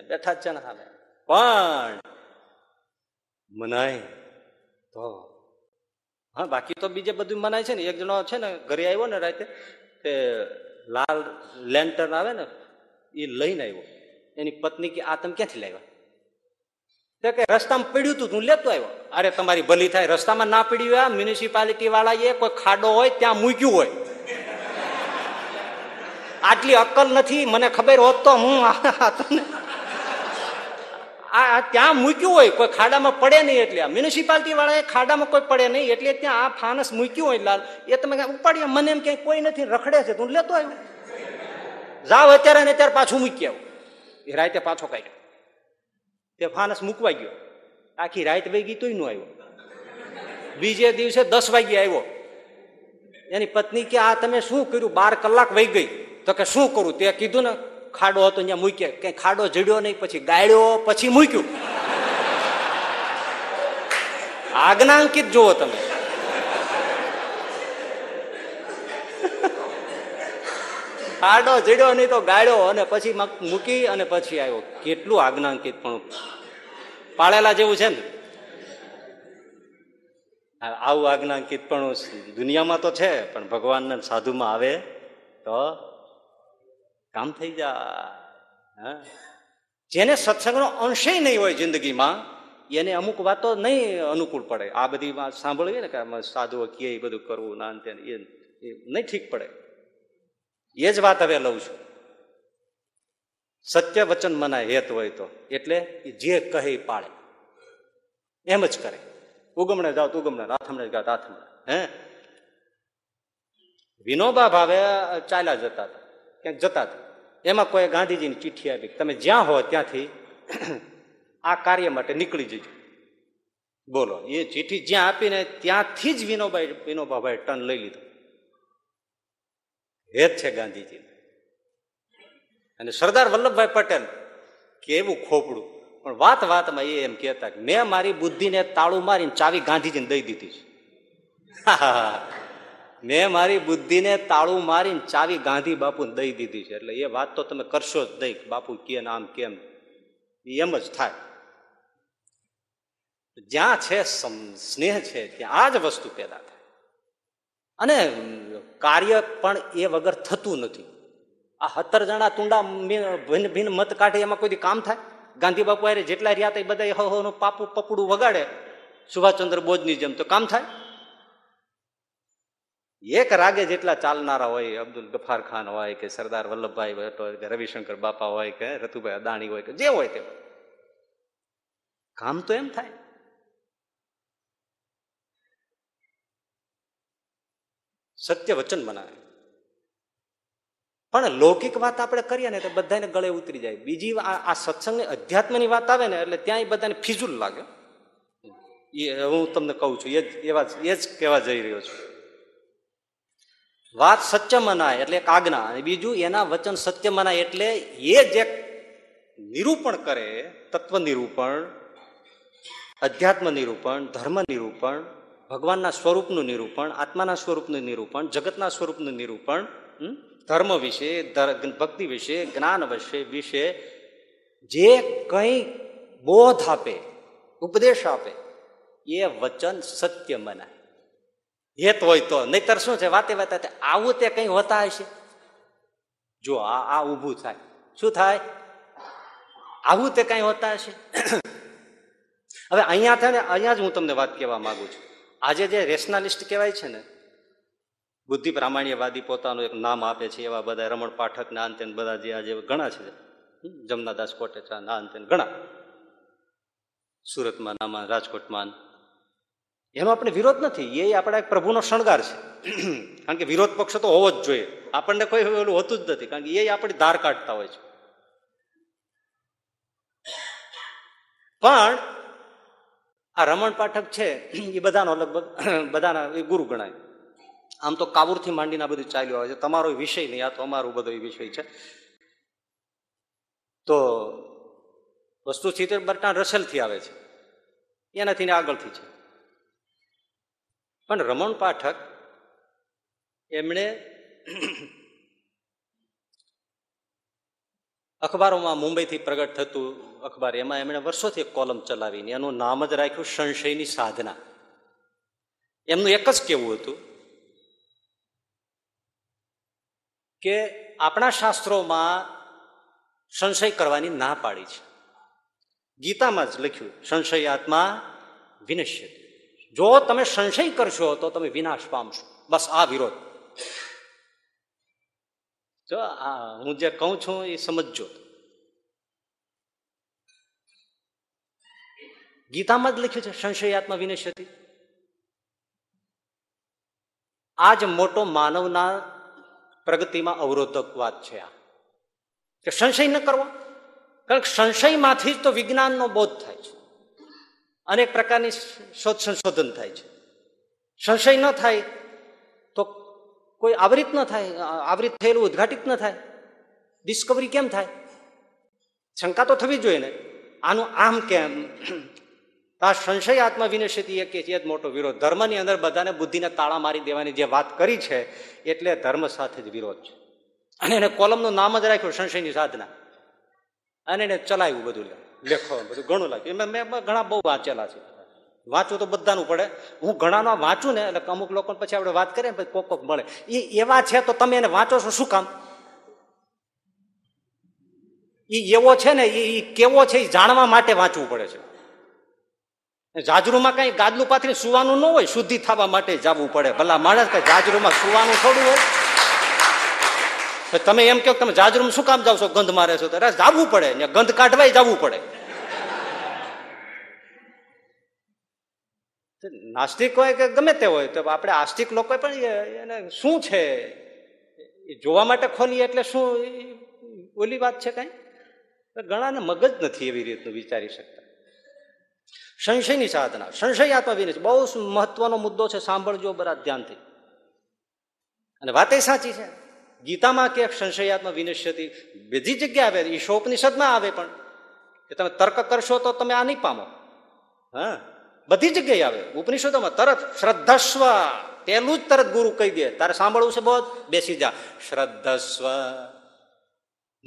બેઠા જ છે ને હાલે, પણ મનાય તો હા, બાકી તો બીજે બધું મનાય છે ને. એક જણો છે ને ઘરે આવ્યો ને રાતે, તે લાલ લેન્ટર્ન આવે ને એ લઈને આવ્યો. એની પત્ની કે આ તમે ક્યાંથી લાવ્યા? તે કે રસ્તામાં પીડ્યું હતું, હું લેતો આવ્યો. અરે તમારી ભલી થાય, રસ્તામાં ના પીડ્યું, મ્યુનિસિપાલિટી વાળા એ કોઈ ખાડો હોય ત્યાં મૂક્યું હોય. આટલી અક્કલ નથી, મને ખબર હોત તો હું તમને આ ત્યાં મૂક્યું હોય, કોઈ ખાડામાં પડે નહીં, એટલે આ મ્યુનિસિપાલિટી વાળા ખાડામાં કોઈ પડે નહીં એટલે ત્યાં આ ફાનસ મૂક્યું હોય લાલ, એ તમે ઉપાડ્યા, મને એમ ક્યાંય કોઈ નથી, રખડે છે, તું લેતો આવ્યો, જાવ અત્યારે ને અત્યારે પાછું મૂકી આવું. એ રાતે પાછો કાઢ્યો, તે ફાનસ મૂકવા ગયો, આખી રાત વહી ગઈ તોય ન આવ્યો. બીજે દિવસે દસ વાગે આવ્યો. એની પત્ની કે આ તમે શું કર્યું? બાર કલાક વહી ગઈ. તો કે શું કરું? તે કીધું ને ખાડો હતો ત્યાં મૂક્યા, કઈ ખાડો જડ્યો નહીં, પછી ગાળ્યો, પછી મૂક્યું. આજ્ઞાંકિત જુઓ તમે. ખાડો જડ્યો નહીં તો ગાળ્યો અને પછી મૂકી અને પછી આવ્યો. કેટલું આજ્ઞાંકિત પણ પાળેલા જેવું છે ને. આવું આજ્ઞાંકિત પણ દુનિયામાં તો છે, પણ ભગવાનના સાધુમાં આવે તો કામ થઈ જાય. જેને સત્સંગનો અંશે નહીં હોય જિંદગીમાં, એને અમુક વાતો નહીં અનુકૂળ પડે. આ બધી વાત સાંભળવી ને કે સાધુઓ કે એ બધું કરવું ના તે નહીં ઠીક પડે. એ જ વાત હવે લઉં છું. સત્ય વચન મના હેત હોય તો, એટલે જે કહે પાળે, એમ જ કરે. ઉગમણે જાઓ તો ઉગમણે, આથમણે જાઓ તો આથમણે. હે વિનોબા ભાવે ચાલ્યા જતા હતા, ક્યાંક જતા હતા, એમાં કોઈ ગાંધીજીની ચિઠ્ઠી આપી, તમે જ્યાં હો ત્યાંથી આ કાર્ય માટે નીકળી જજો. બોલો, એ ચિઠ્ઠી જ્યાં આપીને ત્યાંથી જ વિનોબાઈ વિનોબાભાઈ ટર્ન લઈ લીધો. હેત છે ગાંધીજી અને સરદાર વલ્લભભાઈ પટેલ કેવું ખોપડું, પણ વાત વાતમાં એ એમ કહેતા કે મેં મારી બુદ્ધિને તાળું મારીને ચાવી ગાંધીજીને દઈ દીધી છે. મેં મારી બુદ્ધિને તાળું મારીને ચાવી ગાંધી બાપુને દઈ દીધી છે. એટલે એ વાત તો તમે કરશો જ નહીં, બાપુ કે નામ કેમ, એમ જ થાય. જ્યાં છે સ્નેહ છે ત્યાં આ જ વસ્તુ પેદા થાય અને કાર્ય પણ એ વગર થતું નથી. આ સત્તર જણા તુંડા ભિન્ન ભિન્ન મત કાઢે એમાં કોઈ કામ થાય? ગાંધી બાપુ આરે જેટલા રહ્યા હતા એ બધા પાપુ પપડું વગાડે સુભાષચંદ્ર બોઝની જેમ તો કામ થાય? એક રાગે જેટલા ચાલનારા હોય, અબ્દુલ ગફાર ખાન હોય કે સરદાર વલ્લભભાઈ હોય કે રવિશંકર બાપા હોય કે રતુભાઈ અદાણી હોય કે જે હોય તે કામ તો એમ થાય. સત્ય વચન બનાવે, પણ લૌકિક વાત આપણે કરીએ ને તો બધાને ગળે ઉતરી જાય. બીજી આ સત્સંગની અધ્યાત્મની વાત આવે ને એટલે ત્યાં એ બધાને ફિઝુલ લાગે. એ હું તમને કહું છું, એ જ એવા એ જ કહેવા જઈ રહ્યો છું. વાત સત્ય મનાય એટલે એક આજ્ઞા, અને બીજું એના વચન સત્ય મનાય એટલે એ જે નિરૂપણ કરે, તત્વ નિરૂપણ, અધ્યાત્મ નિરૂપણ, ધર્મ નિરૂપણ, ભગવાનના સ્વરૂપનું નિરૂપણ, આત્માના સ્વરૂપનું નિરૂપણ, જગતના સ્વરૂપનું નિરૂપણ, ધર્મ વિશે, ભક્તિ વિશે, જ્ઞાન વિશે જે કંઈ બોધ આપે, ઉપદેશ આપે એ વચન સત્ય મનાય. હેત હોય તો, નહીતર શું છે વાતે વાતે આવું તે કંઈ હોતા હશે. જો આ આ ઊભું થાય, શું થાય? આવું તે કંઈ હોતા હશે. હવે અહીંયા થાય ને, અહીંયા જ હું તમને વાત કહેવા માંગુ છું. આજે જે રેશનાલિસ્ટ કહેવાય છે ને, બુદ્ધિ પ્રામાણ્યવાદી પોતાનું એક નામ આપે છે, એવા બધા રમણ પાઠક ના અંતે બધા જે આજે ઘણા છે, જમનાદાસ કોટેચા ના અંતે ઘણા સુરતમાં નામાં રાજકોટમાં, એનો આપણે વિરોધ નથી. એ આપણા એક પ્રભુનો શણગાર છે, કારણ કે વિરોધ પક્ષ તો હોવો જ જોઈએ. આપણને કોઈ એવું હોતું જ નથી, કારણ કે એ આપણી ધાર કાઢતા હોય છે. પણ આ રમણ પાઠક છે એ બધાનો લગભગ બધાના એ ગુરુ ગણાય. આમ તો કાબુરથી માંડીને આ બધું ચાલ્યું આવે છે. તમારો વિષય નહીં, આ તો અમારો બધો વિષય છે. તો વસ્તુ સિત્તેર બર્ટાન રસેલથી આવે છે, એનાથી આગળથી છે. પણ રમણ પાઠક એમણે અખબારોમાં મુંબઈથી પ્રગટ થતું અખબાર, એમાં એમણે વર્ષોથી એક કોલમ ચલાવીને એનું નામ જ રાખ્યું સંશયની સાધના. એમનું એક જ કહેવું હતું કે આપણા શાસ્ત્રોમાં સંશય કરવાની ના પાડી છે. ગીતામાં જ લખ્યું સંશય આત્મા વિનશ્યતિ. જો તમે સંશય કરશો તો તમે વિનાશ પામશો. બસ આ વિરોધ. જો આ હું જે કહું છું એ સમજજો. ગીતામાં જ લખ્યું છે સંશય આત્મા વિનશ્યતિ. આ જ મોટો માનવના પ્રગતિમાં અવરોધક વાત છે આ, કે સંશય ન કરવો. કારણ કે સંશયમાંથી જ તો વિજ્ઞાનનો બોધ થાય છે, અનેક પ્રકારની શોધ સંશોધન થાય છે. સંશય ન થાય તો કોઈ આવૃત ન થાય, આવૃત થયેલું ઉદઘાટિત ન થાય, ડિસ્કવરી કેમ થાય? શંકા તો થવી જોઈએ ને. આનું આમ કેમ? આ સંશય આત્મા વિનશ્યતિ એ જ મોટો વિરોધ. ધર્મની અંદર બધાને બુદ્ધિને તાળા મારી દેવાની જે વાત કરી છે એટલે ધર્મ સાથે જ વિરોધ છે. અને એને કોલમનું નામ જ રાખ્યું સંશયની સાધના, અને એને ચલાવ્યું બધું લેખો બધું ઘણું લાગ્યું. મેં ઘણા બહુ વાંચેલા છે. વાંચવું તો બધાનું પડે. હું ઘણાનો વાંચું ને એટલે અમુક લોકો પછી આપણે વાત કરીએ પછી કોક કોક મળે એ એવા છે, તો તમે એને વાંચો છો શું કામ? એ એવો છે ને, એ કેવો છે એ જાણવા માટે વાંચવું પડે છે. જાજરૂમાં કઈ ગાદલું પાથરી સુવાનું ન હોય, શુદ્ધિ થવા માટે જવું પડે. ભલા માણસ કઈ જાજરૂમાં સુવાનું થોડું હોય? તમે એમ કહો તમે જાજરૂમાં શું કામ જાવ છો, ગંધ મારે છો? તો જવું પડે ને, ગંધ કાઢવાય જવું પડે. નાસ્તિક હોય કે ગમે તે હોય, તો આપણે આસ્તિક લોકો પણ એને શું છે એ જોવા માટે ખોલીએ એટલે શું ઓલી વાત છે? કાંઈ ઘણાને મગજ નથી એવી રીતનું વિચારી શકતા. સંશયની સાધના, સંશય આત્મા વિનશ્યતિ બહુ મહત્વનો મુદ્દો છે, સાંભળજો બરા ધ્યાનથી. અને વાત એ સાચી છે. ગીતામાં કે સંશયાત્મ વિનશ્યતિ બીજી જગ્યા આવે, ઈશોપનિષદમાં આવે, પણ કે તમે તર્ક કરશો તો તમે આ નહીં પામો. હા, બધી જગ્યાએ આવે ઉપનિષદોમાં. તરત શ્રદ્ધસ્વ, તેલું જ તરત ગુરુ કહી દે, તારે સાંભળવું છે બહુ, બેસી જા, શ્રદ્ધસ્વ.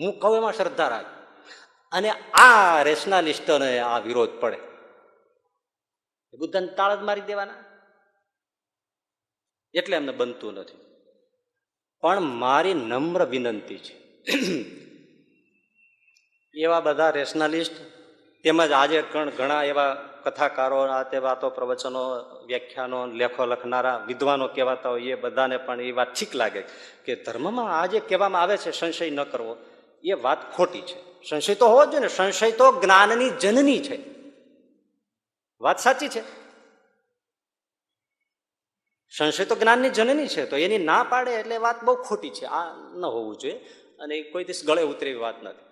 હું કહું એમાં શ્રદ્ધા રાખ. અને આ રેશનાલિસ્ટોને આ વિરોધ પડે, બુદ્ધને તાળ જ મારી દેવાના, એટલે એમને બનતું નથી. પણ મારી નમ્ર વિનંતી છે, એવા બધા રેશનાલિસ્ટ તેમજ આજે ઘણા એવા કથાકારો, આ તે વાતો, પ્રવચનો, વ્યાખ્યાનો, લેખો લખનારા વિદ્વાનો કહેવાતા હોય, એ બધાને પણ એ વાત ઠીક લાગે કે ધર્મમાં આ જે કહેવામાં આવે છે સંશય ન કરવો, એ વાત ખોટી છે. સંશય તો હોવો જોઈએ ને, સંશય તો જ્ઞાનની જનની છે. વાત સાચી છે, સંશય તો જ્ઞાનની જનની છે, તો એની ના પાડે એટલે વાત બહુ ખોટી છે. આ ન હોવું જોઈએ અને કોઈ દિવસ ગળે ઉતરેવી વાત નથી.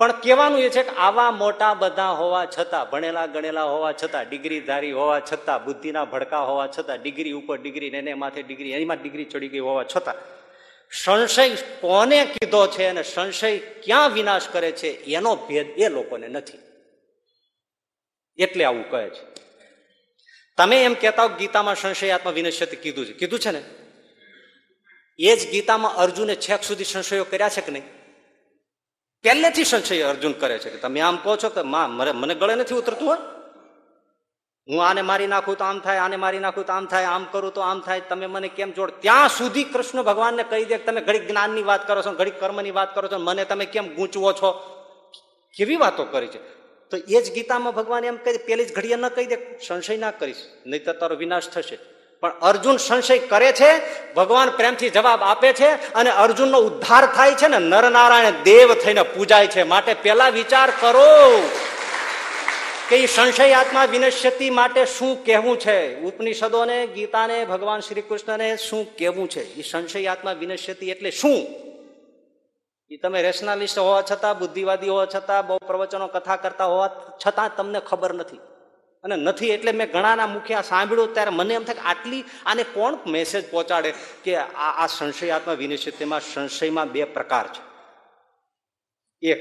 પણ કહેવાનું એ છે કે આવા મોટા બધા હોવા છતાં, ભણેલા ગણેલા હોવા છતાં, ડિગ્રીધારી હોવા છતાં, બુદ્ધિના ભડકા હોવા છતાં, ડિગ્રી ઉપર ડિગ્રી ને એને માથે ડિગ્રી, એમાં ડિગ્રી ચડી ગઈ હોવા છતાં, સંશય કોને કીધો છે અને સંશય ક્યાં વિનાશ કરે છે એનો ભેદ એ લોકોને નથી, એટલે આવું કહે છે. તમે એમ કહેતા હો ગીતામાં સંશય આત્મ વિનશ્યતિ કીધું છે, કીધું છે ને, એ જ ગીતામાં અર્જુને છેક સુધી સંશયો કર્યા છે કે નહીં? પહેલેથી સંશય અર્જુન કરે છે કે તમે આમ કહો છો કે માં મને ગળે નથી ઉતરતું હોય, હું આને મારી નાખું તો આમ થાય, આને મારી નાખું તો આમ થાય, આમ કરું તો આમ થાય, તમે મને કેમ જોડ? ત્યાં સુધી કૃષ્ણ ભગવાનને કહી દે કે તમે ઘડીક જ્ઞાનની વાત કરો છો, ઘડીક કર્મની વાત કરો છો, મને તમે કેમ ગૂંચવો છો? કેવી વાતો કરી છે! તો એ જ ગીતામાં ભગવાન એમ કહી, પહેલી જ ઘડીએ ન કહી દે સંશય ના કરીશ, નહીં તો તારો વિનાશ થશે. પણ અર્જુન સંશય કરે છે, ભગવાન પ્રેમથી જવાબ આપે છે અને અર્જુનનો ઉદ્ધાર થાય છે ને, નરનારાયણ દેવ થઈને પૂજાય છે. માટે પહેલા વિચાર કરો કે એ સંશય આત્મા વિનશ્યતિ માટે શું કહેવું છે, ઉપનિષદોને, ગીતાને, ભગવાન શ્રી કૃષ્ણને શું કહેવું છે? એ સંશય આત્મા વિનશ્યતિ એટલે શું? એ તમે રેશનાલિસ્ટ હોવા છતાં, બુદ્ધિવાદી હોવા છતાં, બહુ પ્રવચનો, કથા કરતા હોવા છતાં તમને ખબર નથી અને નથી. એટલે મેં ઘણાના મુખે આ સાંભળ્યું ત્યારે મને એમ થાય કે આટલી આને કોણ મેસેજ પહોંચાડે કે આ આ સંશયાત્મા વિનિશ્ચિતમાં સંશયમાં બે પ્રકાર છે. એક,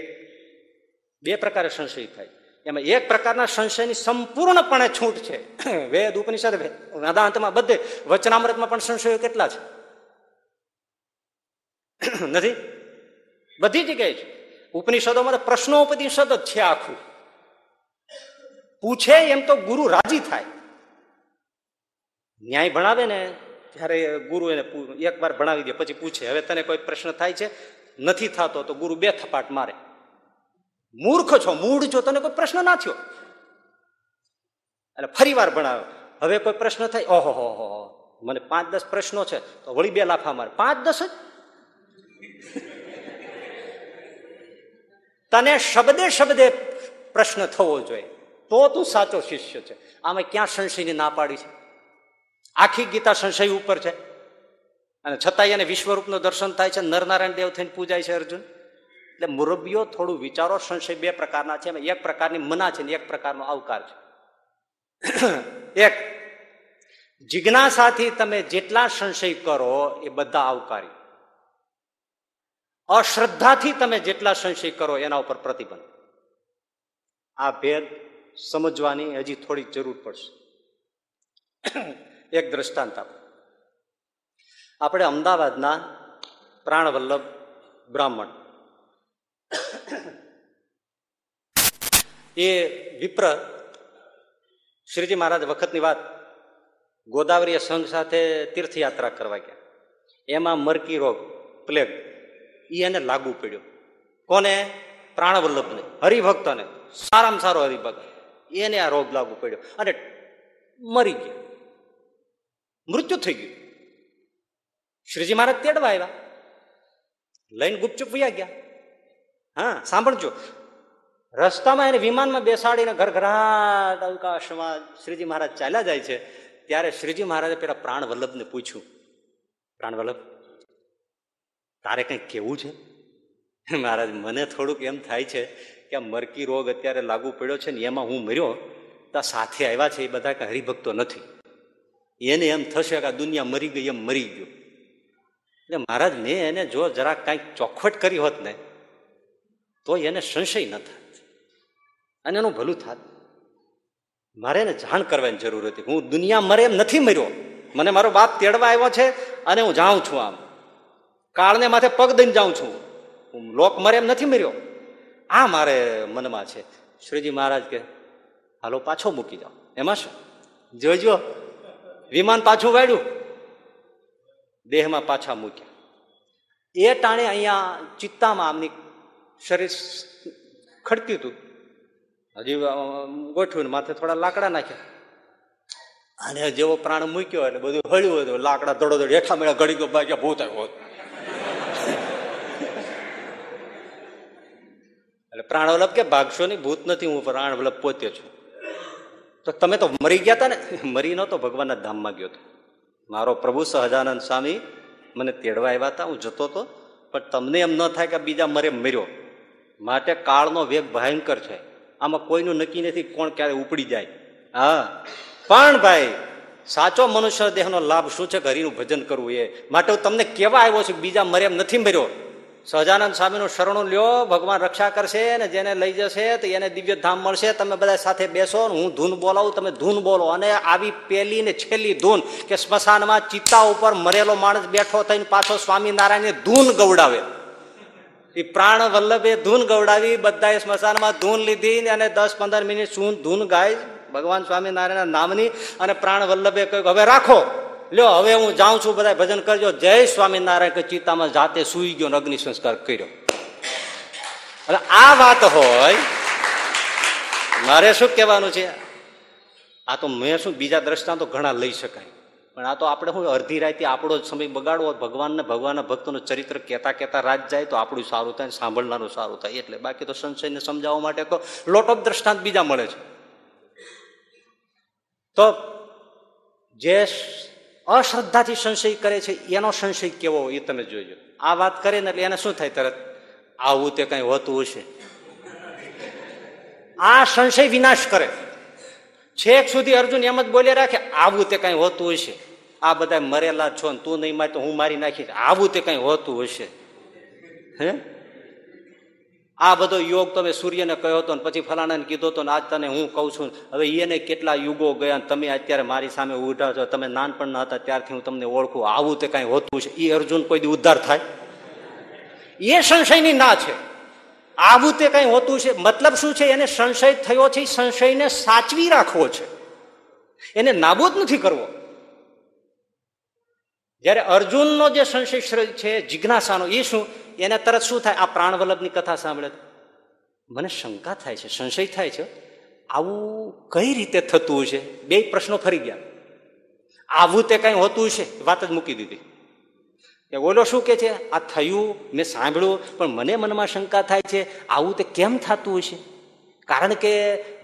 બે પ્રકારે સંશય થાય. એમાં એક પ્રકારના સંશયની સંપૂર્ણપણે છૂટ છે. વેદ, ઉપનિષદ, વેદાંતમાં બધે, વચનામૃતમાં પણ સંશયો કેટલા છે? નથી, બધી જગ્યાએ છે. ઉપનિષદોમાં તો પ્રશ્નોપનિષદ જ છે આખું. પૂછે એમ તો ગુરુ રાજી થાય. ન્યાય ભણાવે ને ત્યારે ગુરુ એને એક વાર ભણાવી દે, પછી પૂછે હવે તને કોઈ પ્રશ્ન થાય છે? નથી થતો તો ગુરુ બે થપાટ મારે, મૂર્ખ છો, મૂળ છો, તને કોઈ પ્રશ્ન ના થયો. એટલે ફરી વાર ભણાવે, હવે કોઈ પ્રશ્ન થાય, ઓહો હો હો મને પાંચ દસ પ્રશ્નો છે, તો વળી બે લાફા મારે, પાંચ દસ જ? તને શબ્દે શબ્દે પ્રશ્ન થવો જોઈએ તો તું સાચો શિષ્ય છે. આમાં ક્યાં સંશયની ના પાડી છે? આખી ગીતા સંશય ઉપર છે અને છતાંય એને વિશ્વરૂપનું દર્શન થાય છે, નરનારાયણ દેવ થઈને પૂજાય છે અર્જુન. એટલે મુરબ્બીઓ થોડું વિચારો, સંશય બે પ્રકારના છે. એક પ્રકારની મના છે ને એક પ્રકારનો અવકાર છે. એક, જિજ્ઞાસાથી તમે જેટલા સંશય કરો એ બધા અવકારી. અશ્રદ્ધાથી તમે જેટલા સંશય કરો એના ઉપર પ્રતિબંધ. આ ભેદ સમજવાની હજી થોડી જરૂર પડશે. એક દ્રષ્ટાંત આપો. આપણે અમદાવાદના પ્રાણવલ્લભ બ્રાહ્મણ, એ વિપ્ર, શ્રીજી મહારાજ વખતની વાત, ગોદાવરીય સંઘ સાથે તીર્થયાત્રા કરવા ગયા. એમાં મરકી રોગ, પ્લેગ, એ એને લાગુ પડ્યો. કોને? પ્રાણવલ્લભને, હરિભક્તને. સારામાં સારો હરિભક્ત, એને આ રોગ લાગુ પડ્યો અને મરી ગયા, મૃત્યુ થઈ ગયું. શ્રીજી મહારાજ તેડવા આવ્યા, લઈને ગુપચુપ વયા ગયા. હા, સાંભળજો, રસ્તામાં એને વિમાનમાં બેસાડીને ઘરઘરાટ અવકાશમાં શ્રીજી મહારાજ ચાલ્યા જાય છે. ત્યારે શ્રીજી મહારાજે પેલા પ્રાણવલ્લભને પૂછ્યું, પ્રાણવલ્લભ, તારે કંઈક કહેવું છે? મહારાજ, મને થોડુંક એમ થાય છે કે આ મરકી રોગ અત્યારે લાગુ પડ્યો છે ને એમાં હું મર્યો, તો સાથે આવ્યા છે એ બધા કે હરિભક્તો નથી, એને એમ થશે કે આ દુનિયા મરી ગઈ એમ મરી ગયો. એટલે મહારાજ મેં એને જો જરા કાંઈક ચોખવટ કરી હોત ને તો એને સંશય ન થાત અને એનું ભલું થાત. મારે એને જાણ કરવાની જરૂર હતી. હું દુનિયા મરે એમ નથી મર્યો, મને મારો બાપ તેડવા આવ્યો છે અને હું જાઉં છું, આમ કાળને માથે પગ દઈને જાઉં છું, હું લોક મરે એમ નથી મર્યો, આ મારે મનમાં છે. શ્રીજી મહારાજ કે હાલો પાછો મૂકી જાઓ, એમાં શું, જોજો વિમાન પાછું વાળ્યું, દેહમાં પાછા મૂક્યા. એ ટાણે અહીંયા ચિત્તામાં આમની શરીર ખડક્યું હતું, હજી ગોઠવ્યું, માથે થોડા લાકડા નાખ્યા અને જેવો પ્રાણ મૂક્યો એટલે બધું હળ્યું હતું, લાકડા ધડો ધડ હેઠા મેળા ઘડી ગયો, ભાગ્યા ભૂત આવ્યો એટલે પ્રાણવલ્લભ કે ભાગશો નહીં, ભૂત નથી હું, પ્રાણવલ્લભ પોતે છું. તો તમે તો મરી ગયા હતા ને. મરી નહોતો, ભગવાનના ધામમાં ગયો હતો. મારો પ્રભુ સહજાનંદ સ્વામી મને તેડવા આવ્યા હતા, હું જતો હતો, પણ તમને એમ ન થાય કે બીજા મરે મર્યો. માટે કાળનો વેગ ભયંકર છે, આમાં કોઈનું નક્કી નથી કોણ ક્યારે ઉપડી જાય. હા, પણ ભાઈ સાચો મનુષ્ય દેહનો લાભ શું છે, હરિનું ભજન કરવું. એ માટે હું તમને કહેવા આવ્યો છું, બીજા મરે એમ નથી મર્યો. સહજાનંદ સ્વામીનું શરણું લ્યો, ભગવાન રક્ષા કરશે અને જેને લઈ જશે તો એને દિવ્ય ધામ મળશે. તમે બધા સાથે બેસો, હું ધૂન બોલાવું, તમે ધૂન બોલો. અને આવી પહેલી ને છેલ્લી ધૂન કે સ્મશાનમાં ચિત્તા ઉપર મરેલો માણસ બેઠો થઈને પાછો સ્વામિનારાયણને ધૂન ગવડાવે. એ પ્રાણ વલ્લભે ધૂન ગવડાવી, બધાએ સ્મશાનમાં ધૂન લીધી અને દસ પંદર મિનિટ શું ધૂન ગાય ભગવાન સ્વામિનારાયણના નામની. અને પ્રાણ વલ્લભે કહ્યું હવે રાખો, લ્યો હવે હું જાઉં છું, બધા ભજન કરજો, જય સ્વામિનારાયણ. કે ચિતામાં જાતે સુઈ ગયો, અગ્નિ સંસ્કાર કર્યો. એટલે આ વાત હોય, મારે શું કહેવાનું છે? આ તો મેં શું, બીજા દ્રષ્ટાંતો ઘણા લઈ શકાય, પણ આ તો આપણે શું અડધી રાતે આપણો સમય બગાડવો. ભગવાનને, ભગવાનના ભક્તોનું ચરિત્ર કહેતા કહેતા રાત જાય તો આપણું સારું થાય, સાંભળનારું સારું થાય. એટલે બાકી તો સંશયને સમજાવવા માટે તો લોટ ઓફ દ્રષ્ટાંત બીજા મળે છે. તો જે અશ્રદ્ધાથી સંશય કરે છે એનો સંશય કેવો એ તમે જોજો. આ વાત કરે ને એટલે એને શું થાય, તરત આવું તે કઈ હોતું હશે. આ સંશય વિનાશ કરે. છેક સુધી અર્જુન એમ જ બોલે રાખે, આવું તે કઈ હોતું હશે, આ બધા મરેલા છો ને તું નહીં મારે તો હું મારી નાખીશ, આવું તે કઈ હોતું હશે. હે, આ બધો યોગ તમે સૂર્યને કહ્યો હતો ને પછી ફલાણાને કીધો હતો ને આજ તને હું કહું છું. હવે એને કેટલા યુગો ગયા, તમે અત્યારે મારી સામે ઉઠા છો, તમે નાનપણના હતા ત્યારથી હું તમને ઓળખું, આવું તે કાંઈ હોતું છે. એ અર્જુન કોઈ દી ઉદ્ધાર થાય? એ સંશયની ના છે. આવું તે કાંઈ હોતું છે મતલબ શું છે? એને સંશય થયો છે, સંશયને સાચવી રાખવો છે, એને નાબૂદ નથી કરવો. જયારે અર્જુનનો જે સંશય છે જિજ્ઞાસાનો, એ શું, એને તરત શું થાય, આ પ્રાણવલ્લભની કથા સાંભળે મને શંકા થાય છે, સંશય થાય છે, આવું કઈ રીતે થતું હશે. બે પ્રશ્નો ફરી ગયા. આવું તે કઈ હોતું હશે વાત જ મૂકી દીધી. ઓલો શું કે છે, આ થયું મેં સાંભળ્યું પણ મને મનમાં શંકા થાય છે આવું તે કેમ થતું હશે. કારણ કે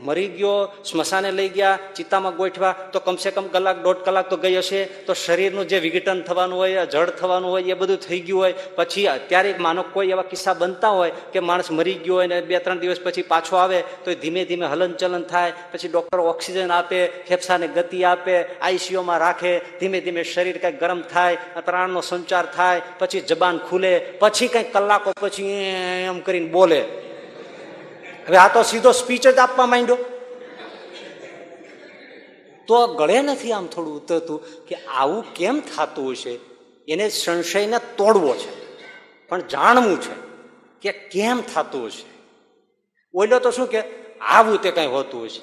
મરી ગયો, સ્મશાને લઈ ગયા, ચિત્તામાં ગોઠવા, તો કમસે કમ કલાક દોઢ કલાક તો ગઈ હશે. તો શરીરનું જે વિઘટન થવાનું હોય, જળ થવાનું હોય, એ બધું થઈ ગયું હોય. પછી અત્યારે માનો કોઈ એવા કિસ્સા બનતા હોય કે માણસ મરી ગયો હોય ને બે ત્રણ દિવસ પછી પાછો આવે તો ધીમે ધીમે હલનચલન થાય, પછી ડૉક્ટર ઓક્સિજન આપે, ફેફસાને ગતિ આપે, આઈસીયુમાં રાખે, ધીમે ધીમે શરીર કંઈક ગરમ થાય, પ્રાણનો સંચાર થાય, પછી જબાન ખુલે, પછી કંઈક કલાકો પછી એમ કરીને બોલે. હવે આ તો સીધો સ્પીચ જ આપવા માંડ્યો, તો ગળે નથી આમ થોડું ઉતરતું કે આવું કેમ થતું હશે. એને સંશયને તોડવો છે, પણ જાણવું છે કે કેમ થતું હશે. ઓલો તો શું કે આવું તે કઈ હોતું હશે,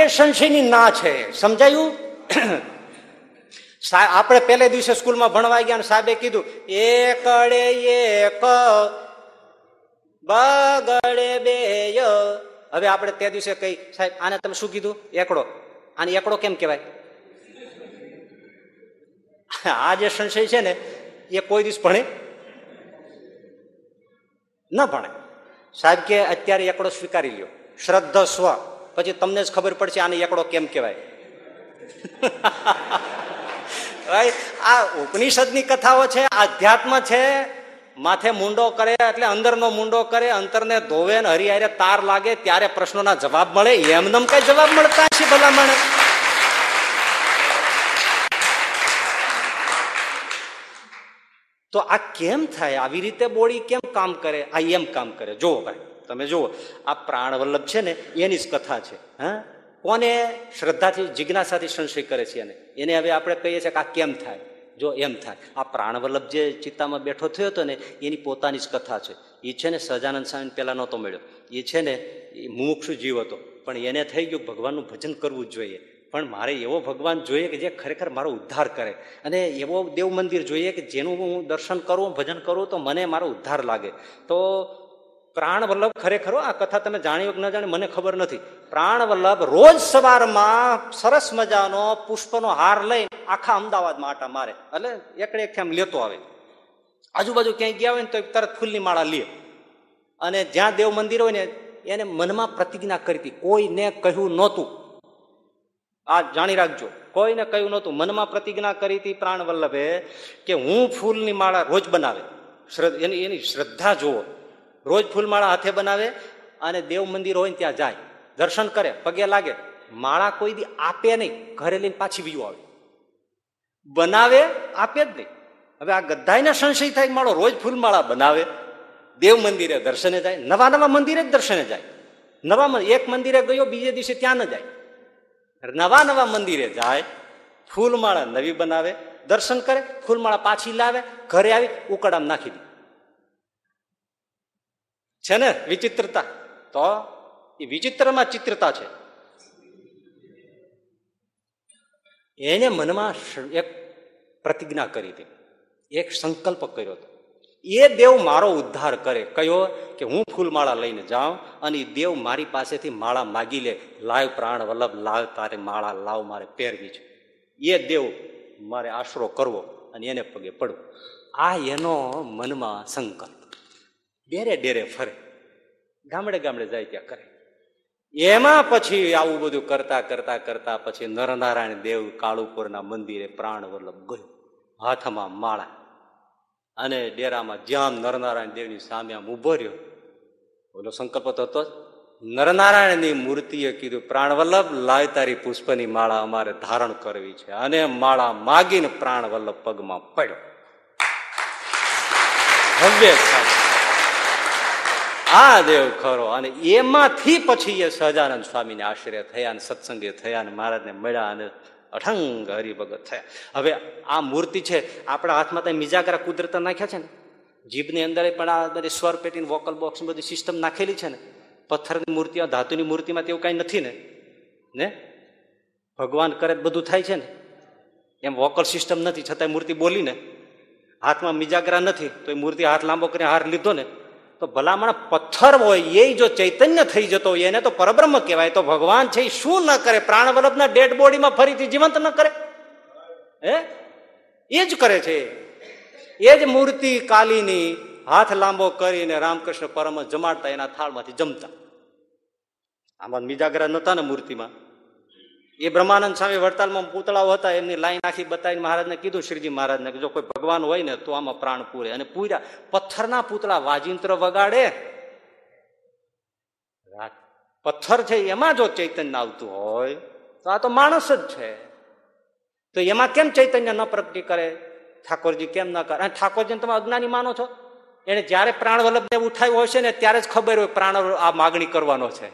એ સંશયની ના છે. સમજાયું? આપણે પહેલે દિવસે સ્કૂલમાં ભણવા ગયા અને સાહેબે કીધું એક અડે એક બગડે બે. હવે આપણે તે દિવસે કઈ, સાહેબ આને તમે શું કીધું, એકડો, આને એકડો કેમ કહેવાય? આ જે સંશય છે ને એ કોઈ દિવસ ભણે ન ભણે. સાહેબ કે અત્યારે એકડો સ્વીકારી લ્યો, શ્રદ્ધા સ્વ, પછી તમને જ ખબર પડશે આને એકડો કેમ કહેવાય. ભાઈ આ ઉપનિષદની કથાઓ છે, આધ્યાત્મ છે. માથે મુંડો કરે એટલે અંદરનો મુંડો કરે, અંતરને ધોવે ને હરિહારે તાર લાગે ત્યારે પ્રશ્નોના જવાબ મળે. એમનેમ કઈ જવાબ મળતા છે ભલામણ? તો આ કેમ થાય? આવી રીતે બોડી કેમ કામ કરે? આ એમ કામ કરે. જુઓ ભાઈ, તમે જુઓ, આ પ્રાણવલ્લભ છે ને એની જ કથા છે. હા, કોને શ્રદ્ધાથી જિજ્ઞાસાથી સંશય કરે છે એને એને હવે આપણે કહીએ છીએ કે આ કેમ થાય? જો એમ થાય, આ પ્રાણવલ્લભ જે ચિત્તામાં બેઠો થયો હતો ને એની પોતાની જ કથા છે. એ છે ને સહજાનંદ સ્વામીને પહેલા નહોતો મળ્યો, એ છે ને એ મુમુક્ષુ જીવ હતો, પણ એને થઈ ગયું ભગવાનનું ભજન કરવું જ જોઈએ, પણ મારે એવો ભગવાન જોઈએ કે જે ખરેખર મારો ઉદ્ધાર કરે, અને એવો દેવ મંદિર જોઈએ કે જેનું હું દર્શન કરું, ભજન કરું તો મને મારો ઉદ્ધાર લાગે. તો પ્રાણવલ્લભ ખરેખર, આ કથા તમે જાણ્યો કે ન જાણ્યો મને ખબર નથી, પ્રાણવલ્લભ રોજ સવારમાં સરસ મજાનો પુષ્પનો હાર લઈને આખા અમદાવાદમાં આટા મારે, એટલે એકડે એકથી આમ લેતો આવે, આજુબાજુ ક્યાંય ગયા હોય ને તો તરત ફૂલની માળા લે, અને જ્યાં દેવ મંદિર હોય ને એને મનમાં પ્રતિજ્ઞા કરી હતી, કોઈને કહ્યું નહોતું, આ જાણી રાખજો, કોઈને કહ્યું નહોતું, મનમાં પ્રતિજ્ઞા કરી હતી પ્રાણવલ્લભે કે હું ફૂલની માળા રોજ બનાવે, એની એની શ્રદ્ધા જુઓ, રોજ ફૂલમાળા હાથે બનાવે અને દેવ મંદિર હોય ને ત્યાં જાય, દર્શન કરે, પગે લાગે, માળા કોઈ દી આપે નહીં, ઘરે લઈને પાછી બીજું આવે, બનાવે આપે જ નહીં. હવે આ ગદ્દાયને સંશય થાય, માળો રોજ ફૂલમાળા બનાવે, દેવ મંદિરે દર્શને જાય, નવા નવા મંદિરે જ દર્શને જાય, નવા એક મંદિરે ગયો બીજે દિવસે ત્યાં ન જાય, નવા નવા મંદિરે જાય, ફૂલમાળા નવી બનાવે, દર્શન કરે, ફૂલમાળા પાછી લાવે, ઘરે આવી ઉકળામ નાખી દે. છે ને વિચિત્રતા? તો એ વિચિત્રમાં ચિત્રતા છે. એને મનમાં એક પ્રતિજ્ઞા કરી હતી, એક સંકલ્પ કર્યો હતો, એ દેવ મારો ઉદ્ધાર કરે, કયો કે હું ફૂલમાળા લઈને જાઉં અને એ દેવ મારી પાસેથી માળા માગી લે, લાવ પ્રાણવલ્લભ લાવ, તારે માળા લાવ, મારે પહેરવી છે, એ દેવ મારે આશરો કરવો અને એને પગે પડવું. આ એનો મનમાં સંકલ્પ ડેરે ડેરે ફરે, ગામડે ગામડે જાય ત્યાં કરે. એમાં પછી આવું બધું કરતા કરતા કરતા પછી નરનારાયણ દેવ કાળુપુરના મંદિરે પ્રાણવલ્લભ ગયો, હાથમાં માળા અને ડેરામાં, જ્યાં નરનારાયણ દેવની સામે આમ ઉભો રહ્યો, બોલો સંકલ્પ તો હતો જ, નરનારાયણની મૂર્તિએ કીધું પ્રાણવલ્લભ લાય તારી પુષ્પની માળા અમારે ધારણ કરવી છે, અને માળા માગીને પ્રાણવલ્લભ પગમાં પડ્યો. ભવ્ય આ દેવ ખરો. અને એમાંથી પછી એ સહજાનંદ સ્વામીને આશ્રય થયા અને સત્સંગે થયા અને મહારાજને મળ્યા અને અઠંગ હરિભગત થયા. હવે આ મૂર્તિ છે, આપણા હાથમાં તો મિજાગરા કુદરતના નાખ્યા છે ને, જીભની અંદર પણ આ બધી સ્વર પેટી વોકલ બોક્સ બધી સિસ્ટમ નાખેલી છે ને, પથ્થરની મૂર્તિઓ ધાતુની મૂર્તિમાં તેવું કાંઈ નથી ને, ને ભગવાન કરે બધું થાય છે ને, એમ વોકલ સિસ્ટમ નથી, છતાંય મૂર્તિ બોલી ને, હાથમાં મિજાગરા નથી તો એ મૂર્તિ હાથ લાંબો કરીને હાર લીધો ને, તો ભલામણ પથ્થર હોય એ જો ચૈતન્ય થઈ જતો હોય એને તો પરબ્રહ્મ કહેવાય, તો ભગવાન છે એ શું ન કરે? પ્રાણવલ્લભના ડેડ બોડીમાં ફરીથી જીવંત ન કરે? હે, એ જ કરે છે, એ જ મૂર્તિ કાલીની હાથ લાંબો કરીને રામકૃષ્ણ પરમ જમાડતા, એના થાળમાંથી જમતા. આમાં મિજાગરા નહોતા ને મૂર્તિમાં. એ બ્રહ્માનંદ સ્વામી વડતાલમાં પૂતળાઓ હતા, એમની લાઈન આખી બતાવીને મહારાજને કીધું, શ્રીજી મહારાજને, જો કોઈ ભગવાન હોય ને તો આમાં પ્રાણ પૂરે, અને પૂર્યા. પથ્થરના પૂતળા વાજિંત્ર વગાડે, પથ્થર છે એમાં જો ચૈતન્ય આવતું હોય તો આ તો માણસ જ છે, તો એમાં કેમ ચૈતન્ય ન પ્રગટી કરે? ઠાકોરજી કેમ ન કરે? અને ઠાકોરજીને તમે અજ્ઞાની માનો છો? એને જયારે પ્રાણવલ્લભને ઉઠાવ્યો હશે ને ત્યારે જ ખબર હોય પ્રાણ આ માગણી કરવાનો છે.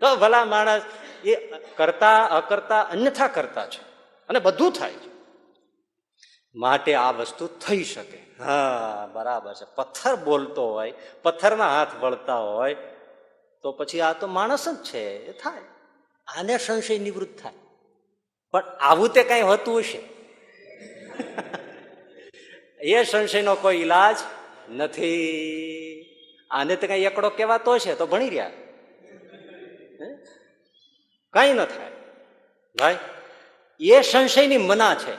તો ભલા માણસ એ કરતા અકર્તા અન્યથા કરતા છે અને બધું થાય છે, માટે આ વસ્તુ થઈ શકે. હા, બરાબર છે. પથ્થર બોલતો હોય, પથ્થરના હાથ વળતા હોય, તો પછી આ તો માણસ જ છે, એ થાય, આને સંશય નિવૃત્ત થાય. પણ આવું તે કંઈ હોતું હશે? એ સંશયનો કોઈ ઈલાજ નથી. આને તો કંઈ એકડો કહેવાતો હશે, તો ભણી રહ્યા, કઈ ન થાય ભાઈ, એ સંશયની મના છે.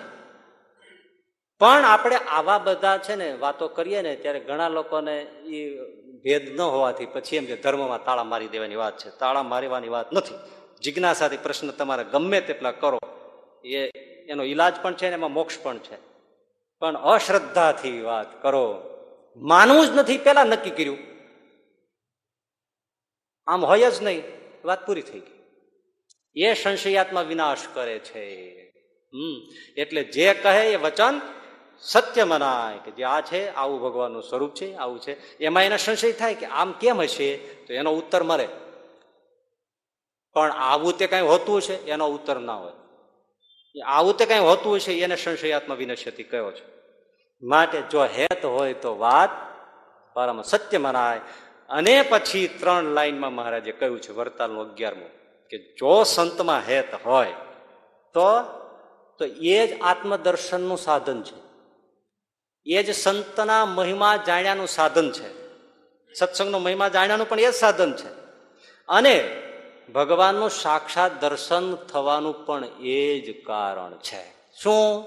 પણ આપણે આવા બધા છે ને વાતો કરીએ ને ત્યારે ઘણા લોકોને એ ભેદ ન હોવાથી પછી એમ કે ધર્મમાં તાળા મારી દેવાની વાત છે. તાળા મારવાની વાત નથી. જિજ્ઞાસાથી પ્રશ્ન તમારે ગમે તેટલા કરો, એ એનો ઈલાજ પણ છે ને એમાં મોક્ષ પણ છે. પણ અશ્રદ્ધાથી વાત કરો, માનવું જ નથી પેલા નક્કી કર્યું, આમ હોય જ નહીં, વાત પૂરી થઈ ગઈ. એ સંશયાત્મા વિનાશ કરે છે. હમ એટલે જે કહે એ વચન સત્ય મનાય કે જે આ છે આવું ભગવાનનું સ્વરૂપ છે, આવું છે. એમાં એને સંશય થાય કે આમ કેમ હશે, તો એનો ઉત્તર મળે. પણ આવું તે કાંઈ હોતું છે એનો ઉત્તર ના હોય. આવું તે કાંઈ હોતું છે એને સંશયાત્મા વિનશ્યતિ કયો છે. માટે જો હેત હોય તો વાત પરમ સત્ય મનાય. અને પછી ત્રણ લાઈનમાં મહારાજે કહ્યું છે વર્તાલનું અગિયારમું કે જો સંતમાં હેત હોય તો તો એ જ આત્મદર્શનનું સાધન છે, એ જ સંતના મહિમા જાણ્યાનું સાધન છે, સત્સંગનો મહિમા જાણ્યાનું પણ એ જ સાધન છે, અને ભગવાનનું સાક્ષાત દર્શન થવાનું પણ એ જ કારણ છે. શું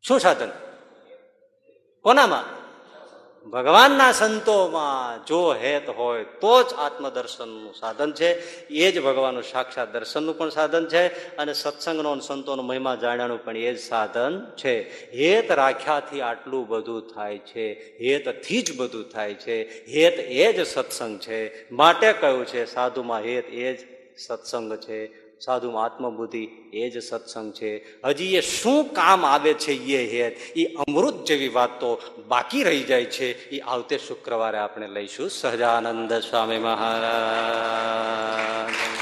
શું સાધન? કોનામાં? ભગવાનના સંતોમાં જો હેત હોય તો જ આત્મદર્શનનું સાધન છે, એ જ ભગવાનનું સાક્ષાત દર્શનનું પણ સાધન છે, અને સત્સંગનો સંતોનો મહિમા જાણ્યાનું પણ એ જ સાધન છે. હેત રાખ્યાથી આટલું બધું થાય છે, હેતથી જ બધું થાય છે, હેત એ જ સત્સંગ છે. માટે કહ્યું છે સાધુમાં હેત એ જ સત્સંગ છે, સાધુમાં આત્મબુદ્ધિ એ જ સત્સંગ છે. હજી એ શું કામ આવે છે એ હેત, એ અમૃત જેવી વાત તો બાકી રહી જાય છે. એ આવતે શુક્રવારે આપણે લઈશું. સહજાનંદ સ્વામી મહારાજ